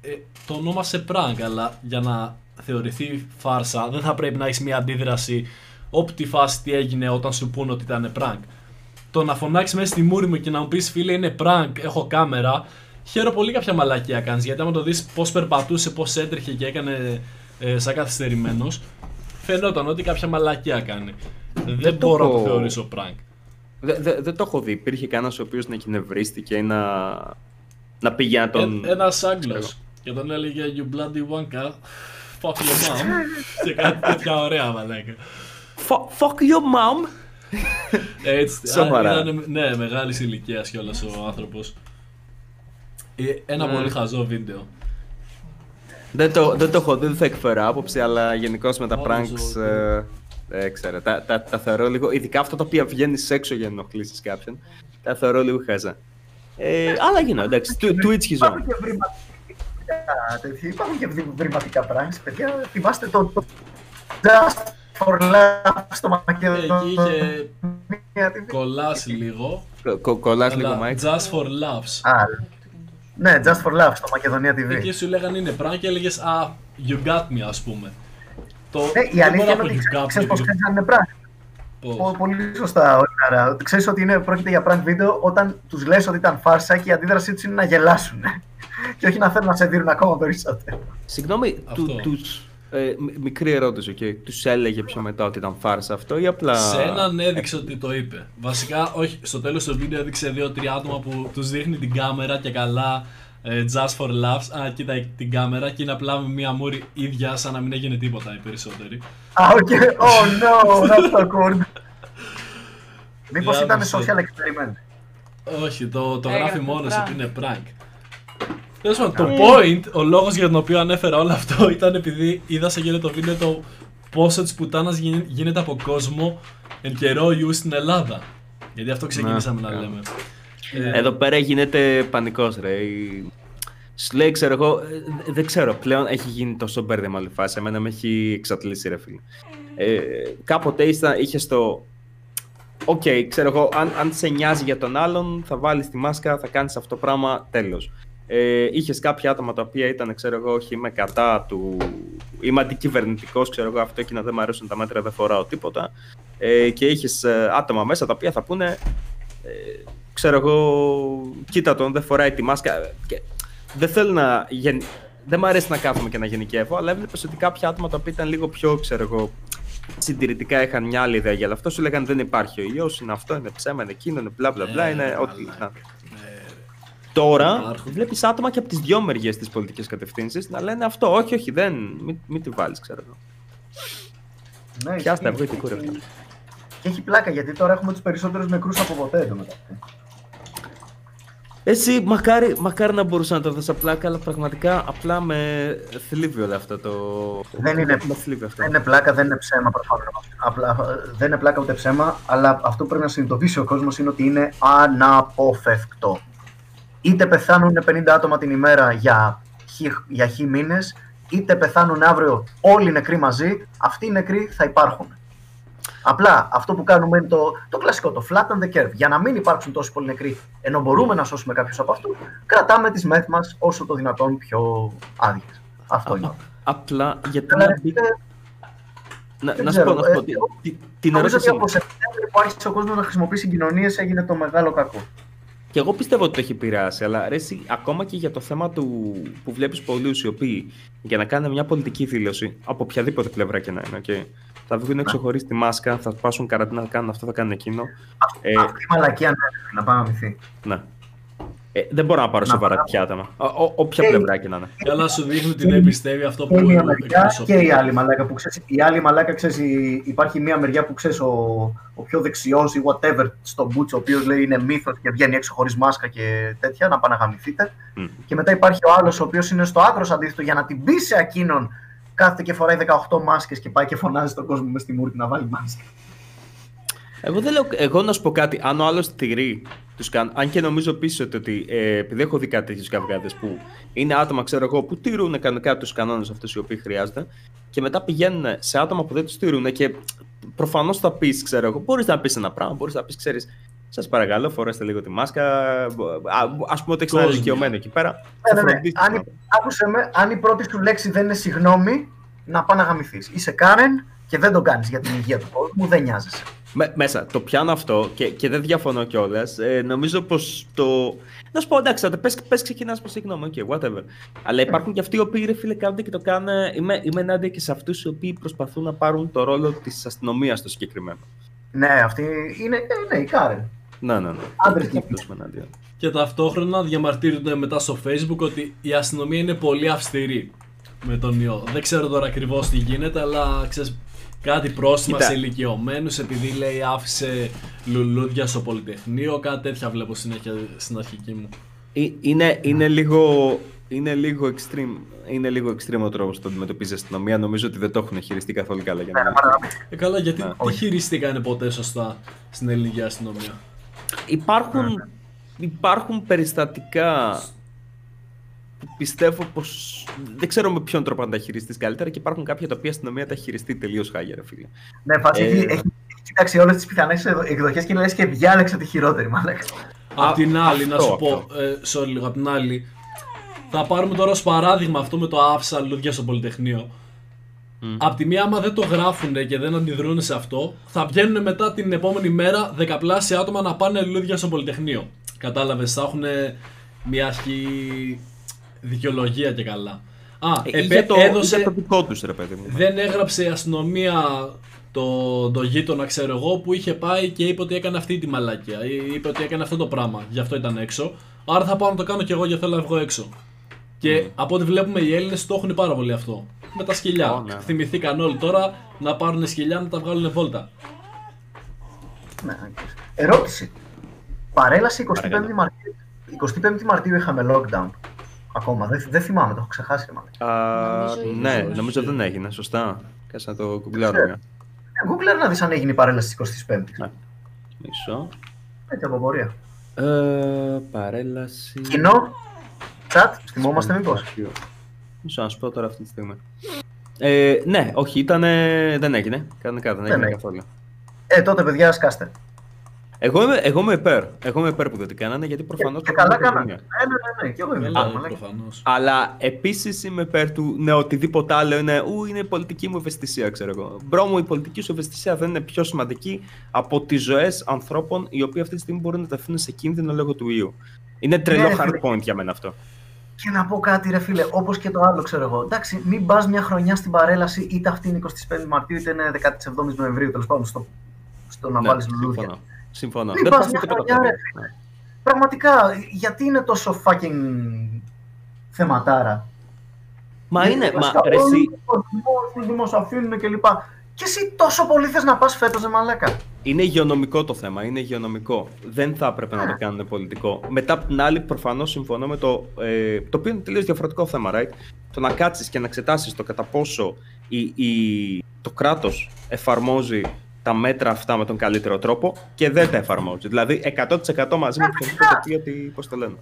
Ε, το ονόμασε prank, αλλά για να θεωρηθεί φάρσα δεν θα πρέπει να έχεις μια αντίδραση όπου τη φάση τι έγινε όταν σου πούνε ότι ήταν prank. Το να φωνάξεις μέσα στη μούρη μου και να μου πεις φίλε είναι prank, έχω κάμερα, χαίρο πολύ κάποια μαλακία κάνεις, γιατί άμα το δεις πώς περπατούσε, πώς έτρεχε και έκανε ε, σαν καθυστερημένος, φαινόταν ότι κάποια μαλακία κάνει. Δεν, δεν μπορώ το... να το θεωρήσω prank. Δεν δε, δε το έχω δει. Υπήρχε κανένας ο οποίος να κυνευρίστηκε ή να, να πήγε να τον... Ε, ένας Άγγλος και τον έλεγε you bloody wanker, fuck your mom και κάτι τέτοια ωραία μαλάκα. Fuck your mom. Έτσι, σοβαρά. Ήταν, ναι, μεγάλης ηλικίας κιόλας ο άνθρωπος. Ένα mm. πολύ χαζό βίντεο. Δεν το, δεν το έχω δει, δεν θα εκφέρω άποψη, αλλά γενικώς με τα pranks... Δεν ξέρω, τα, τα, τα θεωρώ λίγο, ειδικά αυτά τα οποία βγαίνεις έξω για να ενοχλήσεις κάποιον, τα θεωρώ λίγο χαζά. Ε, αλλά γίνω, εντάξει, Twitch και ζώνη. Υπάρχουν και βρηματικά πράγματα, παιδιά, θυμάστε το Just for Laughs στο Μακεδονία. Εκεί είχε κολλάς λίγο. Κολλάς λίγο, Mike. Just for Laughs. Ναι, Just for Laughs στο Μακεδονία τι βι. Εκεί σου λέγανε είναι πράγμα και έλεγες α, you got me, ας πούμε. Το... Ναι, η αλήθεια είναι ότι ξέρεις πως ξέρεις αν είναι prank. Πολύ σωστά, ωραία. Ξέρεις ότι είναι, πρόκειται για prank βίντεο όταν τους λες ότι ήταν φάρσα και η αντίδρασή τους είναι να γελάσουν και όχι να θέλουν να σε δίνουν ακόμα περισσότερο. Συγγνώμη, του, τους, ε, μικρή ερώτηση, okay. Τους έλεγε πιο μετά ότι ήταν φάρσα αυτό ή απλά... Σε έναν έδειξε ότι το είπε. Βασικά, όχι, στο τέλος του βίντεο έδειξε δύο τρία άτομα που τους δείχνει την κάμερα και καλά... Just for laughs, α, κοίτα την κάμερα και είναι απλά με μία μούρη ίδια σαν να μην έγινε τίποτα οι περισσότεροι. Α, οκ, oh no, that's awkward. Μήπως ήταν social experiment? Όχι, το, το γράφει μόνος ότι είναι prank. Τέλος, το point, ο λόγος για τον οποίο ανέφερα όλο αυτό ήταν επειδή είδα σε γέλιο το βίντεο το πόσο της πουτάνας γίνεται από κόσμο εν καιρό ιού στην Ελλάδα. Γιατί αυτό ξεκινήσαμε να λέμε. Yeah. Εδώ πέρα γίνεται πανικός ρε. Σου λέει ξέρω εγώ, δεν ξέρω πλέον έχει γίνει τόσο μπέρδεμα όλη φάση, εμένα με έχει εξατλήσει ρε φίλε. Ε, κάποτε ήστα, είχες το οκ, okay, ξέρω εγώ, αν, αν σε νοιάζει για τον άλλον θα βάλεις τη μάσκα, θα κάνεις αυτό το πράγμα, τέλος. Ε, είχες κάποια άτομα τα οποία ήταν ξέρω εγώ, όχι είμαι κατά του, είμαι αντικυβερνητικός, ξέρω εγώ, αυτό και να δεν μου αρέσουν τα μέτρα, δεν φοράω τίποτα. Ε, και είχες άτομα μέσα τα οποία θα πούνε ε, ξέρω εγώ, κοίτα τον, δεν φοράει τη μάσκα. Δεν θέλω να. Γεν... Δεν μου αρέσει να κάθομαι και να γενικεύω, αλλά έβλεπε ότι κάποια άτομα τα οποία ήταν λίγο πιο, ξέρω εγώ, συντηρητικά είχαν μια άλλη ιδέα για αυτό. Σου λέγανε δεν υπάρχει ο ιός, είναι αυτό, είναι ψέμα, είναι εκείνο, είναι μπλα μπλα μπλα, ε, είναι ό,τι. Ναι. Τώρα βλέπεις άτομα και από τις δυο μεριές της πολιτικής κατευθύνσεις να λένε αυτό, όχι, όχι, δεν. Μην, μην τη βάλεις, ξέρω εγώ. Ναι, πιάστα, αυγή και κούρε αυτά. Και έχει πλάκα γιατί τώρα έχουμε τους περισσότερους νεκρούς από ποτέ εδώ μετά. Εσύ, μακάρι, μακάρι να μπορούσα να το δω σαν πλάκα, αλλά πραγματικά απλά με θλίβει όλο αυτό το... Δεν είναι, αυτό. Δεν είναι πλάκα, δεν είναι ψέμα προφανώς. Απλά, δεν είναι πλάκα ούτε ψέμα, αλλά αυτό που πρέπει να συνειδητοποιήσει ο κόσμος είναι ότι είναι αναποφευκτό. Είτε πεθάνουν πενήντα άτομα την ημέρα για χ μήνες, είτε πεθάνουν αύριο όλοι οι νεκροί μαζί, αυτοί οι νεκροί θα υπάρχουν. Απλά αυτό που κάνουμε είναι το, το κλασικό, το flatten the curve. Για να μην υπάρξουν τόσοι πολλοί νεκροί, ενώ μπορούμε να σώσουμε κάποιους από αυτούς, κρατάμε τις μεθ μας όσο το δυνατόν πιο άδειες. Αυτό α, είναι. Α, απλά γιατί να μπει... Να, να σου πω, να σου πω, τι, τι, την ερώτηση... Νομίζω ότι από Σεπτέμβρη που άρχισε ο κόσμος να χρησιμοποιεί συγκοινωνίες έγινε το μεγάλο κακό. Και εγώ πιστεύω ότι το έχει πειράσει, αλλά ρε, εσύ, ακόμα και για το θέμα του που βλέπεις πολλούς οι οποίοι για να κάνουν μια πολιτική δήλωση, από οποιαδήποτε πλευρά και να είναι, okay, θα βγουν έξω χωρίς τη μάσκα, θα πάσουν καραντίνα, θα κάνουν αυτό, θα κάνουν εκείνο. Ε, αυτή η μαλακία ναι, να πάμε μυθεί. Ναι. Ε, δεν μπορώ να πάρω να σοβαρά πιάταμα. Όποια πλευρά και να είναι. Καλά σου δείχνουν τι δεν πιστεύει αυτό που είναι. Και η άλλη μαλάκα που ξέρει. Η άλλη μαλάκα ξέρει. Υπάρχει μια μεριά που ξέρει ο, ο πιο δεξιός ή whatever στον Μπούτσο, ο οποίος λέει είναι μύθος και βγαίνει έξω χωρίς μάσκα και τέτοια, να πάνε να γαμηθείτε. Mm. Και μετά υπάρχει ο άλλος ο οποίος είναι στο άκρος αντίθετο για να την πει σε εκείνον. Κάθεται και φοράει δεκαοκτώ μάσκες και πάει και φωνάζει στον κόσμο με στη μούρτη να βάλει μάσκα. Εγώ δεν λέω, εγώ να σου πω κάτι, αν ο άλλος τηρεί τους κάνουν, αν και νομίζω πίσω ότι ε, επειδή έχω δει κάτι τέτοιους καυγάδες που είναι άτομα, ξέρω εγώ, που τηρούν κανονικά τους κανόνες αυτούς οι οποίοι χρειάζονται και μετά πηγαίνουν σε άτομα που δεν τους τηρούν και προφανώς θα πεις, ξέρω εγώ, μπορείς να πεις ένα πράγμα, μπορείς να πεις, ξέρεις, σας παρακαλώ, φορέστε λίγο τη μάσκα. Ας πούμε ότι έχεις ένα δικαιωμένο εκεί πέρα. Ναι, ναι, ναι. Αν, άκουσε με, αν η πρώτη του λέξη δεν είναι συγγνώμη, να πάνε να γαμηθείς. Είσαι Κάρεν και δεν το κάνεις για την υγεία του κόσμου, δεν νοιάζεσαι. Με, μέσα, το πιάνω αυτό και, και δεν διαφωνώ κιόλας. Ε, νομίζω πως το. Να σου πω, εντάξει, θα πες, πες ξεκινάς προς συγγνώμη, okay, whatever. Αλλά υπάρχουν και αυτοί οι οποίοι ρε φίλε κάνουν και το κάνουν. Είμαι, είμαι ενάντια και σε αυτούς οι οποίοι προσπαθούν να πάρουν το ρόλο της αστυνομίας στο συγκεκριμένο. Ναι, αυτή είναι. Ναι, η Κάρεν. Να, ναι, ναι. Άντρες και γυναίκες. Και ταυτόχρονα διαμαρτύρονται μετά στο Facebook ότι η αστυνομία είναι πολύ αυστηρή με τον ιό. Δεν ξέρω τώρα ακριβώς τι γίνεται, αλλά ξέρεις κάτι πρόστιμα Κοίτα. σε ηλικιωμένους επειδή λέει άφησε λουλούδια στο Πολυτεχνείο, κάτι τέτοια βλέπω συνέχεια στην αρχική μου. Ε, είναι, είναι, λίγο, είναι, λίγο extreme, είναι λίγο extreme ο τρόπος που το αντιμετωπίζει η αστυνομία. Νομίζω ότι δεν το έχουν χειριστεί καθόλου καλά. Για να... ε, καλά, γιατί δεν χειριστήκανε ποτέ σωστά στην ελληνική αστυνομία. Υπάρχουν, υπάρχουν περιστατικά που πιστεύω πως δεν ξέρω με ποιον τρόπο να τα χειριστείς καλύτερα και υπάρχουν κάποια τα οποία αστυνομία τα χειριστεί τελείως χάγια, ρε φίλε. Ναι, φάση, ε, έχει, έχει κοιτάξει όλες τις πιθανές εκδοχές και λες και διάλεξε τη χειρότερη, μάλακα. Απ' την άλλη, αυτό, να σου αυτό. πω, ε, sorry λίγο, απ' την άλλη, θα πάρουμε τώρα ως παράδειγμα αυτό με το άφησα λουλούδια στο Πολυτεχνείο. Mm. Απ' τη μία, άμα δεν το γράφουνε και δεν αντιδρούν σε αυτό, θα βγαίνουν μετά την επόμενη μέρα δεκαπλάσια άτομα να πάνε λουλούδια στο Πολυτεχνείο. Κατάλαβες, θα έχουν μια αρχή δικαιολογία και καλά. Α, ε, επέ, το, έδωσε, το δικό τους, ρε παιδί μου. Δεν έγραψε η αστυνομία το, το γείτονα, ξέρω εγώ, που είχε πάει και είπε ότι έκανε αυτή τη μαλάκια. Είπε ότι έκανε αυτό το πράγμα, γι' αυτό ήταν έξω. Άρα θα πάω να το κάνω κι εγώ, γιατί θέλω να βγω έξω. Και mm. από ό,τι βλέπουμε, οι Έλληνες το έχουν πάρα πολύ αυτό. Με τα σκυλιά. Oh, ναι. Θυμηθήκαν όλοι τώρα να πάρουν σκυλιά να τα βγάλουν βόλτα. Ναι. Ερώτηση. Παρέλαση εικοστή πέμπτη Μαρτίου. εικοστή πέμπτη Μαρτίου είχαμε lockdown. Ακόμα. Δεν, δεν θυμάμαι, το έχω ξεχάσει. Uh, νομίζω, ναι, νομίζω, νομίζω δεν έγινε. Σωστά. Κάτσε να το γκουγκλάρω. Ναι. Γκουγκλάρω να δεις αν έγινε η παρέλαση της εικοστής πέμπτης. Ναι. Μισό. Έτσι από πορεία. Ε, παρέλαση. Κοινό. Chat. Θυμόμαστε μήπως. Μισό να σου πω τώρα αυτή τη στιγμή. Ε, ναι, όχι, ήταν. Δεν έγινε. Κανονικά δεν έγινε καθόλου. Ε, τότε παιδιά, σκάστε. Εγώ είμαι, εγώ είμαι υπέρ. Εγώ είμαι υπέρ που δεν την κάνανε γιατί προφανώς. Και, και καλά κάνανε. Ναι, ναι, ναι, και εγώ είμαι υπέρ. Αλλά επίσης είμαι υπέρ του ναι, οτιδήποτε άλλο είναι. Ού, είναι η πολιτική μου ευαισθησία, ξέρω εγώ. Μπρο μου, η πολιτική σου ευαισθησία δεν είναι πιο σημαντική από τις ζωές ανθρώπων οι οποίοι αυτή τη στιγμή μπορούν να τα αφήνουν σε κίνδυνο λόγω του ιού. Είναι τρελό ναι, hard point για μένα αυτό. Και να πω κάτι, ρε φίλε, όπως και το άλλο, ξέρω εγώ. Εντάξει, μην πας μια χρονιά στην παρέλαση, είτε αυτή είναι εικοστή πέμπτη Μαρτίου, είτε είναι δεκαεφτά Νοεμβρίου, τέλος πάντων, στο, στο να ναι, βάλεις λουλούδια. Συμφωνώ. συμφωνώ. Μην πας μια χρονιά, ρε φίλε. Ναι. Πραγματικά, γιατί είναι τόσο fucking θεματάρα. Μα γιατί είναι, βασικά, μα ρε εσύ. Όλοι δημόσια αφήνουν και λοιπά. Και εσύ τόσο πολύ θες να πας φέτος, δε μαλάκα. Είναι υγειονομικό το θέμα, είναι υγειονομικό. Δεν θα έπρεπε να το κάνουν πολιτικό. Μετά από την άλλη, προφανώς συμφωνώ με το. Ε, το οποίο είναι τελείως διαφορετικό θέμα, right? Το να κάτσεις και να εξετάσεις το κατά πόσο η, η, το κράτος εφαρμόζει τα μέτρα αυτά με τον καλύτερο τρόπο και δεν τα εφαρμόζει. Δηλαδή, εκατό τοις εκατό μαζί με το ότι. Πώς το λένε.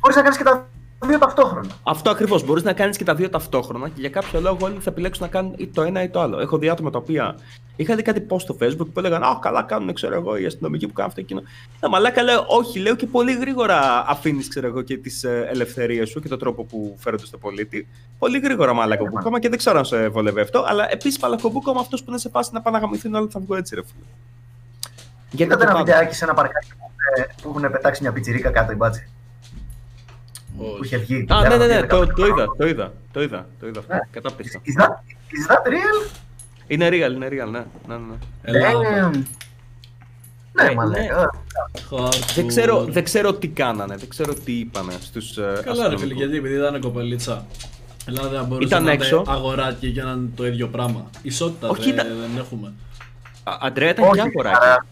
Μπορείς να κάνεις και τα δύο ταυτόχρονα. Αυτό ακριβώς. Μπορείς να κάνεις και τα δύο ταυτόχρονα και για κάποιο λόγο όλοι θα επιλέξουν να κάνουν ή το ένα ή το άλλο. Έχω δει άτομα τα οποία. Είχα δει κάτι post στο Facebook που έλεγαν «Α, καλά κάνουν, ξέρω εγώ, οι αστυνομικοί που κάνουν αυτό εκείνο». Ναι, μαλάκα λέω «Όχι», λέω και πολύ γρήγορα αφήνεις, ξέρω εγώ, και τις ελευθερίες σου και τον τρόπο που φέρονται στο πολίτη. Πολύ γρήγορα μαλάκα που κόμμα και δεν ξέρω αν σε βολεύει αυτό, αλλά επίσης μαλακομπούκομα αυτός που δεν σε πάσει να πάνε να γαμηθούν όλα θα βγω έτσι ρε φίλε. Κοίτατε ένα βιντεάκι σε ένα παρκάκι που που έχουν πετάξει μια πιτσιρίκα κάτω η μπάτση. Oh. Που είχε βγει. Ah, ναι, ναι, ναι, το, το είδα, το είδα, το είδα, το είδα αυτό. Yeah. Κατάπτυστα. Is, is that real? Είναι real, είναι real, ναι. ναι, ναι. Έλα, ναι, ναι, ναι. Δεν ξέρω, δεν ξέρω τι κάνανε, δεν ξέρω τι είπανε στους αστυνομικούς. Καλά ρε φίλοι, γιατί επειδή ήταν κοπελίτσα. Ελλάδα δεν μπορούσε να τα αγοράκι για να είναι το ίδιο πράγμα. Ισότητα δε, ήταν... δεν έχουμε. Α, Αντρέα ήταν και αγοράκι.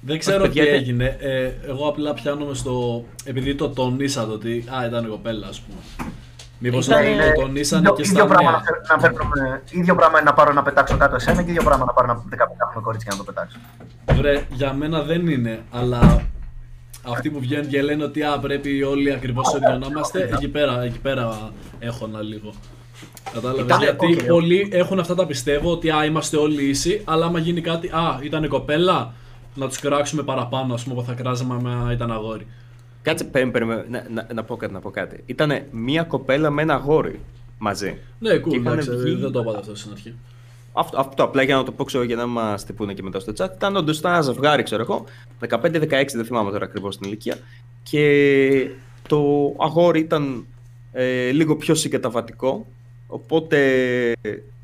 Δεν ξέρω τι έγινε, ε, εγώ απλά πιάνομαι στο... επειδή το τονίσατε ότι α, ήταν κοπέλα ας πούμε. Μήπως ήταν, το τονίσανε ίδιο, και στα ίδιο πράγμα νέα. Να φέρνουμε, ίδιο πράγμα είναι να πάρω να πετάξω κάτω εσένα και ίδιο πράγμα να πάρω να δεκαπεντάχρονο κορίτσι και να το πετάξω. Βρε, για μένα δεν είναι, αλλά αυτοί που βγαίνουν και λένε ότι α, πρέπει όλοι ακριβώς ίδιο να είμαστε, εκεί πέρα, εκεί πέρα έχω ένα λίγο. Κατάλαβες, ήταν, γιατί okay. Πολλοί έχουν αυτά τα πιστεύω ότι α, είμαστε όλοι ίσοι, αλλά άμα γίνει κάτι, α, ήταν κοπέλα, να τους κράξουμε παραπάνω, ας πούμε, που θα κράζαμε άμα ήταν αγόρι. Κάτσε, περίμενε, να, να, να πω κάτι, να πω κάτι. Ήτανε μία κοπέλα με ένα αγόρι μαζί. Ναι, cool, εντάξει, βγει... δεν το είπατε αυτό στην αρχή. Αυτό, αυτό απλά για να το πω, ξέρω, για να μας τυπούνε και μετά στο chat. Ήταν όντως ήταν ένα ζευγάρι, ξέρω εγώ, δεκαπέντε δεκαέξι, δεν θυμάμαι τώρα ακριβώς την ηλικία. Και το αγόρι ήταν ε, λίγο πιο συγκαταβατικό, οπότε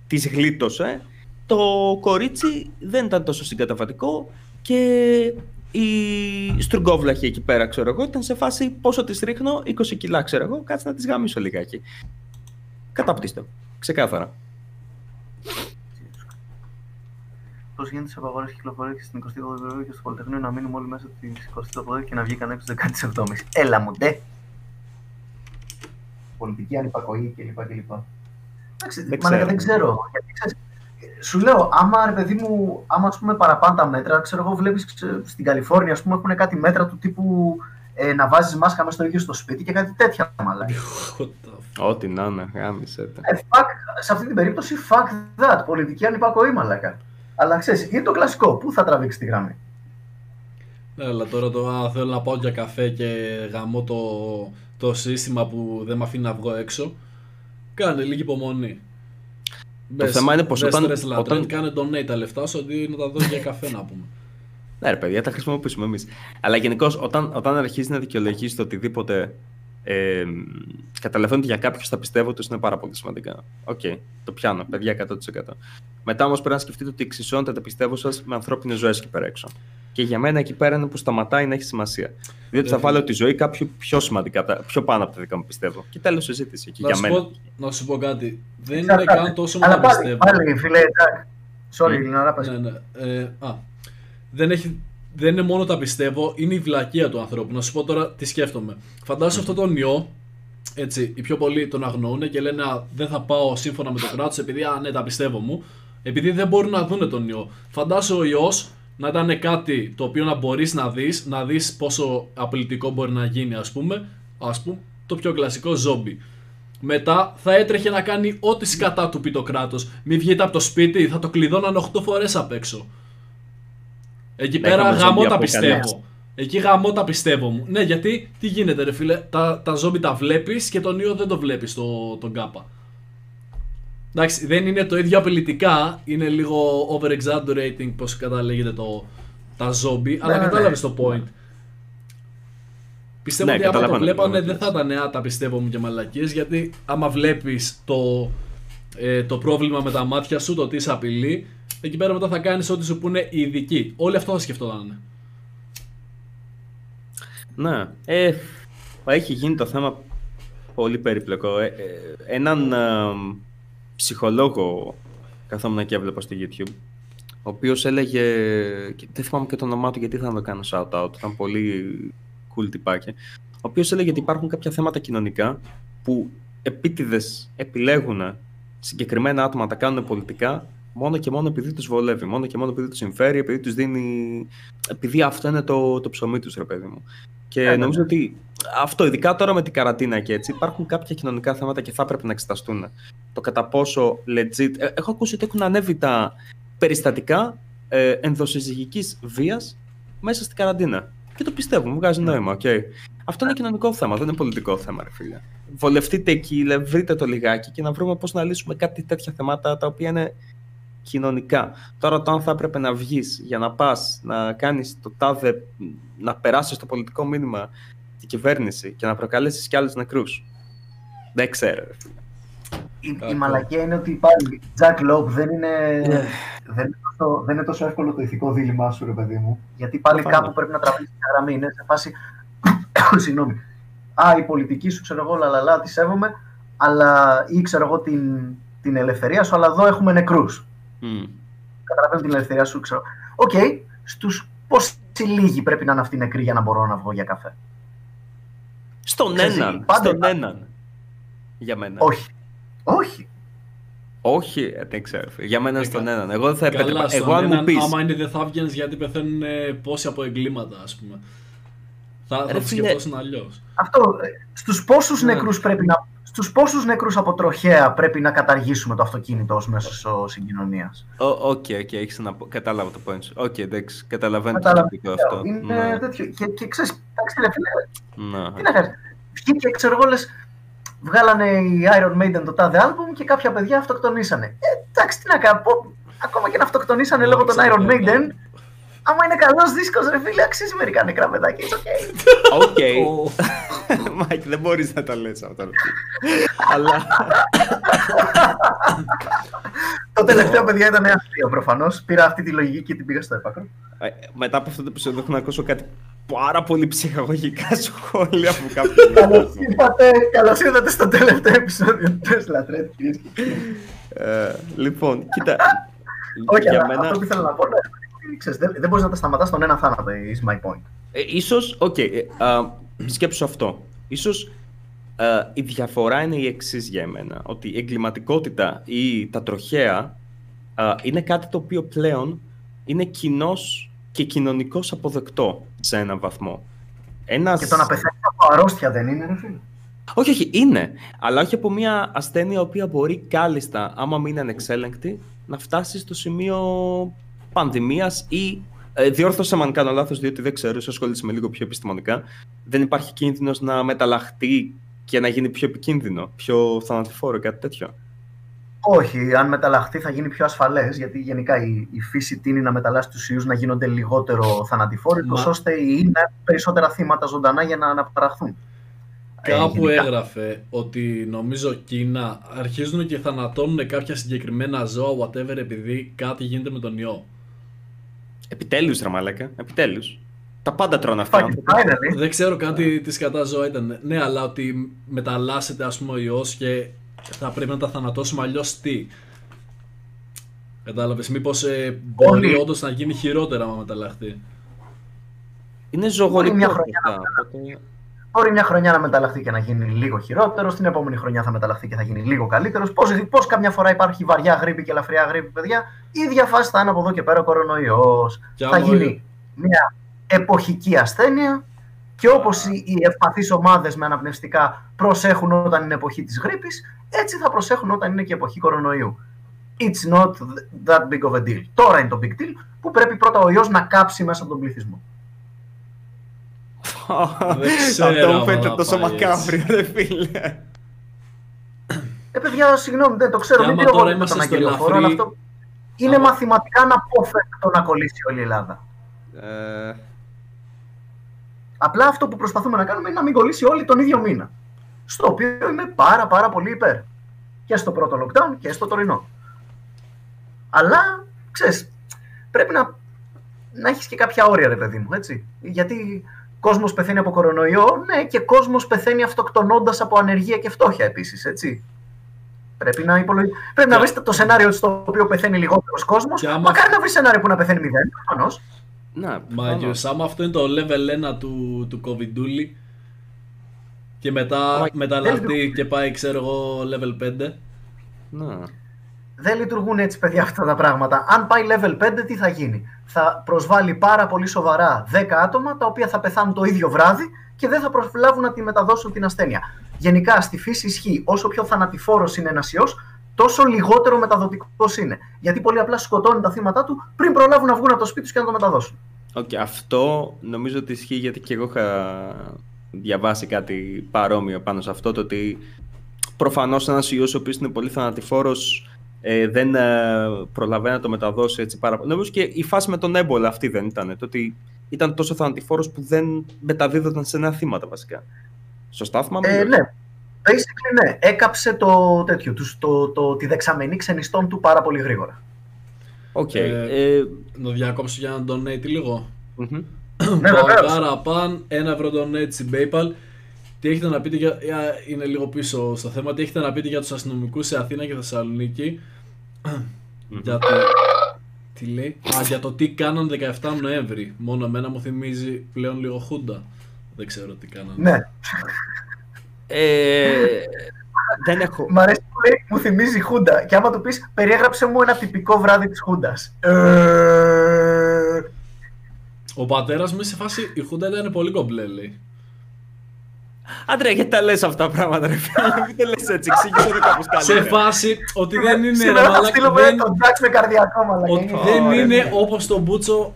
της γλίτωσε. Το κορίτσι δεν ήταν τόσο συγκαταβατικό και... η στρουγκόβλαχη εκεί πέρα, ξέρω εγώ, ήταν σε φάση πόσο τη ρίχνω, είκοσι κιλά, ξέρω εγώ, κάτσε να τη γαμίσω λιγάκι. Κατάπτυστο. Ξεκάθαρα. Πώς γίνεται σε απαγόρευση κυκλοφορία στην εικοστή όγδοη και στο Πολυτεχνείο να μείνουμε όλοι μέσα τη εικοστή όγδοη και να βγει κανένα στις δεκαεπτά. Έλα μου, ντε. Πολιτική ανυπακοή κλπ. Εντάξει, δεν ξέρω. Σου λέω, άμα ρε παιδί μου, άμα ας πούμε παραπάνω τα μέτρα, ξέρω εγώ, βλέπεις ξέρω, στην Καλιφόρνια, ας πούμε, έχουν κάτι μέτρα του τύπου ε, να βάζεις μάσκα μέσα στο ίδιο στο σπίτι και κάτι τέτοια μαλάκι. Ό,τι να είναι, γάμισε. Σε αυτή την περίπτωση, fuck that, πολιτική ανυπακοή μαλάκα. Αλλά ξέρεις, είναι το κλασικό, πού θα τραβήξει τη γραμμή. Ναι, αλλά τώρα το α, θέλω να πάω για καφέ και γαμώ το, το σύστημα που δεν με αφήνει να βγω έξω. Κάνε λίγη υπομονή. Το θέμα είναι πως όταν, όταν... κάνε donate τα λεφτά σου, αντί να τα δω για καφέ να πούμε. Ναι ρε παιδιά, τα χρησιμοποιήσουμε εμείς. Αλλά γενικώς όταν, όταν αρχίζει να δικαιολογήσει το οτιδήποτε ε, καταλαβαίνετε για κάποιους θα πιστεύω ότι είναι πάρα πολύ σημαντικά. Οκ, okay, το πιάνω, παιδιά εκατό τοις εκατό. Μετά όμως πρέπει να σκεφτείτε ότι εξισώνετε τα πιστεύω σας με ανθρώπινες ζωές εκεί πέρα έξω. Και για μένα εκεί πέρα είναι που σταματάει να έχει σημασία. Διότι θα βάλω τη ζωή κάποιου πιο σημαντικά, πιο πάνω από τα δικά μου πιστεύω. Και τέλος συζήτηση. Και να, για σου μένα. Πω, να σου πω κάτι. Δεν Ξα, είναι πάλι, καν τόσο να πιστεύω. Πάλι, φίλε, sorry, mm. να πας. Ναι, ναι. Ε, α. Δεν, έχει, δεν είναι μόνο τα πιστεύω, είναι η βλακεία του ανθρώπου. Να σου πω τώρα τι σκέφτομαι. Φαντάζομαι mm. αυτόν τον ιό, έτσι, οι πιο πολλοί τον αγνοούν και λένε α, δεν θα πάω σύμφωνα με το κράτος επειδή α, ναι, τα πιστεύω μου. Επειδή δεν μπορούν να δουν τον ιό. Φαντάζομαι ο ιός. Να ήταν κάτι το οποίο να μπορείς να δεις, να δεις πόσο απειλητικό μπορεί να γίνει, ας πούμε, ας πούμε, το πιο κλασικό ζόμπι. Μετά θα έτρεχε να κάνει ό,τι σκατά του πει το κράτος. Μη βγείτε από το σπίτι, θα το κλειδώναν οκτώ φορές απ' έξω. Εκεί Λέχνω πέρα γαμώ τα πιστεύω. Κανένα. Εκεί γαμώ τα πιστεύω μου. Ναι, γιατί τι γίνεται, ρε φίλε, τα, τα ζόμπι τα βλέπεις και τον ιό δεν το βλέπεις το, τον κάπα. Εντάξει, δεν είναι το ίδιο απειλητικά, είναι λίγο over-exaggerating πως καταλήγεται το, τα zombie, ναι, αλλά ναι, κατάλαβες ναι. το point. Πιστεύω ναι, ότι άμα το βλέπανε ναι. δεν θα ήταν α, τα πιστεύω μου και μαλακίες, γιατί άμα βλέπεις το, ε, το πρόβλημα με τα μάτια σου, το τι σε απειλεί, εκεί πέρα μετά θα κάνεις ό,τι σου πούνε οι ειδικοί. Όλοι αυτό θα σκεφτόταν. Ναι, ε, έχει γίνει το θέμα πολύ περίπλοκο. Ε, ε, έναν... Ε, ψυχολόγο καθόμουν και έβλεπα στο YouTube, ο οποίος έλεγε, δεν θυμάμαι και το όνομά του γιατί θα το κάνω shout-out, ήταν πολύ cool τυπάκι, ο οποίος έλεγε ότι υπάρχουν κάποια θέματα κοινωνικά που επίτηδες επιλέγουν συγκεκριμένα άτομα να τα κάνουν πολιτικά μόνο και μόνο επειδή τους βολεύει, μόνο και μόνο επειδή τους συμφέρει, επειδή τους δίνει, επειδή αυτό είναι το, το ψωμί τους ρε παιδί μου. Και yeah, νομίζω yeah. ότι αυτό, ειδικά τώρα με την καραντίνα και έτσι, υπάρχουν κάποια κοινωνικά θέματα και θα πρέπει να εξεταστούν. Το κατά πόσο legit. Έχω ακούσει ότι έχουν ανέβει τα περιστατικά ε, ενδοσυζυγικής βίας μέσα στην καραντίνα. Και το πιστεύω, μου βγάζει νόημα. Okay. Αυτό είναι κοινωνικό θέμα, δεν είναι πολιτικό θέμα, ρε φίλε. Βολευτείτε εκεί, βρείτε το λιγάκι και να βρούμε πώς να λύσουμε κάτι τέτοια θέματα τα οποία είναι κοινωνικά. Τώρα, το αν θα έπρεπε να βγεις για να πας να κάνεις το τάδε, να περάσεις το πολιτικό μήνυμα την κυβέρνηση και να προκαλέσεις κι άλλους νεκρούς. Δεν ξέρω. Η, η μαλακία είναι ότι πάλι Jack Lowe δεν είναι, δεν, είναι τόσο, δεν είναι τόσο εύκολο το ηθικό δίλημά σου, ρε παιδί μου. Γιατί πάλι Φάμε. κάπου πρέπει να τραβήξεις τη γραμμή. Είναι σε φάση. Συγγνώμη. Α, η πολιτική σου, ξέρω εγώ, λαλαλά, τη σέβομαι, αλλά ή ξέρω εγώ την, την ελευθερία σου, αλλά εδώ έχουμε νεκρούς. Mm. Καταλαβαίνω την ελευθερία σου, ξέρω. Οκ, okay, στους πόσοι λίγοι πρέπει να είναι αυτοί νεκροί για να μπορώ να βγω για καφέ. Στον Ξέρεις, έναν. Πάντα... Στον έναν. Για μένα. Όχι. Όχι. Όχι, δεν ξέρω. Για μένα ε, στον κα... έναν. Εγώ δεν θα επέτρεπα. Εγώ αν μου πεις. Άμα είναι δεν θα βγαίνεις γιατί πεθαίνουν πόσοι από εγκλήματα, ας πούμε. Θα, θα σκεφτώσουν αλλιώς. Αυτό. Στους πόσους, ναι. νεκρούς πρέπει να, στους πόσους νεκρούς από τροχέα πρέπει να καταργήσουμε το αυτοκίνητο ως μέσο συγκοινωνίας. Οκ, οκ, έχεις να πω. Κατάλαβα το point σου. Οκ, εντάξει, καταλαβαίνω το τοπικό αυτό. Είναι ναι. τέτοιο. Και, και ξέρεις, εντάξει, ρε φίλε. Τι να κάνεις. Βγήκε, ξέρω εγώ, λες, βγάλανε η Iron Maiden το τάδε άλμπουμ και κάποια παιδιά αυτοκτονήσανε. Ε, εντάξει, τι να κάνω. Ακόμα και να αυτοκτονήσανε λόγω των Iron Maiden. Άμα είναι καλός δίσκος, ρε φίλε, αξίζει μερικά νεκρά παιδάκια. Οκ. Μάικ, δεν μπορείς να τα λες αυτά. Αλλά... Το τελευταίο, παιδιά, ήταν αστείο προφανώς. Πήρα αυτή τη λογική και την πήγα στο έπακρο. Μετά από αυτό το επεισόδιο έχω να ακούσω κάτι πάρα πολύ ψυχαγωγικά σχόλια από κάποιον. Καλώς ήρθατε στο τελευταίο επεισόδιο του Τέσλα Τρέντ, κυρίες και κύριοι. Λοιπόν, κοίτα. Όχι, αλλά αυτό που ήθελα να πω, Ξέρεις, δεν, δεν μπορείς να τα σταματάς στον ένα θάνατο, is my point. Ε, ίσως, οκ, okay, uh, σκέψου αυτό. Ίσως uh, η διαφορά είναι η εξής για εμένα. Ότι η εγκληματικότητα ή τα τροχαία uh, είναι κάτι το οποίο πλέον είναι κοινώς και κοινωνικώς αποδεκτό σε έναν βαθμό. Ένας... Και το να πεθαίνεις από αρρώστια δεν είναι, ρε φίλε. Όχι, όχι, είναι. Αλλά όχι από μια ασθένεια η οποία μπορεί κάλλιστα, άμα μην είναι ανεξέλεγκτη, να φτάσει στο σημείο... πανδημίας ή ε, διόρθωσα αν κάνω λάθος, διότι δεν ξέρω, ίσως ασχολείσαι με λίγο πιο επιστημονικά. Δεν υπάρχει κίνδυνος να μεταλλαχτεί και να γίνει πιο επικίνδυνο, πιο θανατηφόρο, κάτι τέτοιο. Όχι, αν μεταλλαχτεί θα γίνει πιο ασφαλές, γιατί γενικά η, η φύση τείνει να μεταλλάσσει τους ιούς να γίνονται λιγότερο θανατηφόροι, mm. ώστε ή να έχουν περισσότερα θύματα ζωντανά για να αναπαραχθούν. Κάπου γενικά. Έγραφε ότι νομίζω Κίνα αρχίζουν και θανατώνουν κάποια συγκεκριμένα ζώα, whatever, επειδή κάτι γίνεται με τον ιό. Επιτέλους, ρε μαλάκα, επιτέλους. Τα πάντα τρώνε αυτά. Δεν ξέρω κάτι τις κατά ζώα ήταν. Ναι, αλλά ότι μεταλλάσσεται ας πούμε ο ιός και θα πρέπει να τα θανατώσουμε αλλιώς τι. Κατάλαβες, μήπως ε, μπορεί Όλοι. όντως να γίνει χειρότερα άμα μεταλλαχτεί. Είναι ζωγονικό αυτά. Μπορεί μια χρονιά να μεταλλαχθεί και να γίνει λίγο χειρότερος, την επόμενη χρονιά θα μεταλλαχθεί και θα γίνει λίγο καλύτερος. Πώς καμιά φορά υπάρχει βαριά γρήπη και ελαφριά γρήπη, παιδιά, η ίδια φάση θα είναι από εδώ και πέρα ο κορονοϊός. Θα γίνει μια εποχική ασθένεια και όπως οι ευπαθείς ομάδες με αναπνευστικά προσέχουν όταν είναι εποχή της γρήπης, έτσι θα προσέχουν όταν είναι και εποχή κορονοϊού. It's not that big of a deal. Τώρα είναι το big deal που πρέπει πρώτα ο ιός να κάψει μέσα από τον πληθυσμό. Αυτό μου φαίνεται τόσο μακάβριο, ρε φίλε. Ε, παιδιά, συγγνώμη, δεν το ξέρω. Μην πειροβολείτε τον αγγελιοφόρο, αλλά αυτό είναι μαθηματικά αναπόφευκτο να κολλήσει όλη η Ελλάδα. Απλά αυτό που προσπαθούμε να κάνουμε είναι να μην κολλήσει όλη τον ίδιο μήνα. Στο οποίο είμαι πάρα πάρα πολύ υπέρ. Και στο πρώτο lockdown και στο τωρινό. Αλλά, ξέρεις, πρέπει να, να έχεις και κάποια όρια, ρε παιδί μου, έτσι. Γιατί... Κόσμος πεθαίνει από κορονοϊό, ναι, και κόσμος πεθαίνει αυτοκτονώντας από ανεργία και φτώχεια επίσης, έτσι. Πρέπει να υπολογι... Πρέπει να βρεις το σενάριο στο οποίο πεθαίνει λιγότερος κόσμος, άμα... μακάρι να βρεις σενάριο που να πεθαίνει μηδέν, προφανώς. Ναι, Μάγιος, άμα αυτό είναι το level ένα του, του COVID-19 και μετά Μα... μεταλλαχτεί και πάει, ξέρω εγώ, level πέντε. Να. Δεν λειτουργούν έτσι, παιδιά, αυτά τα πράγματα. Αν πάει level πέντε, τι θα γίνει. Θα προσβάλλει πάρα πολύ σοβαρά δέκα άτομα, τα οποία θα πεθάνουν το ίδιο βράδυ και δεν θα προλάβουν να τη μεταδώσουν την ασθένεια. Γενικά, στη φύση ισχύει. Όσο πιο θανατηφόρος είναι ένας ιός, τόσο λιγότερο μεταδοτικός είναι. Γιατί πολύ απλά σκοτώνουν τα θύματα του πριν προλάβουν να βγουν από το σπίτι τους και να το μεταδώσουν. Οκ, okay, αυτό νομίζω ότι ισχύει, γιατί και εγώ είχα διαβάσει κάτι παρόμοιο πάνω σε αυτό. Το ότι προφανώς ένας ιός ο οποίος είναι πολύ θανατηφόρος. ε, δεν ε, προλαβαίνει να το μεταδώσει έτσι πάρα πολύ. Νομίζω και η φάση με τον έμπολα αυτή δεν ήταν. Το ότι ήταν τόσο θανατηφόρος που δεν μεταδίδονταν σε νέα θύματα βασικά. Σωστά θυμάμαι. Ε, ναι. Basically, ναι. Έκαψε το τέτοιο, το, το, το, τη δεξαμενή ξενιστών του πάρα πολύ γρήγορα. Οκ. Okay. Ε, ε, το διακόψω για να donate λίγο. Mm-hmm. Ναι, Παραπάν, ένα ευρώ donate στην PayPal. Τι έχετε να πείτε για... Είναι λίγο πίσω στο θέμα. Τι έχετε να πείτε για τους αστυνομικούς σε Αθήνα και Θεσσαλονίκη. Mm-hmm. Για το... Τι λέει? Α, για το τι κάναν δεκαεφτά Νοέμβρη. Μόνο εμένα μου θυμίζει πλέον λίγο χούντα. Δεν ξέρω τι κάνανε. Ναι. Ε, δεν έχω... Μ' αρέσει που λέει, μου θυμίζει χούντα. Και άμα το πεις, περιέγραψε μου ένα τυπικό βράδυ της χούντας. Ε... Ο πατέρας μου σε φάση, η χούντα ήταν πολύ κομπλέ, λέει. Άντρε, γιατί τα λες αυτά πράγματα, ρε φίλε, μην τα λες έτσι, εξήγησε το κάπως καλύτερα. Σε φάση ότι δεν είναι... Σήμερα θα στείλω με τον Τζακ με καρδιακό, μαλακά. Δεν είναι όπως τον Μπούτσο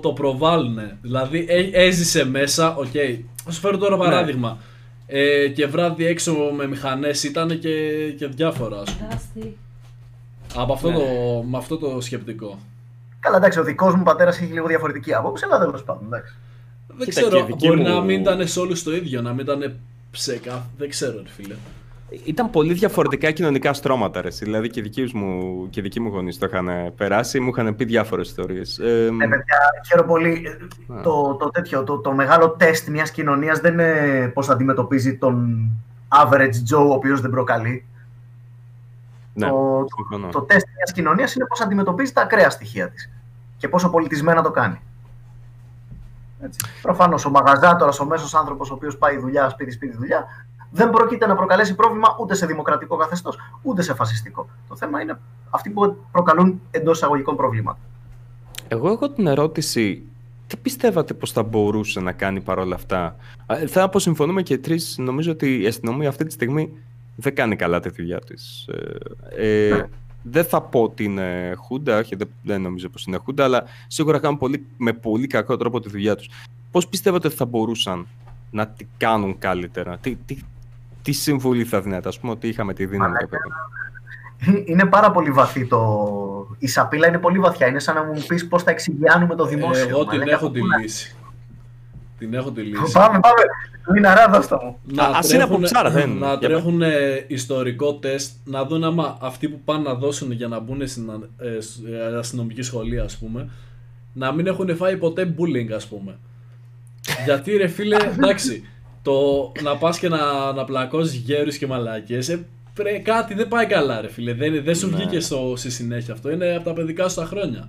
το προβάλλουνε. Δηλαδή έζησε μέσα, οκ, θα σου φέρω τώρα παράδειγμα. Ε, και βράδυ έξω με μηχανές ήταν και, και διάφορα. Από αυτό, ναι. το, με αυτό το σκεπτικό. Καλά, εντάξει, ο δικός μου πατέρας έχει λίγο διαφορετική άποψη, αλλά τέλος πάντων. Δεν Κοίτα, ξέρω, μπορεί μου... να μην ήταν σε όλους το ίδιο, να μην ήταν ψέκα. Δεν ξέρω, ρε φίλε. Ήταν πολύ διαφορετικά κοινωνικά στρώματα, ρε. Δηλαδή και δικοί μου, και δικοί μου γονείς το είχαν περάσει, μου είχαν πει διάφορες ιστορίες. Ναι, ε, παιδιά, χαίρομαι πολύ. Yeah. Το, το, τέτοιο, το, το μεγάλο τεστ μιας κοινωνίας δεν είναι πώς θα αντιμετωπίζει τον average Joe, ο οποίος δεν προκαλεί. Ναι, το, το, το τεστ μιας κοινωνίας είναι πώς αντιμετωπίζει τα ακραία στοιχεία της και πόσο πολιτισμένα το κάνει. Έτσι. Προφανώς ο μαγαζάτορας, ο μέσος άνθρωπος, ο οποίος πάει δουλειά, σπίτι, σπίτι, δουλειά, δεν πρόκειται να προκαλέσει πρόβλημα ούτε σε δημοκρατικό καθεστώς, ούτε σε φασιστικό. Το θέμα είναι αυτοί που προκαλούν εντός εισαγωγικών προβλήματα. Εγώ έχω την ερώτηση, τι πιστεύατε πως θα μπορούσε να κάνει παρόλα αυτά? Θα αποσυμφωνούμε και τρεις, νομίζω ότι η αστυνομία αυτή τη στιγμή δεν κάνει καλά τη δουλειά της. Ε, ε, δεν θα πω ότι είναι χούντα, όχι, δεν, δεν νομίζω πως είναι χούντα, αλλά σίγουρα κάνουν πολύ, με πολύ κακό τρόπο τη δουλειά τους. Πώς πιστεύετε ότι θα μπορούσαν να τη κάνουν καλύτερα? Τι, τι, τι συμβουλή θα δίνετε, ας πούμε, ότι είχαμε τη δύναμη? Είναι πάρα πολύ βαθύ το... Η σαπίλα είναι πολύ βαθιά. Είναι σαν να μου πεις πώς θα εξηγιάνουμε το δημόσιο. Ε, εγώ την Μαλέκα, έχω τη λύση. Την έχω τη λύση. Πάμε, πάμε. Μην αράδωστα μου. Ας είναι από ψάρα, δεν είναι. Να τρέχουν ιστορικό τεστ, να δουν άμα αυτοί που πάνε να δώσουν για να μπουν στην ε, αστυνομική σχολή, ας πούμε, να μην έχουν φάει ποτέ bullying, ας πούμε. Γιατί ρε φίλε, εντάξει, το να πας και να, να πλακώσεις γέρους και μαλάκες, ε, πρε, κάτι δεν πάει καλά ρε φίλε, δεν, δεν σου ναι. βγήκε στο, στη συνέχεια αυτό, είναι από τα παιδικά σου τα χρόνια.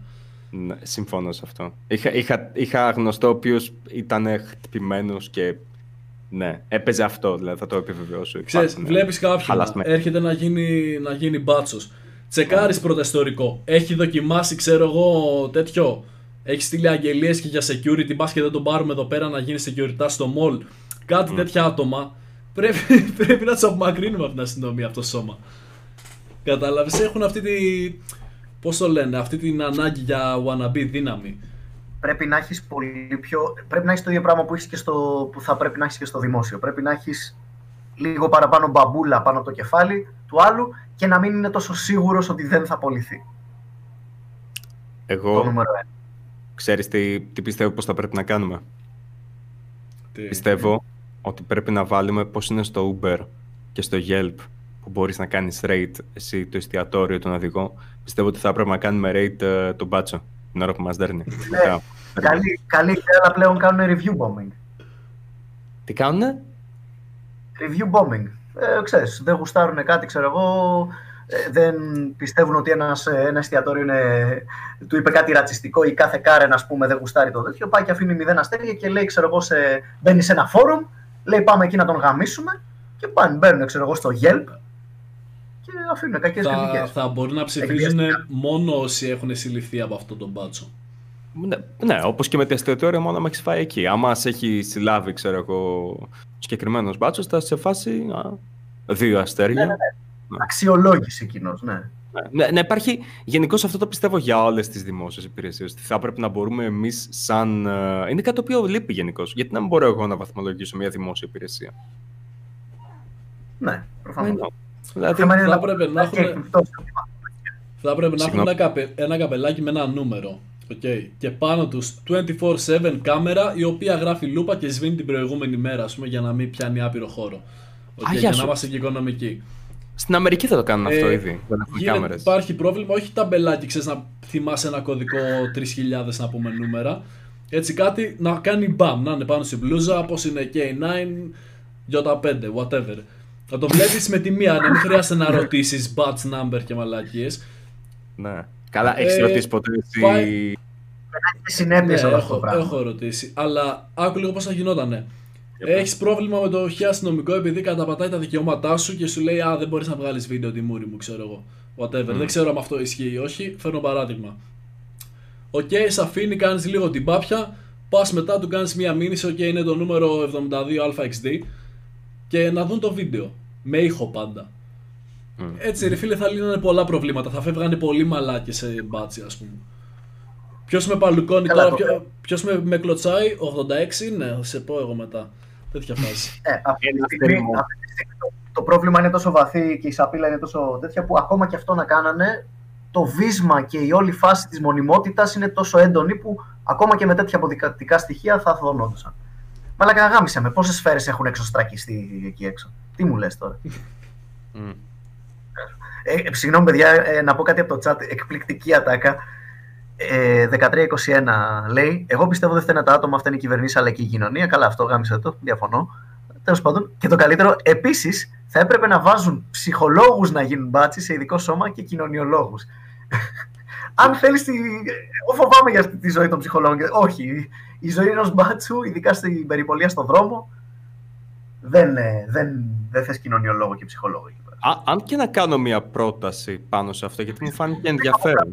Ναι, συμφωνώ σε αυτό. Είχα, είχα, είχα γνωστό ο οποίος ήταν χτυπημένος και ναι, έπαιζε αυτό, δηλαδή θα το επιβεβαιώσω. Ξέρεις, ναι. βλέπεις κάποιον, έρχεται να γίνει, να γίνει μπάτσος, τσεκάρεις πρώτα ιστορικό, έχει δοκιμάσει ξέρω εγώ τέτοιο. Έχει στείλει αγγελίες και για security, μπας και δεν τον πάρουμε εδώ πέρα να γίνει security στο mall. Κάτι mm. τέτοια άτομα πρέπει, πρέπει να τους απομακρύνουμε από την αστυνομία, αυτό το σώμα. Κατάλαβες, έχουν αυτή τη, πώς το λένε, αυτή την ανάγκη για wannabe δύναμη. Πρέπει να έχεις πολύ πιο, πρέπει να έχεις το ίδιο πράγμα που, έχεις και στο, που θα πρέπει να έχεις και στο δημόσιο. Πρέπει να έχεις λίγο παραπάνω μπαμπούλα πάνω από το κεφάλι του άλλου και να μην είναι τόσο σίγουρος ότι δεν θα απολυθεί. Εγώ... Το νούμερο ένα. Ξέρεις τι, τι πιστεύω πως θα πρέπει να κάνουμε? Τι. Πιστεύω ότι πρέπει να βάλουμε πως είναι στο Uber και στο Yelp που μπορείς να κάνεις rate εσύ το εστιατόριο, τον οδηγό. Πιστεύω ότι θα πρέπει να κάνουμε rate uh, τον μπάτσο την ώρα που μας δέρνει. Ναι, καλή, καλή ιδέα, πλέον κάνουν review bombing. Τι κάνουνε? Review bombing. Ε, ξέρεις, δεν γουστάρουν κάτι, ξέρω εγώ... Δεν πιστεύουν ότι ένας, ένα εστιατόριο είναι, του είπε κάτι ρατσιστικό ή κάθε κάρεν, ας πούμε, δεν γουστάρει το τέτοιο. Πάει και αφήνει μηδέν αστέρια και λέει, ξέρω εγώ, σε, μπαίνει σε ένα φόρουμ, λέει πάμε εκεί να τον γαμίσουμε και πάνε, μπαίνουν, ξέρω εγώ, στο Yelp και αφήνουν κακές κριτικές. Θα μπορεί να ψηφίζουν μόνο όσοι έχουν συλληφθεί από αυτόν τον μπάτσο. Ναι, ναι, όπως και με το εστιατόριο, μόνο με έχεις φάει εκεί. Άμα σε έχει συλλάβει, ξέρω εγώ, συγκεκριμένος μπάτσος, θα σε φάσει α, δύο αστέρια. Ναι, ναι, ναι. Ναι. Αξιολόγηση κοινώς, ναι. Ναι, να υπάρχει, γενικώς αυτό το πιστεύω για όλες τις δημόσιες υπηρεσίες. Ότι θα πρέπει να μπορούμε εμείς σαν... Είναι κάτι το οποίο λείπει γενικώς. Γιατί να μην μπορώ εγώ να βαθμολογήσω μια δημόσια υπηρεσία? Ναι, προφανώς. Ναι, ναι. Δηλαδή, θα, θα πρέπει να έχουμε... θα πρέπει να έχουν ένα, καπε, ένα καπελάκι με ένα νούμερο. Okay. Και πάνω τους είκοσι τέσσερα επτά κάμερα η οποία γράφει λούπα και σβήνει την προηγούμενη μέρα, ας πούμε, για να μην πιάνει άπειρο χώρο. Okay, για να είμαστε και οικονομικοί. Στην Αμερική θα το κάνουν ε, αυτό ήδη. Δεν έχουν κάμερες. Υπάρχει πρόβλημα, όχι ταμπελάκι, ξέρεις, να θυμάσαι ένα κωδικό τρεις χιλιάδες να πούμε νούμερα. Έτσι κάτι να κάνει μπαμ, να είναι πάνω στην μπλούζα, όπως είναι κέι νάιν, τζέι φάιβ, whatever. Να το βλέπεις με τη μία, να μην χρειάζεται να ρωτήσεις batch number και μαλακίες. Ναι. Καλά, έχεις ε, ρωτήσει ποτέ εσύ. Πάει... συνέπειες ναι, έχω, έχω ρωτήσει, αλλά άκου λίγο πώς θα γινότανε. Yeah. Έχεις πρόβλημα με το χι αστυνομικό επειδή καταπατάει τα δικαιώματά σου και σου λέει «Α, δεν μπορείς να βγάλεις βίντεο, τη μούρη μου», ξέρω εγώ. Whatever. Mm. Δεν ξέρω αν αυτό ισχύει ή όχι. Φέρνω παράδειγμα. Οκ, okay, σε αφήνει, κάνεις λίγο την πάπια, πας μετά, του κάνεις μία μήνυση, ok, είναι το νούμερο εβδομήντα δύο άλφα εξ ντι και να δουν το βίντεο. Με ήχο πάντα. Mm. Έτσι ρε φίλε, θα λύνανε πολλά προβλήματα, θα φεύγανε πολύ μαλάκες σε μπάτσι, ας πούμε. Ποιος με παλουκώνει τώρα, ποιο, ποιος με, με κλωτσάει, ογδόντα έξι είναι, σε πω εγώ μετά. Τέτοια φάση. Ε, αυτή τη στιγμή το, το πρόβλημα είναι τόσο βαθύ και η σαπίλα είναι τόσο τέτοια που ακόμα και αυτό να κάνανε, το βίσμα και η όλη φάση της μονιμότητας είναι τόσο έντονη που ακόμα και με τέτοια αποδεικτικά στοιχεία θα θοδωνόντουσαν. Μαλάκα, γάμισε με, πόσες σφαίρες έχουν εξωστρακιστεί εκεί έξω. Τι μου λες τώρα. Mm. ε, ε, συγγνώμη παιδιά, ε, να πω κάτι από το chat, εκπληκτική ατάκα. Ε, δεκατρία είκοσι ένα λέει, εγώ πιστεύω δεν φταίνε τα άτομα, αυτά είναι η κυβερνήση αλλά και η κοινωνία. Καλά, αυτό γάμισε το, διαφωνώ. Τέλος πάντων, και το καλύτερο, επίσης θα έπρεπε να βάζουν ψυχολόγους να γίνουν μπάτσι σε ειδικό σώμα και κοινωνιολόγους. Αν θέλεις, τη... φοβάμαι για τη ζωή των ψυχολόγων. Όχι, η ζωή ενός μπάτσου, ειδικά στην περιπολία στον δρόμο, δεν, δεν, δεν θες κοινωνιολόγο και ψυχολόγο. Α, αν και να κάνω μια πρόταση πάνω σε αυτό, γιατί μου φάνηκε ενδιαφέρον.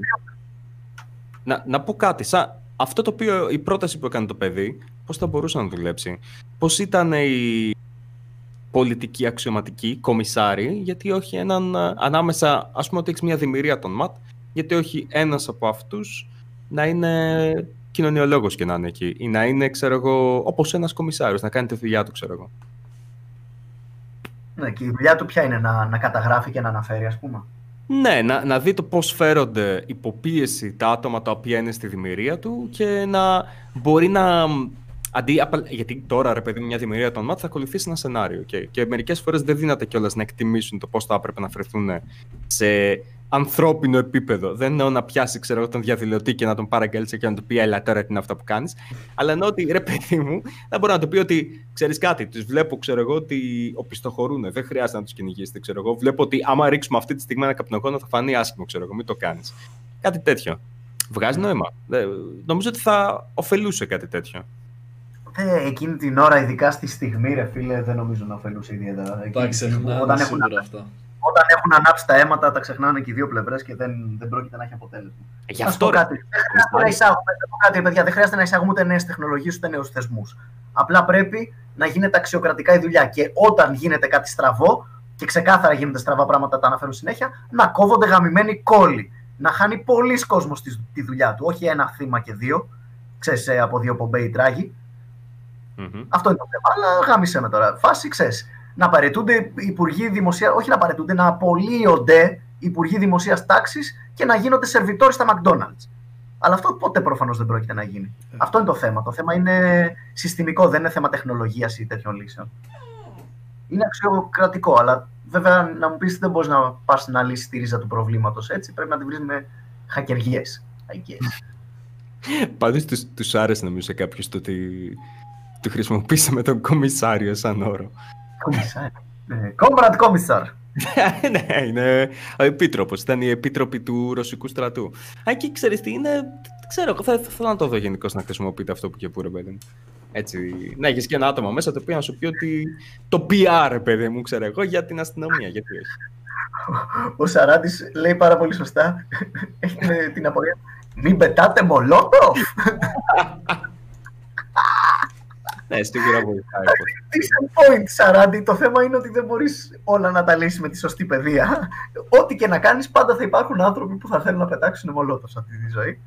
Να, να πω κάτι, σαν αυτό το οποίο, η πρόταση που έκανε το παιδί, πώς θα μπορούσε να δουλέψει, πώς ήταν η πολιτική αξιωματική, κομισάρη, γιατί όχι έναν ανάμεσα, ας πούμε ότι έχεις μια δημιουργία των ΜΑΤ, γιατί όχι ένας από αυτούς να είναι κοινωνιολόγος και να είναι εκεί, ή να είναι, ξέρω εγώ, όπως ένας κομισάριος, να κάνει τη δουλειά του, ξέρω εγώ. Ναι, και η δουλειά του ποια είναι, να, να καταγράφει και να αναφέρει, ας πούμε. Ναι, να, να δει το πώς φέρονται υποπίεση τα άτομα τα οποία είναι στη δημιουργία του και να μπορεί να... Αντί, γιατί τώρα, ρε παιδί, μια δημιουργία των ΜΑΤ θα ακολουθήσει ένα σενάριο. Okay? Και μερικές φορές δεν δύναται κιόλας να εκτιμήσουν το πώς θα έπρεπε να φερθούν σε ανθρώπινο επίπεδο. Δεν εννοώ να πιάσει, ξέρω, τον διαδηλωτή και να τον παραγγέλσει και να του πει «Έλα, τώρα τι είναι αυτά που κάνεις». Αλλά εννοώ ότι, ρε παιδί μου, θα μπορώ να του πει ότι «Ξέρεις κάτι, τους βλέπω, ξέρω εγώ, ότι οπισθοχωρούν. Δεν χρειάζεται να τους κυνηγήσετε, ξέρω εγώ. Βλέπω ότι άμα ρίξουμε αυτή τη στιγμή ένα καπνογόνο θα φανεί άσχημο, ξέρω εγώ. Μην το κάνεις». Κάτι τέτοιο. Βγάζει νόημα. Δεν... Νομίζω ότι θα ωφελούσε κάτι τέτοιο. Ε, εκείνη την ώρα, ειδικά στη στιγμή, ρε φίλε, δεν νομίζω να ωφελούσε ιδιαίτερα. Τα ξεχνάνε όταν έχουν... αυτά. Όταν έχουν ανάψει τα αίματα, τα ξεχνάνε και οι δύο πλευρές και δεν, δεν πρόκειται να έχει αποτέλεσμα. Γι' αυτό ρε. Κάτι. Δεν χρειάζεται να εισάγουμε, κάτι, παιδιά, δεν χρειάζεται να εισάγουμε ούτε νέες τεχνολογίες ούτε νέους θεσμούς. Απλά πρέπει να γίνεται αξιοκρατικά η δουλειά. Και όταν γίνεται κάτι στραβό, και ξεκάθαρα γίνονται στραβά πράγματα, τα αναφέρουν συνέχεια, να κόβονται γαμημένοι κόλλοι. Να χάνει πολλοί κόσμος τη, τη δουλειά του. Όχι ένα θύμα και δύο. Ξέρεις, από δύο πομπέι τράγοι. Mm-hmm. Αυτό είναι το θέμα. Αλλά γάμισε με τώρα. Φάση, ξέρεις. Να παρετούνται υπουργοί δημοσία, όχι να παρετούνται, να απολύονται υπουργοί δημοσίας τάξης και να γίνονται σερβιτόροι στα McDonald's. Αλλά αυτό ποτέ προφανώς δεν πρόκειται να γίνει. Yeah. Αυτό είναι το θέμα. Το θέμα είναι συστημικό, δεν είναι θέμα τεχνολογίας ή τέτοιων λύσεων. Είναι αξιοκρατικό, αλλά βέβαια να μου πεις δεν μπορείς να πας να λύσεις τη ρίζα του προβλήματος. Έτσι πρέπει να τη βρεις με χακεργίες. Πάντως τους άρεσε νομίζω σε κάποιους το ότι του χρησιμοποίησαμε τον κομισάριο σαν όρο. Κόμπραντ Κόμισαρ. Ναι, είναι ο επίτροπος. Ήταν η επίτροπη του ρωσικού στρατού. Αν και ξέρεις τι είναι, ξέρω, θα θέλω να το δω γενικώς να χρησιμοποιείτε αυτό που και που, ρε παιδί μου. Έτσι, να έχεις και ένα άτομο μέσα το οποίο να σου πει ότι το πι αρ, ρε παιδί μου, ξέρω εγώ, για την αστυνομία, γιατί όχι. Ο Σαράντης λέει πάρα πολύ σωστά, έχει την απορία, μην πετάτε μολότοφ. Ναι, σίγουρα βοηθάει. Disappoint, σαράντα. Το θέμα είναι ότι δεν μπορείς όλα να τα λύσεις με τη σωστή παιδεία. Ό,τι και να κάνεις, πάντα θα υπάρχουν άνθρωποι που θα θέλουν να πετάξουν μολότοφ σε αυτή τη ζωή.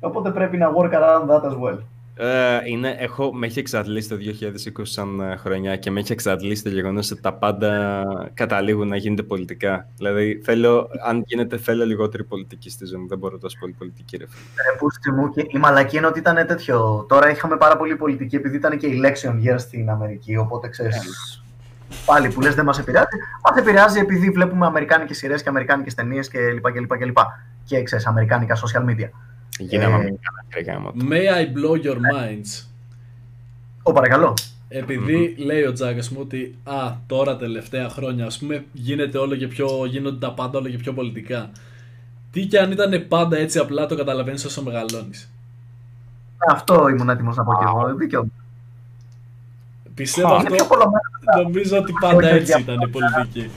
Οπότε πρέπει να work around that as well. Ε, είναι, έχω, με έχει εξαντλήσει το δύο χιλιάδες είκοσι σαν χρονιά και με έχει εξαντλήσει το γεγονός ότι τα πάντα καταλήγουν να γίνεται πολιτικά. Δηλαδή, θέλω, αν γίνεται, θέλω λιγότερη πολιτική στη ζωή μου. Δεν μπορώ τόσο πολύ πολιτική, ρε φίλε. Ε, πούστη μου, και η μαλακία είναι ότι ήταν τέτοιο. Τώρα είχαμε πάρα πολύ πολιτική, επειδή ήταν και election year στην Αμερική. Οπότε ξέρεις. Yeah. Πάλι που λες δεν μας επηρεάζει. Μας επηρεάζει επειδή βλέπουμε αμερικάνικες σειρές και αμερικάνικες ταινίες κλπ. Και, και, και ξέρεις, αμερικάνικα social media. Γίναμε αμερικάνικα. May I blow your minds. Ω, παρακαλώ. Επειδή mm-hmm. λέει ο Τζάκας μου ότι α, τώρα τελευταία χρόνια ας πούμε γίνεται όλο και πιο, γίνονται τα πάντα όλο και πιο πολιτικά. Τι και αν ήταν πάντα έτσι απλά, το καταλαβαίνεις όσο μεγαλώνεις. Αυτό ήμουν έτοιμος να πω και εγώ. Δίκαιο. Πιστεύω αυτό, νομίζω ότι πάντα έτσι ήταν η πολιτική.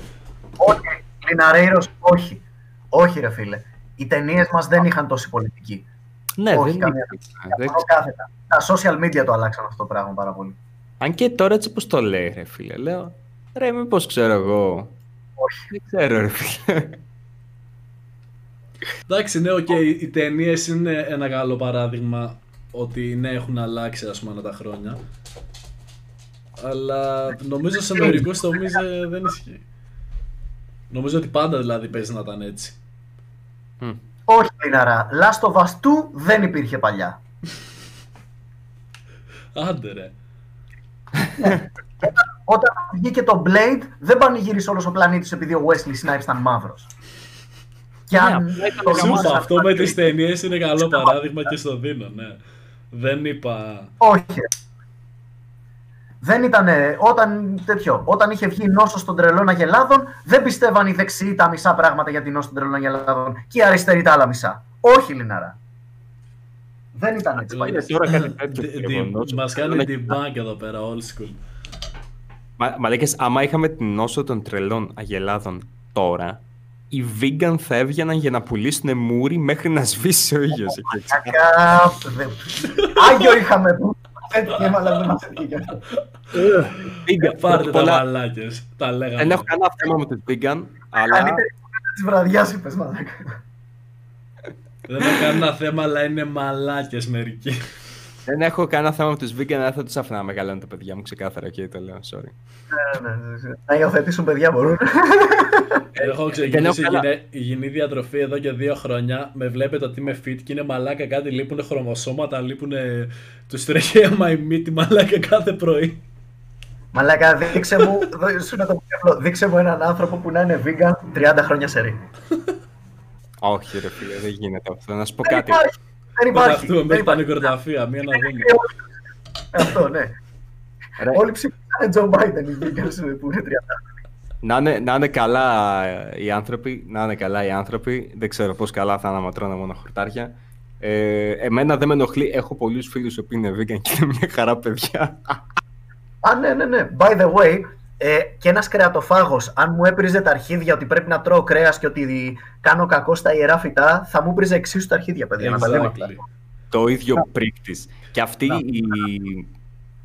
Όχι, Λιναρέιρος, όχι. Όχι ρε φίλε, οι ταινίες μας δεν είχαν τόση πολιτική. Ναι, όχι, δεν είχαν. Τα social media το αλλάξαν αυτό το πράγμα πάρα πολύ. Αν και τώρα έτσι πως το λέει ρε φίλε, λέω, ρε μήπως ξέρω εγώ. Όχι. Δεν ξέρω ρε φίλε. Εντάξει, ναι, okay, οι ταινίες είναι ένα καλό παράδειγμα ότι ναι, έχουν αλλάξει ας πούμε ανά τα χρόνια. Αλλά νομίζω σε μερικούς τομείς δεν ισχύει. Νομίζω ότι πάντα δηλαδή παίζει να ήταν έτσι. Mm. Όχι, Λιναρά. Last of Us two δεν υπήρχε παλιά. Άντε ρε. Ναι. Όταν βγήκε το Blade, δεν πανηγύρισε όλος ο πλανήτης επειδή ο Wesley Snipes ήταν μαύρος. Και αν... Ζούσα, αυτό με τις ταινίες είναι καλό παράδειγμα και στο δίνω, ναι. Δεν είπα... Όχι. Δεν ήτανε, όταν, τέτοιο, όταν είχε βγει η νόσος των τρελών αγελάδων, δεν πιστεύαν οι δεξιοί τα μισά πράγματα για την νόσο των τρελών αγελάδων και οι αριστεροί τα άλλα μισά. Όχι, Λιναρά. Δεν ήταν έτσι. Τώρα κάτι τέτοιο. Μας κάνει την μπάνκα εδώ πέρα, old school. Μα λέγες, άμα είχαμε την νόσο των τρελών αγελάδων τώρα, οι vegan θα έβγαιναν για να πουλήσουν μούρι μέχρι να σβήσει ο ήλιος. Άγιο είχαμε που. Πάρτε τα μαλάκες. Τα λέγαμε. Δεν έχω κανένα θέμα με τις vegan, αλλά... Καλύτερη της βραδιάς είπες, μαλάκα. Δεν έχω κανένα θέμα, αλλά είναι μαλάκες μερικοί. Δεν έχω κανένα θέμα με τις vegan, αλλά θα τους άφηνα να μεγαλώνουν τα παιδιά μου ξεκάθαρα και το λέω, sorry. Να υιοθετήσουν παιδιά μπορούν. Έχω ξεκινήσει υγιεινή διατροφή εδώ και δύο χρόνια. Με βλέπετε ότι είμαι fit και είναι μαλάκα κάτι. Λείπουνε χρωμοσώματα, λείπουνε. Τους τρέχει αίμα η μύτη μαλάκα κάθε πρωί. Μαλάκα, δείξε μου, δείξε μου έναν άνθρωπο που να είναι vegan τριάντα χρόνια σε ρί. Όχι, ρε φίλε, δεν γίνεται αυτό. Να σου πω κάτι. Δεν υπάρχει. Μέχρι πανικροταφία, μία να δούμε. Αυτό, ναι. Όλοι ψηφίσανε Τζο Μπάιντεν οι vegans που είναι τριάντα. Να είναι, να είναι καλά οι άνθρωποι, να είναι καλά οι άνθρωποι, δεν ξέρω πώς καλά θα αναματρώνω μόνο χορτάρια. Ε, εμένα δεν με ενοχλεί, έχω πολλούς φίλους που είναι vegan και είναι μια χαρά παιδιά. Α, ναι, ναι, ναι. By the way, ε, και ένας κρεατοφάγος, αν μου έπριζε τα αρχίδια ότι πρέπει να τρώω κρέας και ότι κάνω κακό στα ιερά φυτά, θα μου έπριζε εξίσου τα αρχίδια, παιδιά. Exactly. Το ίδιο πρίκτης. Και αυτή η...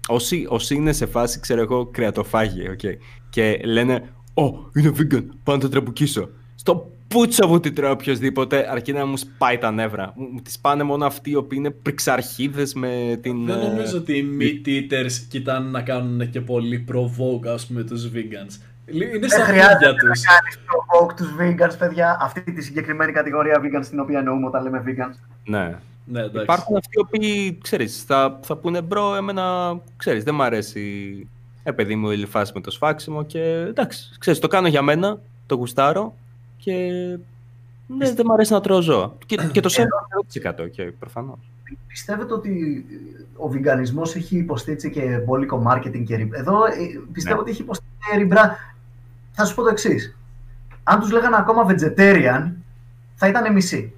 Όσοι, όσοι είναι σε φάση, ξέρω εγώ, κρεατοφάγοι, okay, και λένε «Ω, είναι vegan, πάνω το τραμπουκίσω». Στο πούτσο μου τι τρώει οποιοσδήποτε, αρκεί να μου σπάει τα νεύρα. Μου τις πάνε μόνο αυτοί οι οποίοι είναι πρυξαρχίδες με την... Δεν νομίζω ότι οι meat eaters κοιτάνε να κάνουν και πολύ provoke, ας πούμε, τους vegans. Είναι στα χέρια τους. Δεν κάνεις provoke τους vegans, παιδιά. Αυτή τη συγκεκριμένη κατηγορία vegans, την οποία εννοούμε όταν λέμε vegans. Ναι. Ναι, υπάρχουν αυτοί οι οποίοι, ξέρεις, θα, θα πούνε μπρο, εμένα, ξέρεις, δεν μ' αρέσει, ε, παιδί μου, η φάση με το σφάξιμο και εντάξει, ξέρεις, το κάνω για μένα, το γουστάρω και ναι, δεν μ' αρέσει να τρώω ζώα. Και, και το σέβομαι και προφανώς. Πιστεύετε ότι ο βιγκανισμός έχει υποστεί και εμπόλικο μάρκετινγκ και ριμπρά. Εδώ πιστεύω, ναι, ότι έχει υποστεί και ριμπρά. Θα σου πω το εξής. Αν τους λέγανε ακόμα vegetarian, θα ήταν μισή.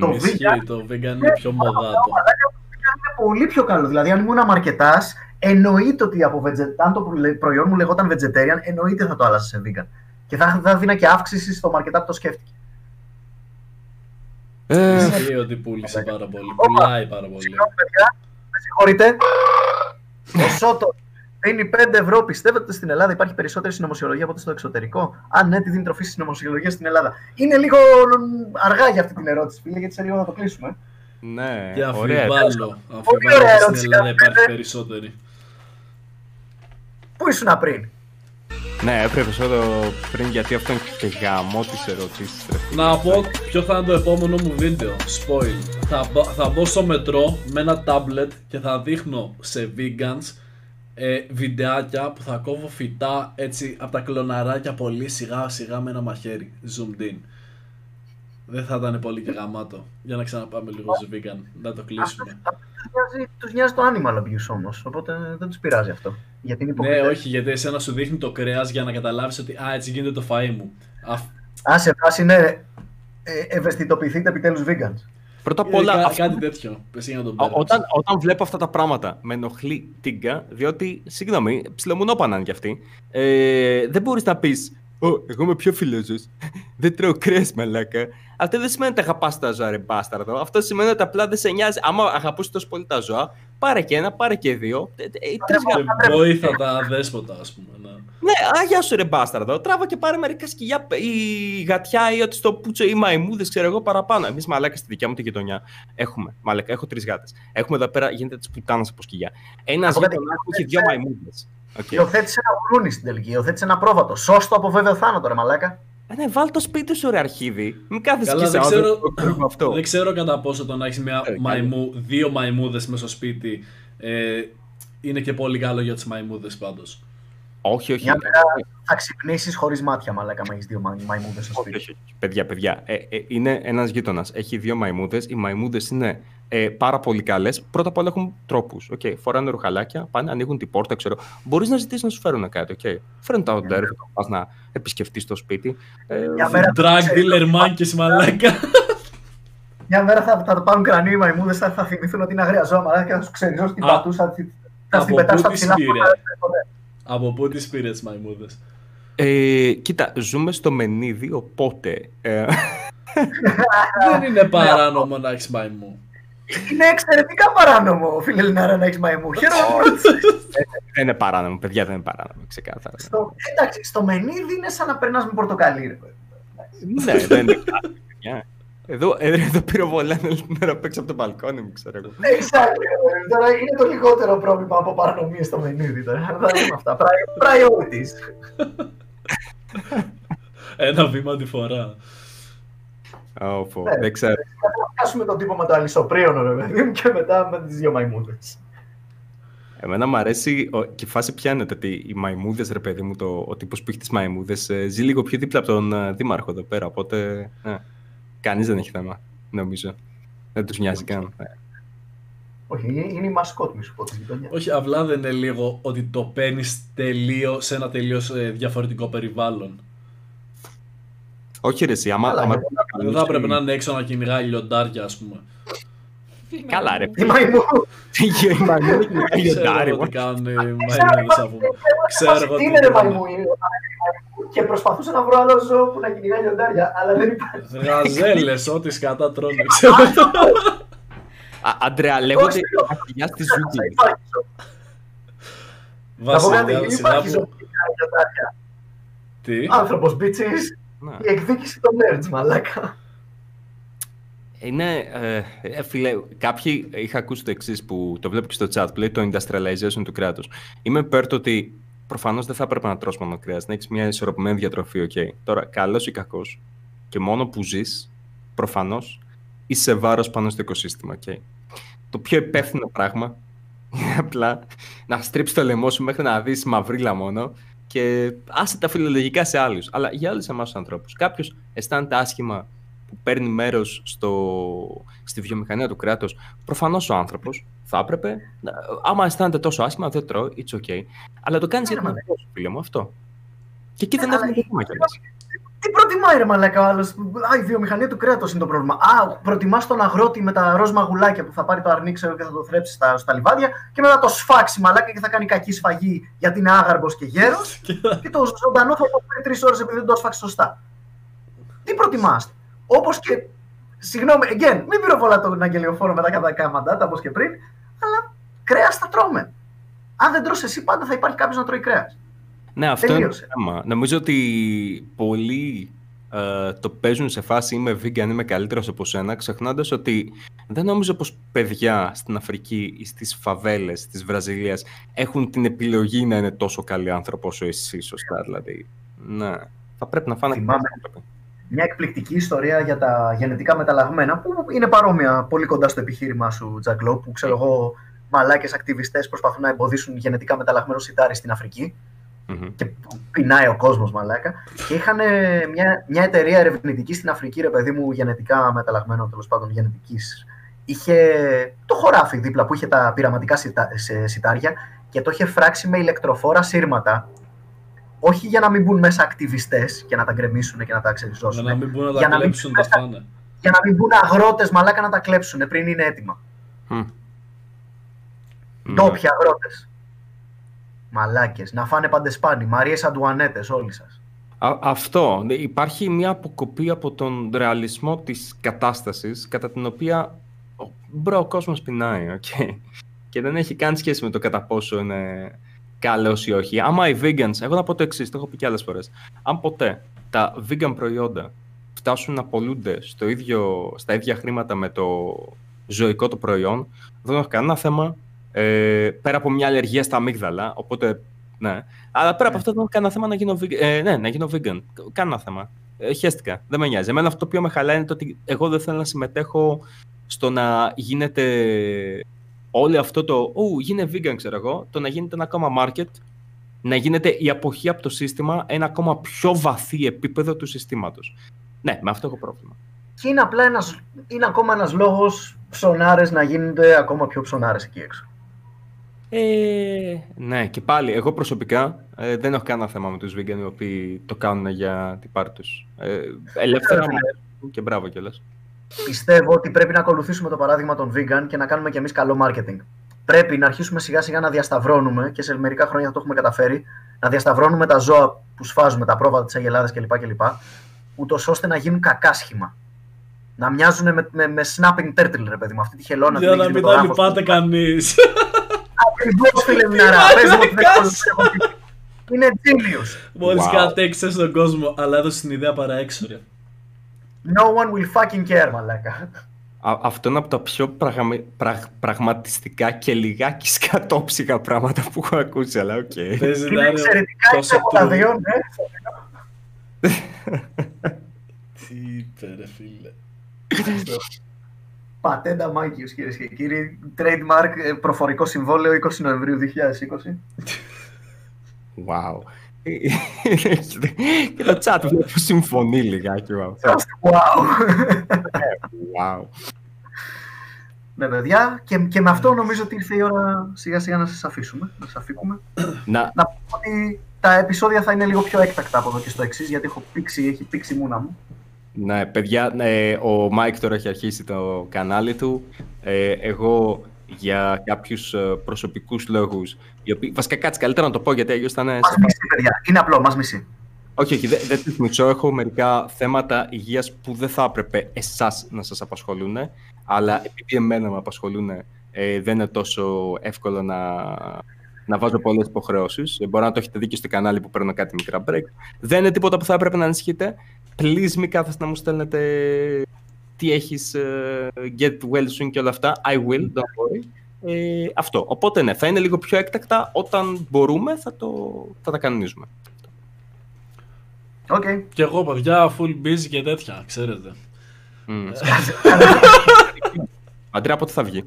Το vegan, το vegan είναι πιο μοδάτο. Είναι πολύ πιο καλό. Δηλαδή, αν ήμουν αμαρκετάς, εννοείται ότι από veget... αν το προϊόν μου λεγόταν vegetarian, εννοείται θα το άλλαζα σε vegan. Και θα, θα δίνα και αύξηση στο μαρκετά που το σκέφτηκε. Ισχύει ότι πούλησε πάρα πολύ. Πουλάει πάρα πολύ. Με συγχωρείτε. Ο Σότο δίνει πέντε ευρώ. Πιστεύετε ότι στην Ελλάδα υπάρχει περισσότερη συνωμοσιολογία από ό,τι στο εξωτερικό? Αν ναι, τη δίνει τροφή συνωμοσιολογία στην Ελλάδα? Είναι λίγο αργά για αυτή την ερώτηση, φίλε, γιατί σε λίγο να το κλείσουμε. Ναι, και αμφιβάλλω, αμφιβάλλω ότι στην Ελλάδα υπάρχει περισσότερη. Πού ήσουν πριν? Ναι, έπρεπε εδώ πριν, γιατί αυτό είναι και γαμό τις ερωτήσεις. Να πω ποιο θα είναι το επόμενο μου βίντεο, spoil. Θα, θα μπω στο μετρό με ένα τάμπλετ και θα δείχνω σε vegans ε, βιντεάκια που θα κόβω φυτά έτσι από τα κλωναράκια πολύ σιγά σιγά με ένα μαχαίρι, zoomed in. Δεν θα ήταν πολύ και γαμάτο? Για να ξαναπάμε λίγο σε vegan, να το κλείσουμε. Τους νοιάζει το animal abuse όμως, οπότε δεν τους πειράζει αυτό. Γιατί είναι ναι, όχι, γιατί εσένα σου δείχνει το κρέας για να καταλάβεις ότι α, έτσι γίνεται το φαΐ μου. Α, σε φάση είναι ευαισθητοποιηθείτε επιτέλους vegans. Πρώτα απ' όλα, κά, αυτό... κάτι τέτοιο. Ό, όταν, όταν βλέπω αυτά τα πράγματα, με ενοχλεί τίγκα, διότι, συγγνώμη, ψιλομουνόπαναν κι αυτοί. Ε, δεν μπορείς να πεις, εγώ είμαι πιο φιλόζος, δεν τρώω κρέας, μαλάκα. Αυτό δεν σημαίνει ότι αγαπάς τα ζώα, ρε μπάσταρδο. Αυτό σημαίνει ότι απλά δεν σε νοιάζει. Άμα αγαπούσε τόσο πολύ τα ζώα, πάρε και ένα, πάρε και δύο. Βοήθα τα δέσποτα, ας πούμε. Ναι, αγιά σου, ρε μπάσταρδο. Τράβα και πάρε μερικά σκυλιά ή γατιά ή ό,τι στο πουτσο ή μαϊμούδες, ξέρω εγώ παραπάνω. Εμείς, μαλάκα, στη δικιά μου τη γειτονιά έχουμε. Μαλάκα, έχω τρεις γάτες. Έχουμε εδώ πέρα, γίνεται τη πουτάνα από σκυλιά. Ένα γάτο έχει δύο μαϊμούδες. Υιοθέτησε ένα γουρούνι στην τελική, υιοθέτησε ένα πρόβατο. Σώστο από βέβαιο θάνατο, ρε μαλάκα. Ναι, βάλ το σπίτι σου, ρε αρχίδι. Μην κάθεσαι και σε ξέρω... αυτό. Δεν ξέρω κατά πόσο το να έχεις μια ε, μαϊμού, δύο μαϊμούδες μέσα στο σπίτι ε, είναι και πολύ καλό για τις μαϊμούδες πάντως. Όχι, όχι. Μια πέρα θα ξυπνήσεις χωρίς μάτια, μαλάκα, μα έχεις δύο μαϊμούδες στο σπίτι. Όχι, όχι. Παιδιά, παιδιά, ε, ε, είναι ένας γείτονας, έχει δύο μαϊμούδες. Οι μαϊμούδες είναι ε, πάρα πολύ καλές. Πρώτα απ' όλα έχουν τρόπους. Okay. Φοράνε ρουχαλάκια, πάνε, ανοίγουν την πόρτα, ξέρω. Μπορείς να ζητήσεις να σου φέρουν κάτι. Okay. Φέρνουν τα οντέρ, yeah. Πας να επισκεφτείς το σπίτι. Ε, drug dealer μάγκες, μαλάκα. Μια μέρα θα, θα το πάρουν κρανίο οι μαϊμούδες, θα, θα θυμηθούν ότι είναι αγριαζό, μαλάκα, και θα σου ξεριζώ στην πατούσα, θα στην πετάξω από ψηλά. Από πού τις πήρες μαϊμούδες? Ε, κοίτα, ζούμε στο Μενίδι, οπότε... Ε... Δεν είναι παράνομο να έχεις μαϊμού. Είναι εξαιρετικά παράνομο, φίλε Λινάρα, να έχεις μαϊμού. Δεν είναι παράνομο, παιδιά, δεν είναι παράνομο, ξεκάθαρα. Στο, εντάξει, στο Μενίδι είναι σαν να περνάς με πορτοκαλί, ρε. Ναι, δεν είναι παιδιά. Εδώ, εδώ πυροβολάνε όλη την ώρα παίξω από το μπαλκόνι μου, ξέρω εγώ. Ναι, τώρα είναι το λιγότερο πρόβλημα από παρανομίες στο Μενίδι. Τώρα θα δούμε αυτά. Priorities. Ένα βήμα τη φορά. Οφο, δεν ξέρω. Θα πιάσουμε τον τύπο με το αλυσοπρίονο, ρε παιδί μου, και μετά με τις δύο μαϊμούδες. Εμένα μου αρέσει και η φάση πιάνεται ότι οι μαϊμούδες, ρε παιδί μου, το, ο τύπος που έχει τις μαϊμούδες ζει λίγο πιο δίπλα από τον δήμαρχο εδώ πέρα, οπότε. Ναι. Κανείς δεν έχει θέμα, νομίζω. Δεν τους νοιάζει καν. Όχι, είναι η μασκότ, μη σου πω. Όχι, απλά δεν είναι λίγο ότι το παίρνεις τελείως σε ένα τελείως ε, διαφορετικό περιβάλλον. Όχι, ρε εσύ. Άμα, άμα... Δεν θα έπρεπε να είναι έξω να κυνηγάει λιοντάρια, ας πούμε. Καλά, ρε. Η μαϊμού. Η μαϊμού κυνηγάει λιοντάρια. Ξέρω τι είναι, ρε μαϊμού. Και προσπαθούσα να βρω άλλο ζώο που να κυνηγάει λιοντάρια, αλλά δεν υπάρχει. Γαζέλες, ό,τι σκατά τρώνε. Αντρέα, λέγονται βασιλιά στη ζούγκλη. Βασιλιά, βασιλιά που... Τι? Άνθρωπος, μπίτσις, η εκδίκηση των nerds, μαλάκα. Είναι, ε, φίλε, κάποιοι είχα ακούσει το εξής που το βλέπω και στο chat, λέει το industrialization του κράτους. Είμαι υπέρ το ότι προφανώς δεν θα πρέπει να τρως μόνο κρέας, να έχεις μια ισορροπημένη διατροφή, ok. Τώρα, καλός ή κακός, και μόνο που ζεις, προφανώς, είσαι βάρος πάνω στο οικοσύστημα, ok. Το πιο υπεύθυνο πράγμα είναι απλά να στρίψεις το λαιμό σου μέχρι να δεις μαυρίλα μόνο και άσε τα φιλολογικά σε άλλους, αλλά για όλους εμάς τους ανθρώπους. Κάποιος αισθάνεται άσχημα που παίρνει μέρος στο... στη βιομηχανία του κράτους, προφανώς ο άνθρωπος θα έπρεπε, άμα αισθάνεται τόσο άσχημα, δεν τρώει, it's okay. Αλλά το κάνεις για την εαυτό σου, φίλε μου, αυτό. Και εκεί δεν έχουμε πρόβλημα κιόλας. Τι προτιμάει, ρε μαλάκα, ο άλλος. Α, η βιομηχανία του κρέατος είναι το πρόβλημα. Α, προτιμάς τον αγρότη με τα ροζ μαγουλάκια που θα πάρει το αρνί, ξέρω, και θα το θρέψει στα, στα λιβάδια και μετά το σφάξει μαλάκα και θα κάνει κακή σφαγή γιατί είναι άγαρμπος και γέρος. Και το ζωντανό θα το φέρει τρεις ώρες επειδή δεν το σφάξει σωστά. Τι προτιμάς? Όπως και. Συγγνώμη, again, μην πυροβολά τον αγγελιοφόρο με τα κατακά μαντάτα, όπως και πριν, αλλά κρέας θα τρώμε. Αν δεν τρως εσύ, πάντα θα υπάρχει κάποιος να τρώει κρέας. Ναι, αυτό τελείωσε. Είναι το θέμα. Νομίζω ότι πολλοί ε, το παίζουν σε φάση είμαι vegan, είμαι καλύτερος από σένα, ξεχνώντας ότι δεν νομίζω πως παιδιά στην Αφρική ή στις φαβέλες της Βραζιλίας έχουν την επιλογή να είναι τόσο καλοί άνθρωποι όσο εσύ, σωστά, δηλαδή. Ναι, θα πρέπει να φάνε... Θυμάμαι μια εκπληκτική ιστορία για τα γενετικά μεταλλαγμένα, που είναι παρόμοια πολύ κοντά στο επιχείρημά σου, Τζαγκλό, που ξέρω εγώ, μαλάκες ακτιβιστές προσπαθούν να εμποδίσουν γενετικά μεταλλαγμένο σιτάρι στην Αφρική. Mm-hmm. Και πεινάει ο κόσμος, μαλάκα. Και είχαν μια, μια εταιρεία ερευνητική στην Αφρική, ρε παιδί μου, γενετικά μεταλλαγμένο, τέλος πάντων, γενετικής. Είχε το χωράφι δίπλα που είχε τα πειραματικά σιτά, σε, σιτάρια και το είχε φράξει με ηλεκτροφόρα σύρματα. Όχι για να μην μπουν μέσα ακτιβιστές και να τα γκρεμίσουν και να τα ξεριζώσουν. Για να μην μπουν να τα κλέψουν τα φάνα. Για να μην μπουν αγρότες, μαλάκα, να τα κλέψουν πριν είναι έτοιμα. Mm. Ντόπιοι mm. αγρότες. Μαλάκες, να φάνε παντεσπάνι, Μαρίες Αντουανέτες, όλοι σας. Α, αυτό. Υπάρχει μια αποκοπή από τον ρεαλισμό της κατάστασης, κατά την οποία μπρο, ο κόσμος πεινάει, okay. Και δεν έχει καν σχέση με το κατά πόσο είναι καλός ή όχι. Άμα οι vegans, εγώ να πω το εξής, το έχω πει και άλλες φορές. Αν ποτέ τα vegan προϊόντα φτάσουν να πολλούνται στο ίδιο, στα ίδια χρήματα με το ζωικό το προϊόν, δεν έχω κανένα θέμα. Ε, πέρα από μια αλλεργία στα αμύγδαλα, οπότε ναι. Αλλά πέρα από αυτό δεν έχω κανένα θέμα να γίνω, ε, ναι, να γίνω vegan. Κάνα θέμα. Ε, χαίστηκα. Δεν με νοιάζει. Εμένα αυτό το οποίο με χαλάει είναι το ότι εγώ δεν θέλω να συμμετέχω στο να γίνεται όλο αυτό το «Ου, γίνε vegan», ξέρω εγώ, το να γίνεται ένα ακόμα market, να γίνεται η αποχή από το σύστημα, ένα ακόμα πιο βαθύ επίπεδο του συστήματος. Ναι, με αυτό έχω πρόβλημα. Και είναι, απλά ένας, είναι ακόμα ένας λόγος ψωνάρες να γίνονται ακόμα πιο ψωνάρες εκεί έξω. Ε, ναι, και πάλι, εγώ προσωπικά ε, δεν έχω κανένα θέμα με τους vegan οι οποίοι το κάνουν για την πάρη τους. Ε, ελεύθερα μου και μπράβο κιόλας. Πιστεύω ότι πρέπει να ακολουθήσουμε το παράδειγμα των vegan και να κάνουμε κι εμείς καλό marketing. Πρέπει να αρχίσουμε σιγά σιγά να διασταυρώνουμε, και σε μερικά χρόνια θα το έχουμε καταφέρει, να διασταυρώνουμε τα ζώα που σφάζουμε, τα πρόβατα της αγελάδας κλπ. Κλπ, ούτως ώστε να γίνουν κακά σχήμα. Να μοιάζουν με, με, με snapping turtle, ρε παιδί μου, αυτή τη χελώνα. Για να μην τα λυπάται κανείς. Ακριβώς, φίλε μοιαρά, πες μου ότι δεν έχω πει. Είναι genius. Μόλις κατέξε στον κόσμο, αλλά έδωσε την ιδέα παρά έξω. No one will fucking care, μαλάκα. Αυτό είναι από τα πιο πραγμα... πραγ... πραγματιστικά και λιγάκι σκατόψυχα πράγματα που έχω ακούσει, αλλά οκ. Okay. Είναι εξαιρετικά έξω από τα δύο, ναι. Τι είπε, ρε φίλε. Πατέντα Μάκιους, κυρίες και κύριοι. Trademark, προφορικό συμβόλαιο είκοσι Νοεμβρίου δύο χιλιάδες είκοσι. Wow. Και το chat βλέπω συμφωνεί λιγάκι. Wow. Wow. Ναι, παιδιά, και, και με αυτό νομίζω ότι ήρθε η ώρα σιγά σιγά να σας αφήσουμε. Να σας αφήκουμε. Να, να πω ότι τα επεισόδια θα είναι λίγο πιο έκτακτα από εδώ και στο εξής, γιατί έχω πήξει, έχει πήξει μούνα μου. Ναι, παιδιά, ναι, ο Μάικ τώρα έχει αρχίσει το κανάλι του. Ε, εγώ για κάποιους προσωπικούς λόγους. Οποίοι... Βασικά, κάτσε καλύτερα να το πω γιατί αλλιώς θα είναι. Μας μισή, παιδιά. Είναι απλό, μας μισή. Όχι, όχι, δεν δε τους μισώ. Έχω μερικά θέματα υγείας που δεν θα έπρεπε εσάς να σας απασχολούν. Αλλά επειδή εμένα με απασχολούν, ε, δεν είναι τόσο εύκολο να. Να βάζω πολλές υποχρεώσεις. Μπορεί να το έχετε δει και στο κανάλι που παίρνω κάτι μικρά break. Δεν είναι τίποτα που θα έπρεπε να ανησυχείτε. Please μη κάθεστε να μου στέλνετε τι έχεις, get well soon και όλα αυτά. I will, don't worry. Ε, αυτό. Οπότε ναι, θα είναι λίγο πιο έκτακτα. Όταν μπορούμε θα, το, θα τα κανονίζουμε. Okay. Και εγώ, παιδιά, full busy και τέτοια, ξέρετε. Mm. Αντρέα, πότε θα βγει.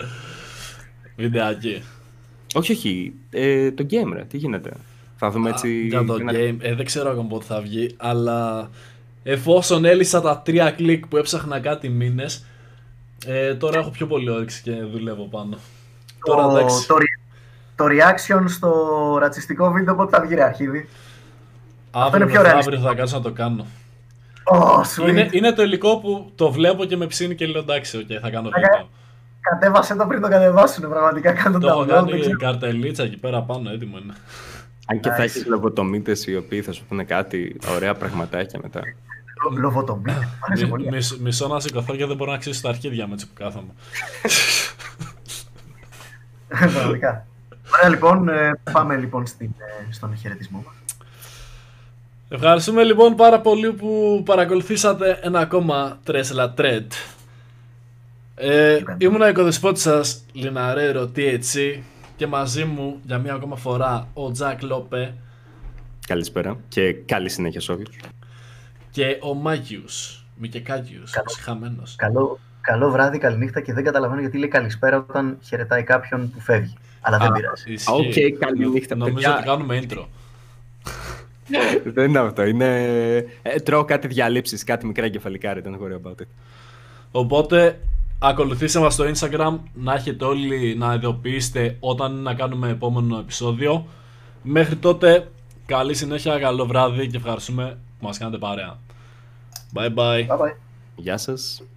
Βιντεάκι. Όχι, όχι. Ε, το game, ρε. Τι γίνεται. Θα δούμε έτσι... Για το ένα... game. Ε, δεν ξέρω ακόμα πότε θα βγει, αλλά εφόσον έλυσα τα τρία κλικ που έψαχνα κάτι μήνες, ε, τώρα έχω πιο πολύ όρεξη και δουλεύω πάνω. Το, τώρα, εντάξει. Το, το reaction στο ρατσιστικό βίντεο πότε θα βγει, ρε Αρχίδη. Αύριο, είναι πιο αύριο θα κάτσω να το κάνω. Oh, είναι, είναι το υλικό που το βλέπω και με ψήνει και λέω εντάξει, okay, θα κάνω βίντεο. Κατέβασέ το πριν το κατεβάσουν, πραγματικά κάνω το download. Έχω κάνει καρτελίτσα εκεί πέρα πάνω, έτοιμο είναι. Αν και θα έχεις λοβοτομίτες οι οποίοι θα σου πούνε κάτι ωραία πραγματάκια μετά. Λοβοτομίτες, αρέσει πολύ. Μισό να σηκωθώ και δεν μπορώ να ξύσω τα αρχίδια με έτσι που κάθομαι. Πραγματικά. Ωραία, λοιπόν, πάμε λοιπόν στον χαιρετισμό μας. Ευχαριστούμε λοιπόν πάρα πολύ που παρακολουθήσατε ένα ακόμα Τρέσλα Τρέντ. Ε, ήμουν ο οικοδεσπότης σας, Λιναρέρο τι έιτς σι, και μαζί μου για μία ακόμα φορά ο Τζακ Λόπε. Καλησπέρα και καλή συνέχεια σε όλους. Και ο Μάκιους, Μικεκάκιους, ψυχαμένος. Καλό, καλό βράδυ, καληνύχτα, και δεν καταλαβαίνω γιατί λέει καλησπέρα όταν χαιρετάει κάποιον που φεύγει. Αλλά δεν πειράζει. Οκ, okay, καληνύχτα. Νομίζω ότι κάνουμε intro. Δεν είναι αυτό, είναι... Ε, τρώω κάτι διαλύψεις, κάτι μικρά εγκεφαλικά, ρε, don't worry about it. Οπότε, ακολουθήστε μας στο Instagram, να έχετε όλοι να ειδοποιήσετε όταν να κάνουμε επόμενο επεισόδιο. Μέχρι τότε, καλή συνέχεια, καλό βράδυ και ευχαριστούμε που μας κάνετε παρέα. Bye bye. Bye bye. Γεια σας.